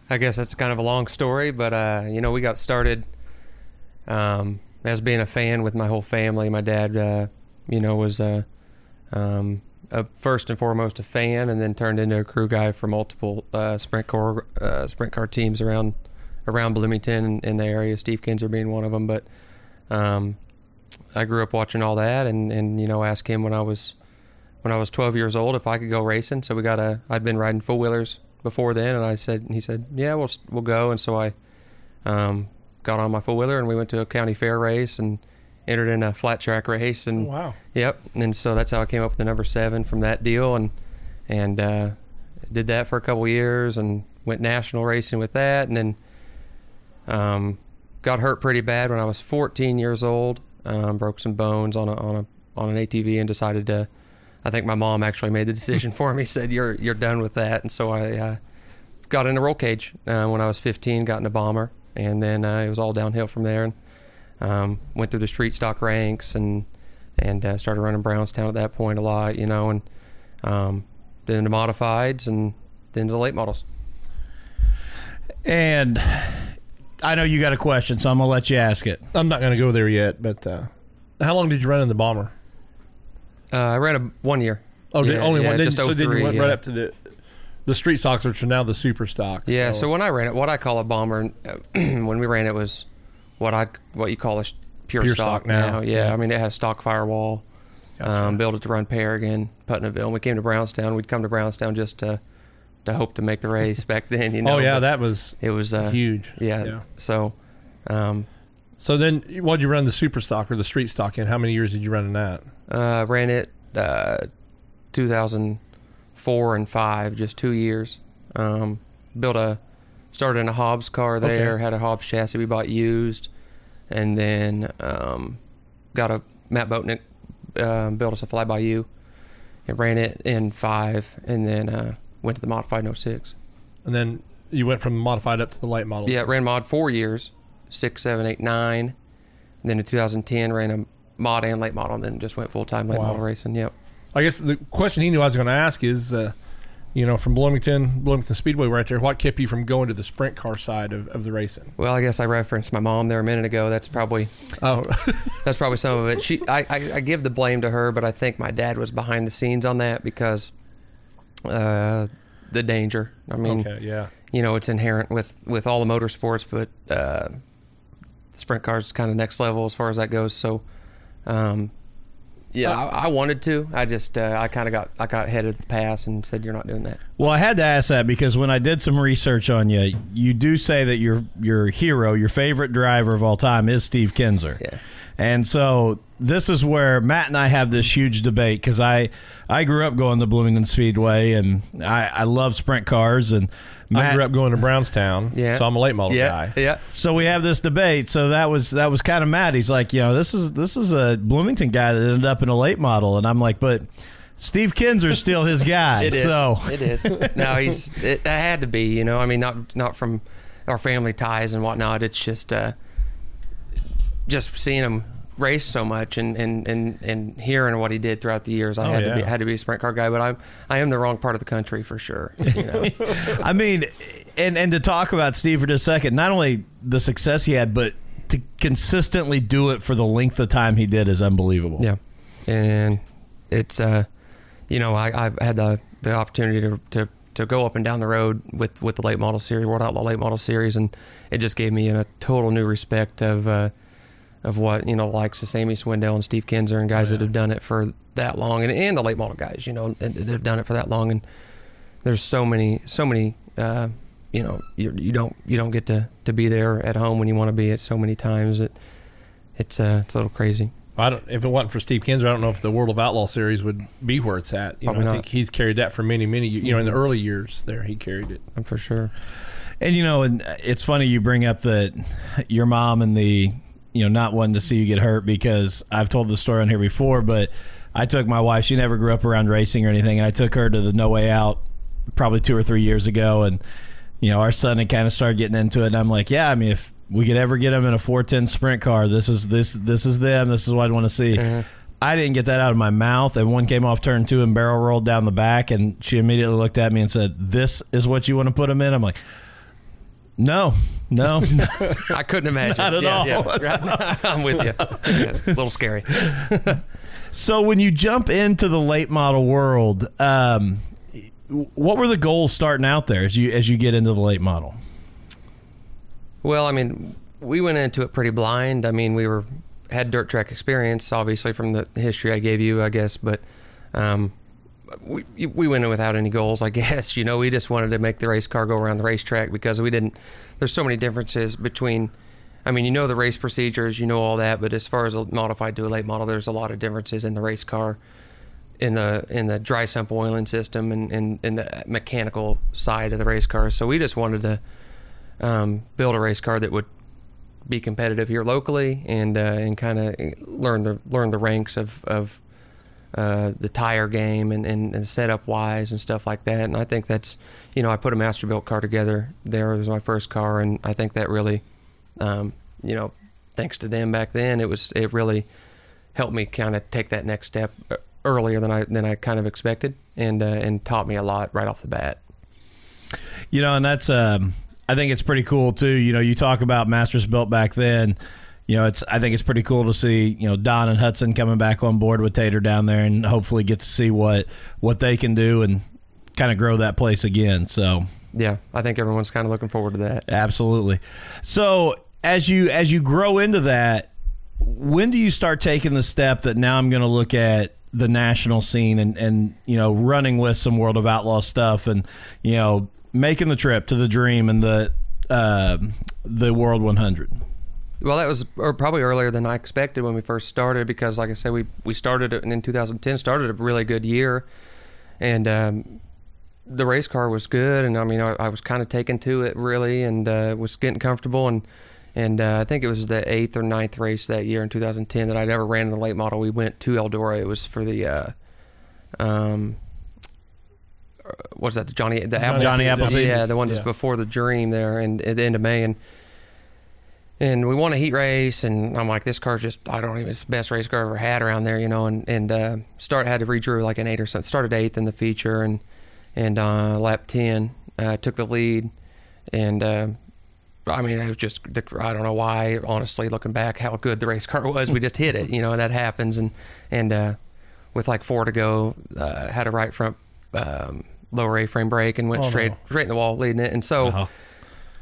I guess that's kind of a long story, but, you know, we got started as being a fan with my whole family. My dad, you know, was first and foremost a fan, and then turned into a crew guy for multiple sprint car teams around Bloomington and the area, Steve Kinzer being one of them. But I grew up watching all that, and you know, asked him when I was 12 years old if I could go racing. So I'd been riding four wheelers before then, and he said yeah, we'll go. And so I got on my four wheeler, and we went to a county fair race and entered in a flat track race, and and so that's how I came up with the number 7 from that deal, and did that for a couple years and went national racing with that, and then got hurt pretty bad when I was 14 years old, broke some bones on an ATV, and decided to, I think my mom actually made the decision for me, said you're done with that, and so I got in a roll cage when I was 15, got in a bomber, and then it was all downhill from there. And went through the street stock ranks and started running Brownstown at that point a lot, you know, and then the modifieds and then the late models. And I know you got a question, so I'm going to let you ask it. I'm not going to go there yet, but how long did you run in the bomber? I ran 1 year. Oh, yeah, only 1 year? Just so 03, then you went right up to the street stocks, which are now the super stocks. Yeah, so when I ran it, what I call a bomber, when we ran it was... what you call a pure stock now. Yeah, I mean, it had a stock firewall. Gotcha. Built it to run Paragon, Putnamville. And we came to Brownstown. We'd come to Brownstown just to hope to make the race back then, you know. Oh, yeah, but it was huge. Yeah. So so then what did you run the super stock or the street stock in? How many years did you run in that? Ran it 2004 and 5, just 2 years. Started in a Hobbs car there, had a Hobbs chassis we bought used, and then got a Matt Boatnick, built us a fly-by-you, and ran it in 5, and then went to the modified in 06. And then you went from modified up to the light model. Yeah, ran mod 4 years, 6, 7, 8, 9, and then in 2010 ran a mod and late model, and then just went full-time late model racing. Yep. I guess the question he knew I was going to ask is... you know, from Bloomington Speedway right there, what kept you from going to the sprint car side of the racing? Well, I guess I referenced my mom there a minute ago. That's probably some of it. I give the blame to her, but I think my dad was behind the scenes on that because the danger. I mean, you know, it's inherent with all the motorsports, but sprint cars is kind of next level as far as that goes. So, yeah, I wanted to. I just, I got headed to the pass and said, you're not doing that. Well, I had to ask that because when I did some research on you, you do say that your hero, your favorite driver of all time is Steve Kinzer. Yeah. And so this is where Matt and I have this huge debate, because I grew up going to Bloomington Speedway, and I love sprint cars, and Matt, I grew up going to Brownstown, so I'm a late model guy. Yeah. So we have this debate. So that was kind of Matt. He's like, you know, this is a Bloomington guy that ended up in a late model, and I'm like, but Steve Kinzer's still his guy. It is. No, it had to be. You know, I mean, not from our family ties and whatnot. It's just seeing him race so much and hearing what he did throughout the years, I had to be a sprint car guy, but I am the wrong part of the country for sure, you know? I mean, and to talk about Steve for just a second, not only the success he had, but to consistently do it for the length of time he did is unbelievable. Yeah, and it's you know, I've had the opportunity to go up and down the road with the late model series, World Outlaw Late Model Series, and it just gave me a total new respect of what, you know, likes of Sammy Swindell and Steve Kinzer and guys that have done it for that long, and the late model guys, you know, that have done it for that long. And there's so many, you know, you don't get to be there at home when you want to be at so many times. It's a little crazy. If it wasn't for Steve Kinzer, I don't know if the World of Outlaw series would be where it's at. You know, I think he's carried that for many, you know, in the early years there, he carried it. I'm for sure. And, you know, and it's funny you bring up that your mom and the, you know, not wanting to see you get hurt, because I've told the story on here before, but I took my wife, she never grew up around racing or anything, and I took her to the No Way Out probably 2 or 3 years ago, and, you know, our son had kind of started getting into it, and I'm like, yeah, I mean, if we could ever get him in a 410 sprint car, this is them, this is what I'd want to see. Mm-hmm. I didn't get that out of my mouth, and one came off turn 2 and barrel rolled down the back, and she immediately looked at me and said, this is what you want to put him in? I'm like, No. I couldn't imagine. Not at all. Yeah. I'm with you. Yeah, a little scary. So when you jump into the late model world, what were the goals starting out there as you get into the late model? Well, I mean, we went into it pretty blind. I mean, we had dirt track experience, obviously, from the history I gave you, I guess, but we went in without any goals, I guess. You know, we just wanted to make the race car go around the racetrack, because we didn't, there's so many differences between, I mean, you know, the race procedures, you know, all that, but as far as a modified to a late model, there's a lot of differences in the race car, in the dry sump oiling system, and in the mechanical side of the race car. So we just wanted to build a race car that would be competitive here locally, and kind of learn the ranks of the tire game and setup wise and stuff like that. And I think that's, you know, I put a Masterbuilt car together there. It was my first car, and I think that really, you know, thanks to them back then, it really helped me kind of take that next step earlier than I kind of expected, and taught me a lot right off the bat. You know, and that's I think it's pretty cool too. You know, you talk about Masterbuilt back then. You know, I think it's pretty cool to see, you know, Don and Hudson coming back on board with Tater down there, and hopefully get to see what they can do and kind of grow that place again. So yeah, I think everyone's kind of looking forward to that. Absolutely. So as you grow into that, when do you start taking the step that now I'm going to look at the national scene and you know, running with some World of Outlaw stuff, and, you know, making the trip to the Dream and the World 100? Well, that was probably earlier than I expected when we first started, because, like I said, we started it, and in 2010 started a really good year, and the race car was good, and I mean I was kind of taken to it really, and was getting comfortable, and I think it was the 8th or 9th race that year in 2010 that I'd ever ran in the late model. We went to Eldora. It was for the what's that, Johnny Appleseed, yeah, the one that's before the Dream there, and at the end of May, and we won a heat race, and I'm like, this car's just, I don't even, it's the best race car I ever had around there, you know, and had to redrew like an 8 or something, started 8th in the feature, and lap 10, took the lead, and I mean, it was just, I don't know why, honestly, looking back, how good the race car was, we just hit it, you know, and that happens, and with like 4 to go, had a right front lower A-frame brake, and went straight in the wall, leading it, and so... Uh-huh.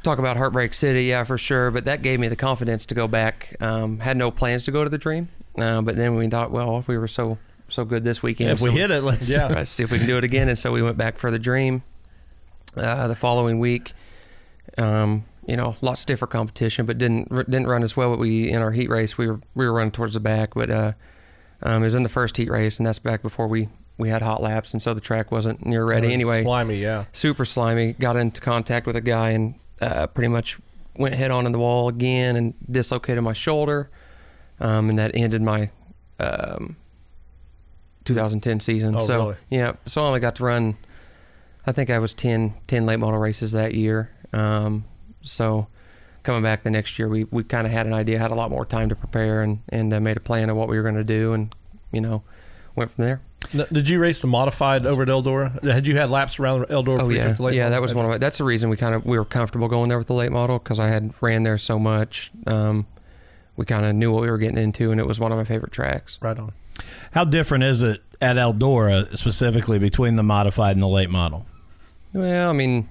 Talk about Heartbreak City, yeah, for sure. But that gave me the confidence to go back. Had no plans to go to the Dream, but then we thought, well, if we were so good this weekend, if we hit it, let's see if we can do it again. And so we went back for the Dream the following week, lots of different competition, but didn't run as well. But in our heat race, we were running towards the back, but it was in the first heat race, and that's back before we had hot laps, and so the track wasn't near ready. Anyway, slimy, yeah, super slimy. Got into contact with a guy and pretty much went head on in the wall again and dislocated my shoulder, and that ended my 2010 season. Oh, so really? Yeah, so I only got to run, I think I was 10 late model races that year. So coming back the next year, we kind of had an idea, had a lot more time to prepare, and made a plan of what we were going to do, and went from there. Now, did you race the modified over at Eldora? Had you had laps around Eldora? Oh yeah, that was one of my. That's the reason we were comfortable going there with the late model, because I had ran there so much. We kind of knew what we were getting into, and it was one of my favorite tracks. Right on. How different is it at Eldora specifically between the modified and the late model? Well, I mean,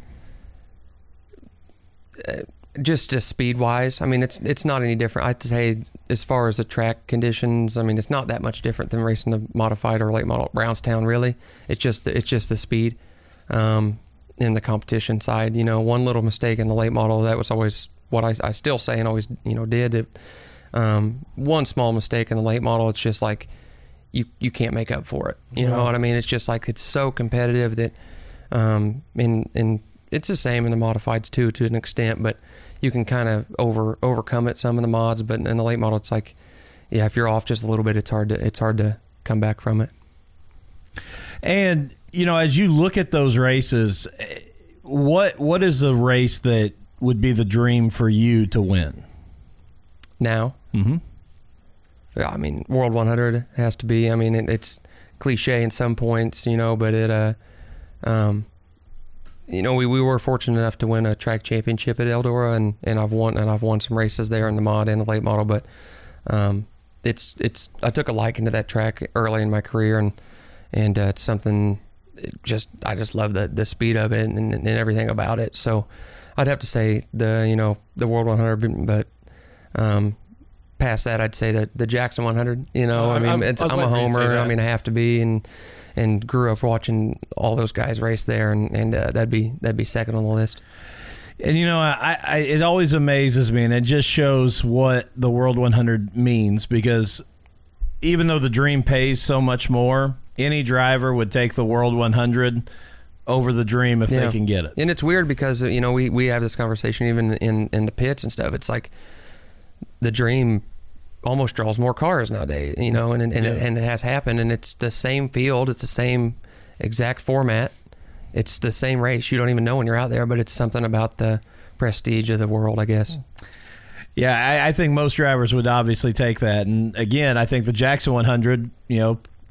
just speed wise, I mean, it's not any different. I'd say as far as the track conditions, I mean, it's not that much different than racing the modified or late model at Brownstown, really. It's just the speed, and the competition side. One little mistake in the late model, that was always what I still say and always did. One small mistake in the late model, it's just like you can't make up for it. You know what I mean? It's just like it's so competitive that, and it's the same in the modifieds too, to an extent, but you can kind of overcome it some in the mods, but in the late model, it's like, yeah, if you're off just a little bit, it's hard to come back from it. And as you look at those races, what is the race that would be the dream for you to win? Now, yeah, I mean, World 100 has to be. I mean, it's cliche in some points, but it, we were fortunate enough to win a track championship at Eldora, and I've won some races there in the mod and the late model, but I took a liking to that track early in my career, and it's something. I just love the speed of it and everything about it. So I'd have to say the World 100, but past that, I'd say that the Jackson 100. I'm a homer. I have to be, and grew up watching all those guys race there, and that'd be second on the list. And I it always amazes me, and it just shows what the World 100 means, because even though the Dream pays so much more, any driver would take the World 100 over the Dream if they can get it. And it's weird because we have this conversation even in the pits and stuff. It's like the Dream almost draws more cars nowadays, and it has happened, and it's the same field, it's the same exact format, it's the same race. You don't even know when you're out there, but it's something about the prestige of the World, I guess. Yeah, I think most drivers would obviously take that, and again, I think the Jackson 100,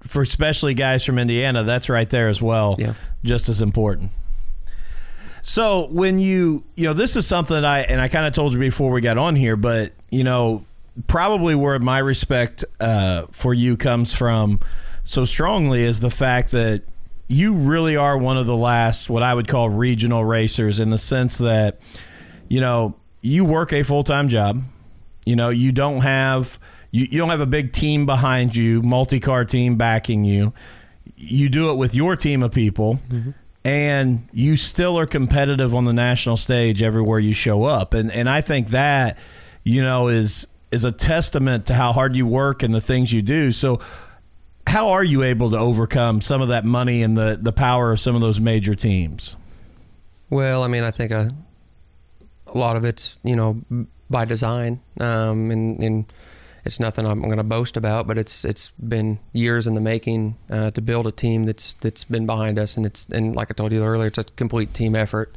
for especially guys from Indiana, that's right there as well. Yeah, just as important. So when this is something I kind of told you before we got on here, but probably where my respect for you comes from so strongly is the fact that you really are one of the last, what I would call, regional racers, in the sense that, you work a full-time job. You don't have, you don't have a big team behind you, multi-car team backing you. You do it with your team of people. Mm-hmm. And you still are competitive on the national stage everywhere you show up. And I think that, is a testament to how hard you work and the things you do. So how are you able to overcome some of that money and the power of some of those major teams? Well, I mean, I think a lot of it's, by design. And it's nothing I'm going to boast about, but it's been years in the making to build a team that's been behind us, and like I told you earlier, it's a complete team effort,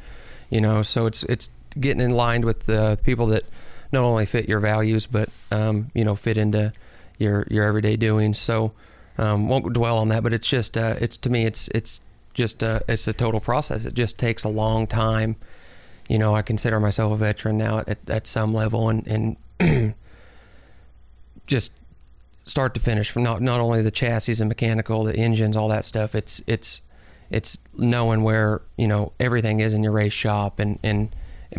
So it's getting in line with the people that not only fit your values, but fit into your everyday doings. So won't dwell on that, but it's just it's a total process. It just takes a long time. I consider myself a veteran now at some level, and just start to finish, from not only the chassis and mechanical, the engines, all that stuff. It's knowing where everything is in your race shop, and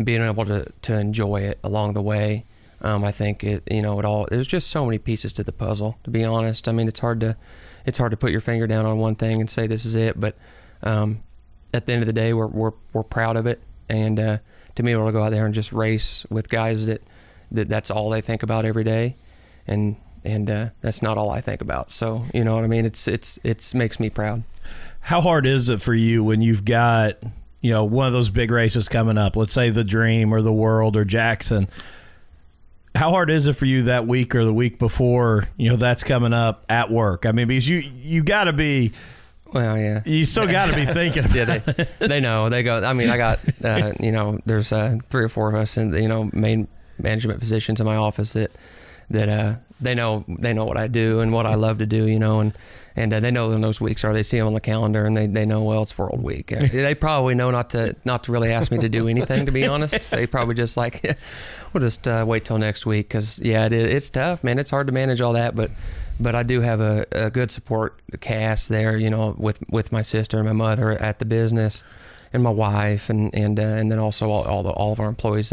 being able to enjoy it along the way. I think there's just so many pieces to the puzzle, to be honest. I mean, it's hard to put your finger down on one thing and say this is it, but at the end of the day, we're proud of it, And to be able to go out there and just race with guys that's all they think about every day, and that's not all I think about. So you know what I mean? It makes me proud. How hard is it for you when you've got, you know, one of those big races coming up? Let's say the Dream or the World or Jackson. How hard is it for you that week or the week before, you know, that's coming up at work? I mean, because you got to be. Well, yeah. You still got to be thinking about it. They know. They go, I mean, I got, you know, there's 3 or 4 of us in, you know, main management positions in my office that they know what I do and what I love to do, you know, and they know when those weeks are. They see them on the calendar and they know, well, it's World Week. They probably know not to really ask me to do anything, to be honest. They probably just like, yeah, we'll just wait till next week, because, yeah, it's tough, man. It's hard to manage all that, but I do have a good support cast there, you know, with my sister and my mother at the business, and my wife, and then also all of our employees.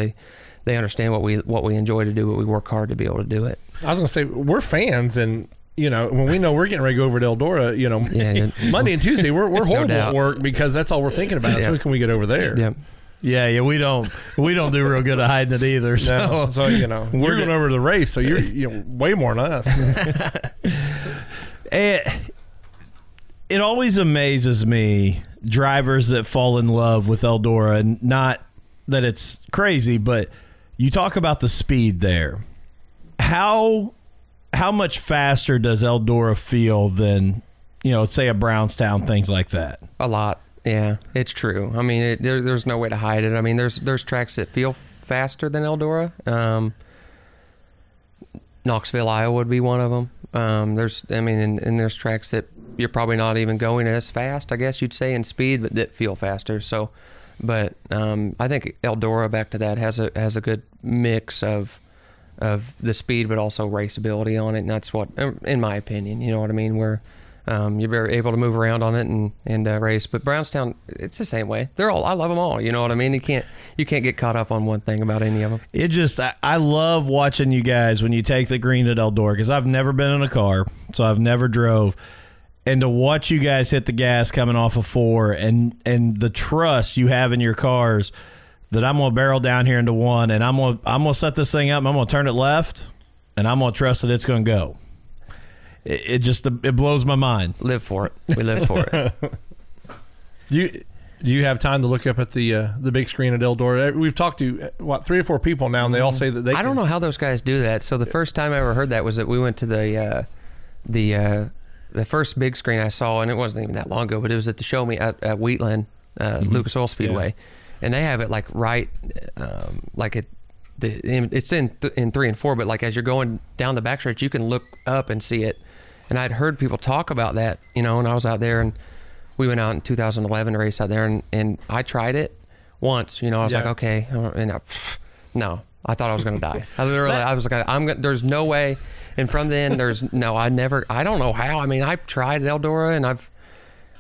They understand what we enjoy to do, but we work hard to be able to do it. I was gonna say, we're fans, and you know, when we know we're getting ready to go over to Eldora, you know, yeah, Monday and Tuesday we're horrible at work, because that's all we're thinking about. Yeah. So can we get over there? Yeah. Yeah, we don't do real good at hiding it either. So, no, so you know, we're going over to the race, so you're way more than us. It always amazes me, drivers that fall in love with Eldora, and not that it's crazy, but you talk about the speed there. How much faster does Eldora feel than, you know, say a Brownstown, things like that? A lot. Yeah, it's true. I mean, there's no way to hide it. I mean, there's tracks that feel faster than Eldora. Knoxville, Iowa would be one of them. There's tracks that you're probably not even going as fast, I guess you'd say, in speed, but that feel faster. So, but I think Eldora, back to that, has a good mix of the speed, but also raceability on it, and that's what, in my opinion, you know what I mean, where you're very able to move around on it and race. But Brownstown, it's the same way. I love them all. You know what I mean? You can't get caught up on one thing about any of them. It just, I love watching you guys when you take the green at Eldora, because I've never been in a car, so I've never drove. And to watch you guys hit the gas coming off of 4 and the trust you have in your cars that I'm going to barrel down here into 1 and I'm going to set this thing up and I'm going to turn it left and I'm going to trust that it's going to go. It just blows my mind. Live for it. We live for it. Do you have time to look up at the big screen at Eldora? We've talked to, what, 3 or 4 people now, and they all say that they I don't know how those guys do that. So the first time I ever heard that was that we went to the first big screen I saw, and it wasn't even that long ago, but it was at the show me at Wheatland, Lucas Oil Speedway. Yeah. And they have it, like, right, like it. It's in 3 and 4, but like as you're going down the back stretch, you can look up and see it. And I'd heard people talk about that, you know, and I was out there, and we went out in 2011 to race out there, and I tried it once, you know, I was like, okay, and I thought I was going to die. I was like, there's no way. And from then I don't know how. I mean, I tried at Eldora, and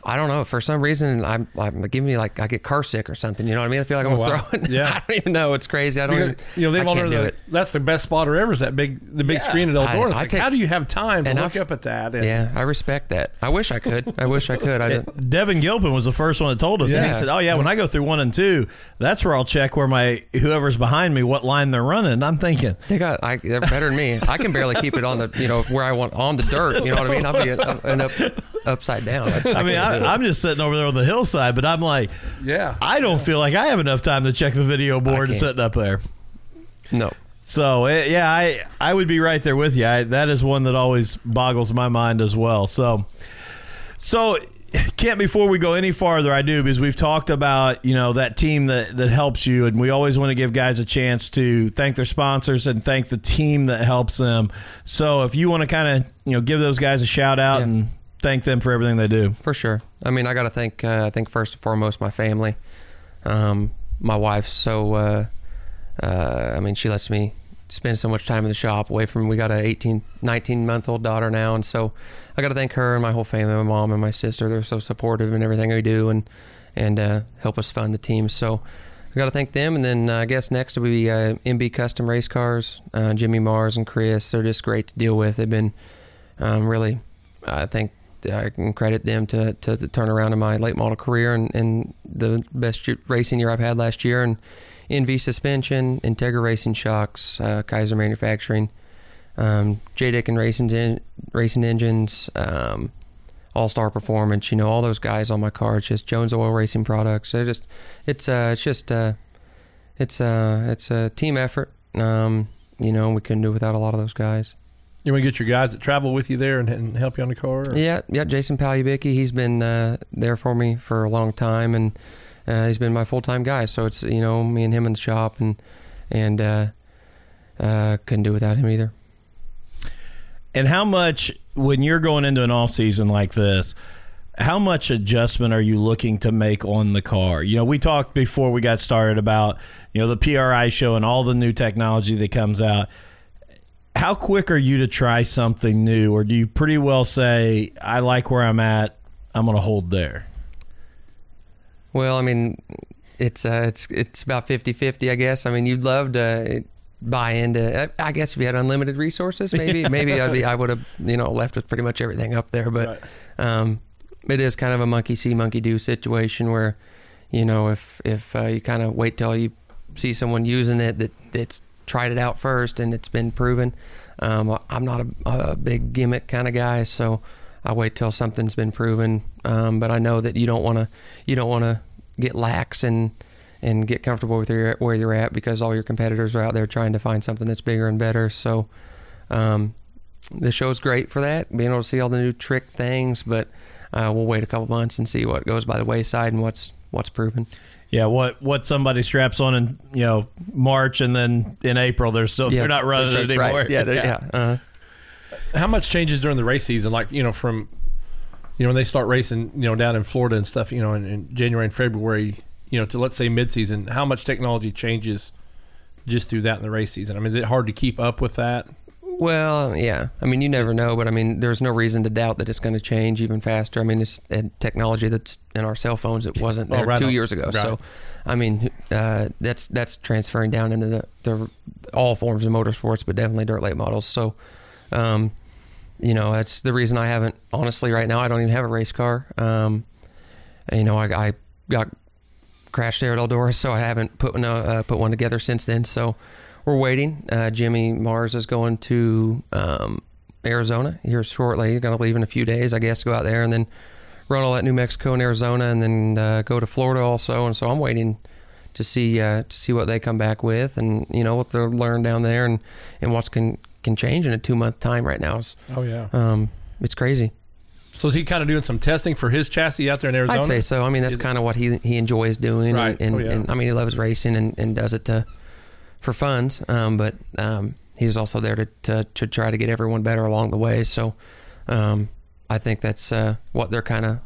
I don't know, for some reason, I'm giving me, like, I get car sick or something, you know what I mean? I feel like I'm going to throw it. Yeah. I don't even know. It's crazy. That's the best spotter ever, is that big screen at Eldora. How do you have time to look up at that? Yeah, I respect that. I wish I could. Devin Gilpin was the first one that told us, and he said, oh, yeah, when I go through 1 and 2, that's where I'll check where whoever's behind me, what line they're running. And I'm thinking, they're better than me. I can barely keep it on the, you know, where I want, on the dirt, you know what I mean? I'll be upside down. I'm just sitting over there on the hillside, but I'm like, I don't feel like I have enough time to check the video board and sitting up there. No. So, I would be right there with you. That is one that always boggles my mind as well. So Kent, before we go any farther, I do, because we've talked about, you know, that team that helps you, and we always want to give guys a chance to thank their sponsors and thank the team that helps them. So if you want to kind of, you know, give those guys a shout out and thank them for everything they do. For sure. I mean, I got to thank, I think first and foremost, my family. My wife, I mean, she lets me spend so much time in the shop away from, we got a 19-month-old daughter now, and so I got to thank her and my whole family, my mom and my sister. They're so supportive in everything we do and help us fund the team. So I got to thank them, and then I guess next will be MB Custom Race Cars, Jimmy Mars and Chris. They're just great to deal with. They've been really, I think, I can credit them to the turnaround in my late model career and the best racing year I've had last year. And NV Suspension, Integra Racing Shocks, Kaiser Manufacturing, J. Dick and Racing Engines, All-Star Performance, you know, all those guys on my car. It's just Jones Oil Racing Products. They're just, it's a team effort. You know, we couldn't do it without a lot of those guys. You want to get your guys that travel with you there and help you on the car? Or? Yeah. Jason Palubicki, he's been there for me for a long time, and he's been my full-time guy. So it's, you know, me and him in the shop, and couldn't do without him either. And how much, when you're going into an off-season like this, how much adjustment are you looking to make on the car? You know, we talked before we got started about, you know, the PRI show and all the new technology that comes out. How quick are you to try something new, or do you pretty well say, I like where I'm at, I'm going to hold there? Well, I mean, it's about 50-50, I guess. I mean, you'd love to buy into, I guess if you had unlimited resources, maybe I would have, you know, left with pretty much everything up there. But right. It is kind of a monkey see, monkey do situation where, you know, if you kind of wait till you see someone using it that's tried it out first and it's been proven. I'm not a big gimmick kind of guy, so I wait till something's been proven. But I know that you don't want to get lax and get comfortable with where you're at, because all your competitors are out there trying to find something that's bigger and better. So the show's great for that, being able to see all the new trick things, but we'll wait a couple months and see what goes by the wayside and what's proven. Yeah, what somebody straps on in, you know, March, and then in April they're not running it anymore. Right. Yeah. Uh-huh. How much changes during the race season? Like, you know, from, you know, when they start racing, you know, down in Florida and stuff, you know, in January and February, you know, to let's say midseason, how much technology changes just through that in the race season? I mean, is it hard to keep up with that? Well, yeah. I mean, you never know, but I mean, there's no reason to doubt that it's going to change even faster. I mean, it's technology that's in our cell phones that wasn't there 2 years ago. Right. So, I mean, that's transferring down into the all forms of motorsports, but definitely dirt late models. So, you know, that's the reason I haven't, honestly, right now, I don't even have a race car. You know, I got crashed there at Eldora, so I haven't put one together since then. So, we're waiting. Jimmy Mars is going to Arizona here shortly. He's going to leave in a few days, I guess, go out there and then run all that New Mexico and Arizona, and then go to Florida also. And so I'm waiting to see what they come back with, and, you know, what they'll learn down there, and what can change in a 2-month time right now. It's crazy. So is he kind of doing some testing for his chassis out there in Arizona? I'd say so. I mean, that's kind of what he enjoys doing. Right. And I mean, he loves racing and does it for funds, but he's also there to try to get everyone better along the way. So I think that's what they're kind of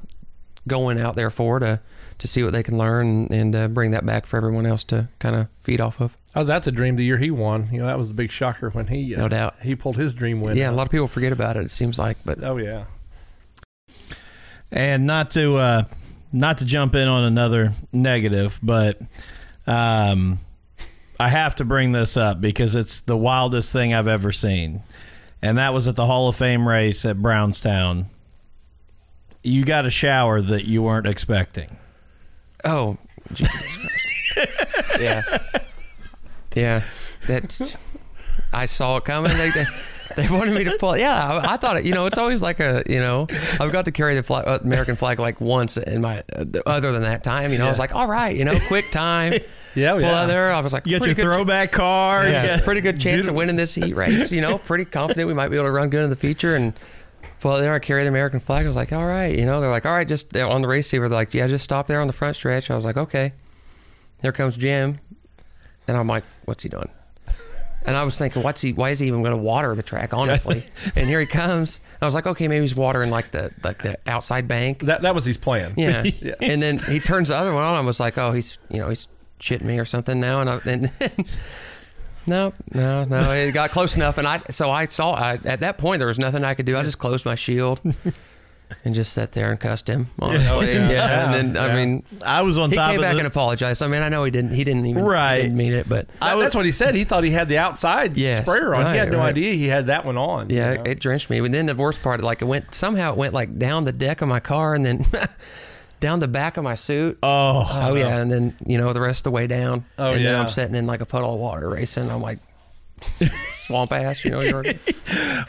going out there for, to see what they can learn and bring that back for everyone else to kind of feed off of. I was at the Dream the year he won. You know, that was the big shocker when he no doubt he pulled his Dream win. Yeah, a lot of people forget about it, it seems like, but oh yeah. And not to jump in on another negative, but I have to bring this up because it's the wildest thing I've ever seen. And that was at the Hall of Fame race at Brownstown. You got a shower that you weren't expecting. Oh, Jesus Christ. Yeah. I saw it coming. They wanted me to pull. Yeah, I thought it. You know, it's always like a, you know, I've got to carry the American flag like once in my, other than that time, you know, yeah. I was like, all right, you know, quick time. Yeah, well, yeah. There, I was like, you got your throwback car. Yeah, pretty good chance of winning this heat race. You know, pretty confident we might be able to run good in the future. And well, there I carry the American flag. I was like, all right, you know. They're like, all right, just on the race receiver. They're like, yeah, just stop there on the front stretch. I was like, okay. Here comes Jim, and I'm like, what's he doing? And I was thinking, why is he even going to water the track, honestly? And here he comes. I was like, okay, maybe he's watering like the outside bank. That was his plan. Yeah. Yeah. And then he turns the other one on. I was like, oh, he's shitting me or something now, and no, it got close enough, and I saw, at that point there was nothing I could do. I just closed my shield, and just sat there and cussed him, honestly. Yeah. Yeah. And then, I mean, I was on top of it. He came back and apologized. I mean, I know he didn't mean it, but that's what he said. He thought he had the outside sprayer on. Right, he had no idea he had that one on. Yeah, you know? It drenched me. And then the worst part, like, it went like down the deck of my car and then down the back of my suit. Oh, yeah. And then, you know, the rest of the way down. And then I'm sitting in like a puddle of water racing. I'm like, swamp ass, you know.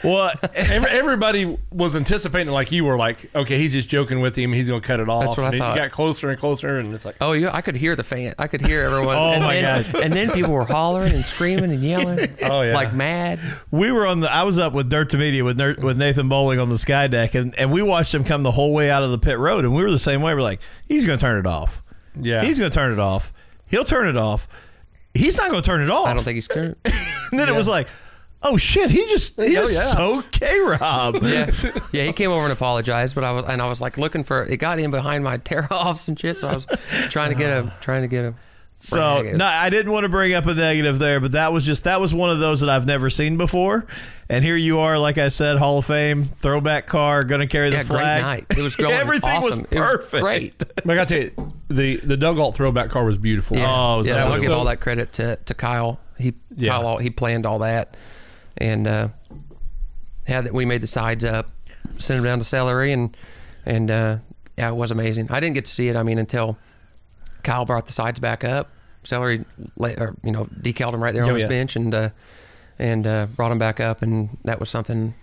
Well, everybody was anticipating, like you were, like, okay, he's just joking with him, he's gonna cut it off. That's what I thought. It got closer and closer, and it's like, oh yeah, I could hear the fan. I could hear everyone. oh my gosh! And then people were hollering and screaming and yelling. Oh yeah, like mad. We were on the. I was up with Dirt to Media with Nathan Bowling on the sky deck, and we watched him come the whole way out of the pit road, and we were the same way. We're like, he's gonna turn it off. Yeah, he's gonna turn it off. He'll turn it off. He's not gonna turn it off. I don't think he's current. And then it was like, oh shit, he just so K-Rob. Yeah, he came over and apologized, but I was like looking for it. Got in behind my tear offs and shit, so I was trying to get him. So no, I didn't want to bring up a negative there, but that was one of those that I've never seen before. And here you are, like I said, Hall of Fame throwback car, gonna carry the flag. Great night. It was going everything awesome. Was perfect. It was great. But I gotta tell you, the Doug Alt throwback car was beautiful. Yeah. Oh, was I will give all that credit to Kyle. He planned all that, and had that. We made the sides up, sent them down to celery, and it was amazing. I didn't get to see it. I mean, until Kyle brought the sides back up, celery, or, you know, decaled them right there on his bench, and brought them back up, and that was something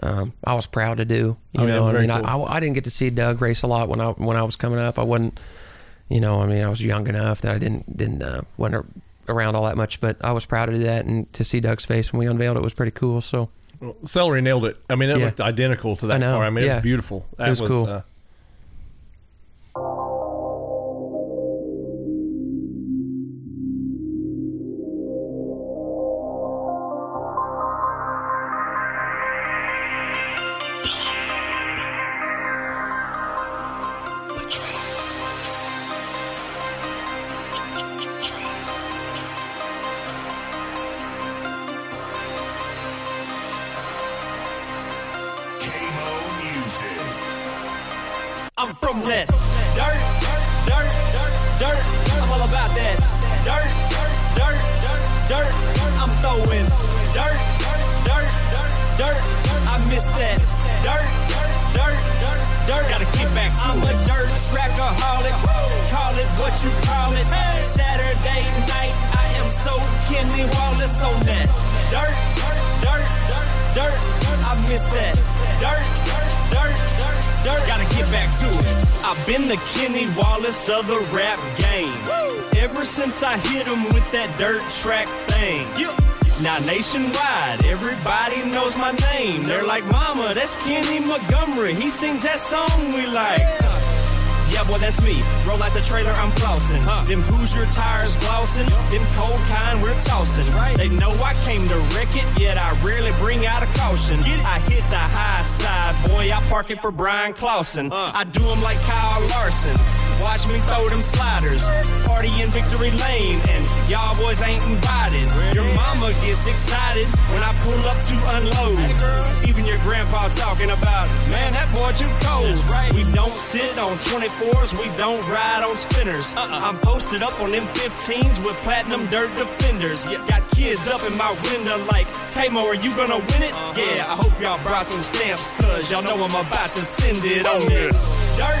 I was proud to do. You know, I mean, cool. I didn't get to see Doug race a lot when I was coming up. I wasn't, you know, I mean, I was young enough that I didn't wasn't around all that much, but I was proud to do that, and to see Doug's face when we unveiled it was pretty cool. So, well, celery nailed it. I mean, it looked identical to that car. I mean, it was beautiful. That was cool. Of the rap game. Woo! Ever since I hit him with that dirt track thing. Yep. Now nationwide, everybody knows my name. They're like, mama, that's Kenny Montgomery. He sings that song we like. Yeah, boy, that's me. Roll out the trailer, I'm flossing. Huh. Them Hoosier tires glossing. Yep. Them cold kind, we're tossing. Right. They know I came to wreck it, yet I rarely bring out a caution. I hit the high side, boy, I park it for Brian Clausen. I do them like Kyle Larson. Watch me throw them sliders, party in Victory Lane, and y'all boys ain't invited. Your mama gets excited when I pull up to unload. Even your grandpa talking about, man, that boy too cold. We don't sit on 24s, we don't ride on spinners. I'm posted up on them 15s with platinum dirt defenders. Got kids up in my window like, hey Mo, are you gonna win it? Yeah, I hope y'all brought some stamps, cause y'all know I'm about to send it on it. Dirt,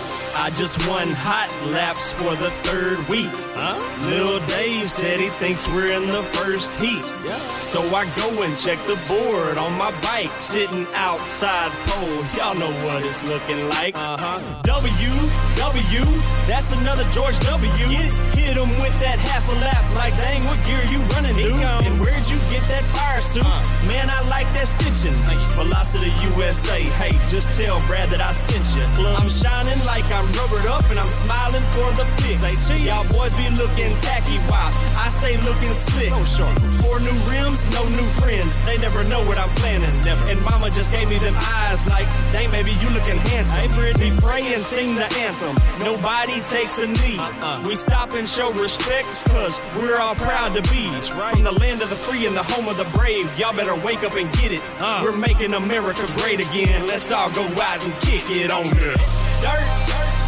I just won hot laps for the third week. Lil Dave said he thinks we're in the first heat. Yeah. So I go and check the board on my bike, sitting outside pole. Y'all know what it's looking like. W, that's another George W. Hit him with that half a lap, like dang, what gear you running, dude? And where'd you get that fire suit? Man, I like that stitching. Velocity USA, hey, just tell Brad that I sent you. I'm shining like I'm rubbered up and I'm smiling for the pics. Y'all boys be looking tacky while I stay looking slick. Four new rims, no new friends. They never know what I'm planning. And mama just gave me them eyes like, dang, baby, you looking handsome. We pray and sing the anthem. Nobody takes a knee. We stop and show respect because we're all proud to be. That's right. From the land of the free and the home of the brave, y'all better wake up and get it. We're making America great again. Let's all go out and kick it on here. Dirt,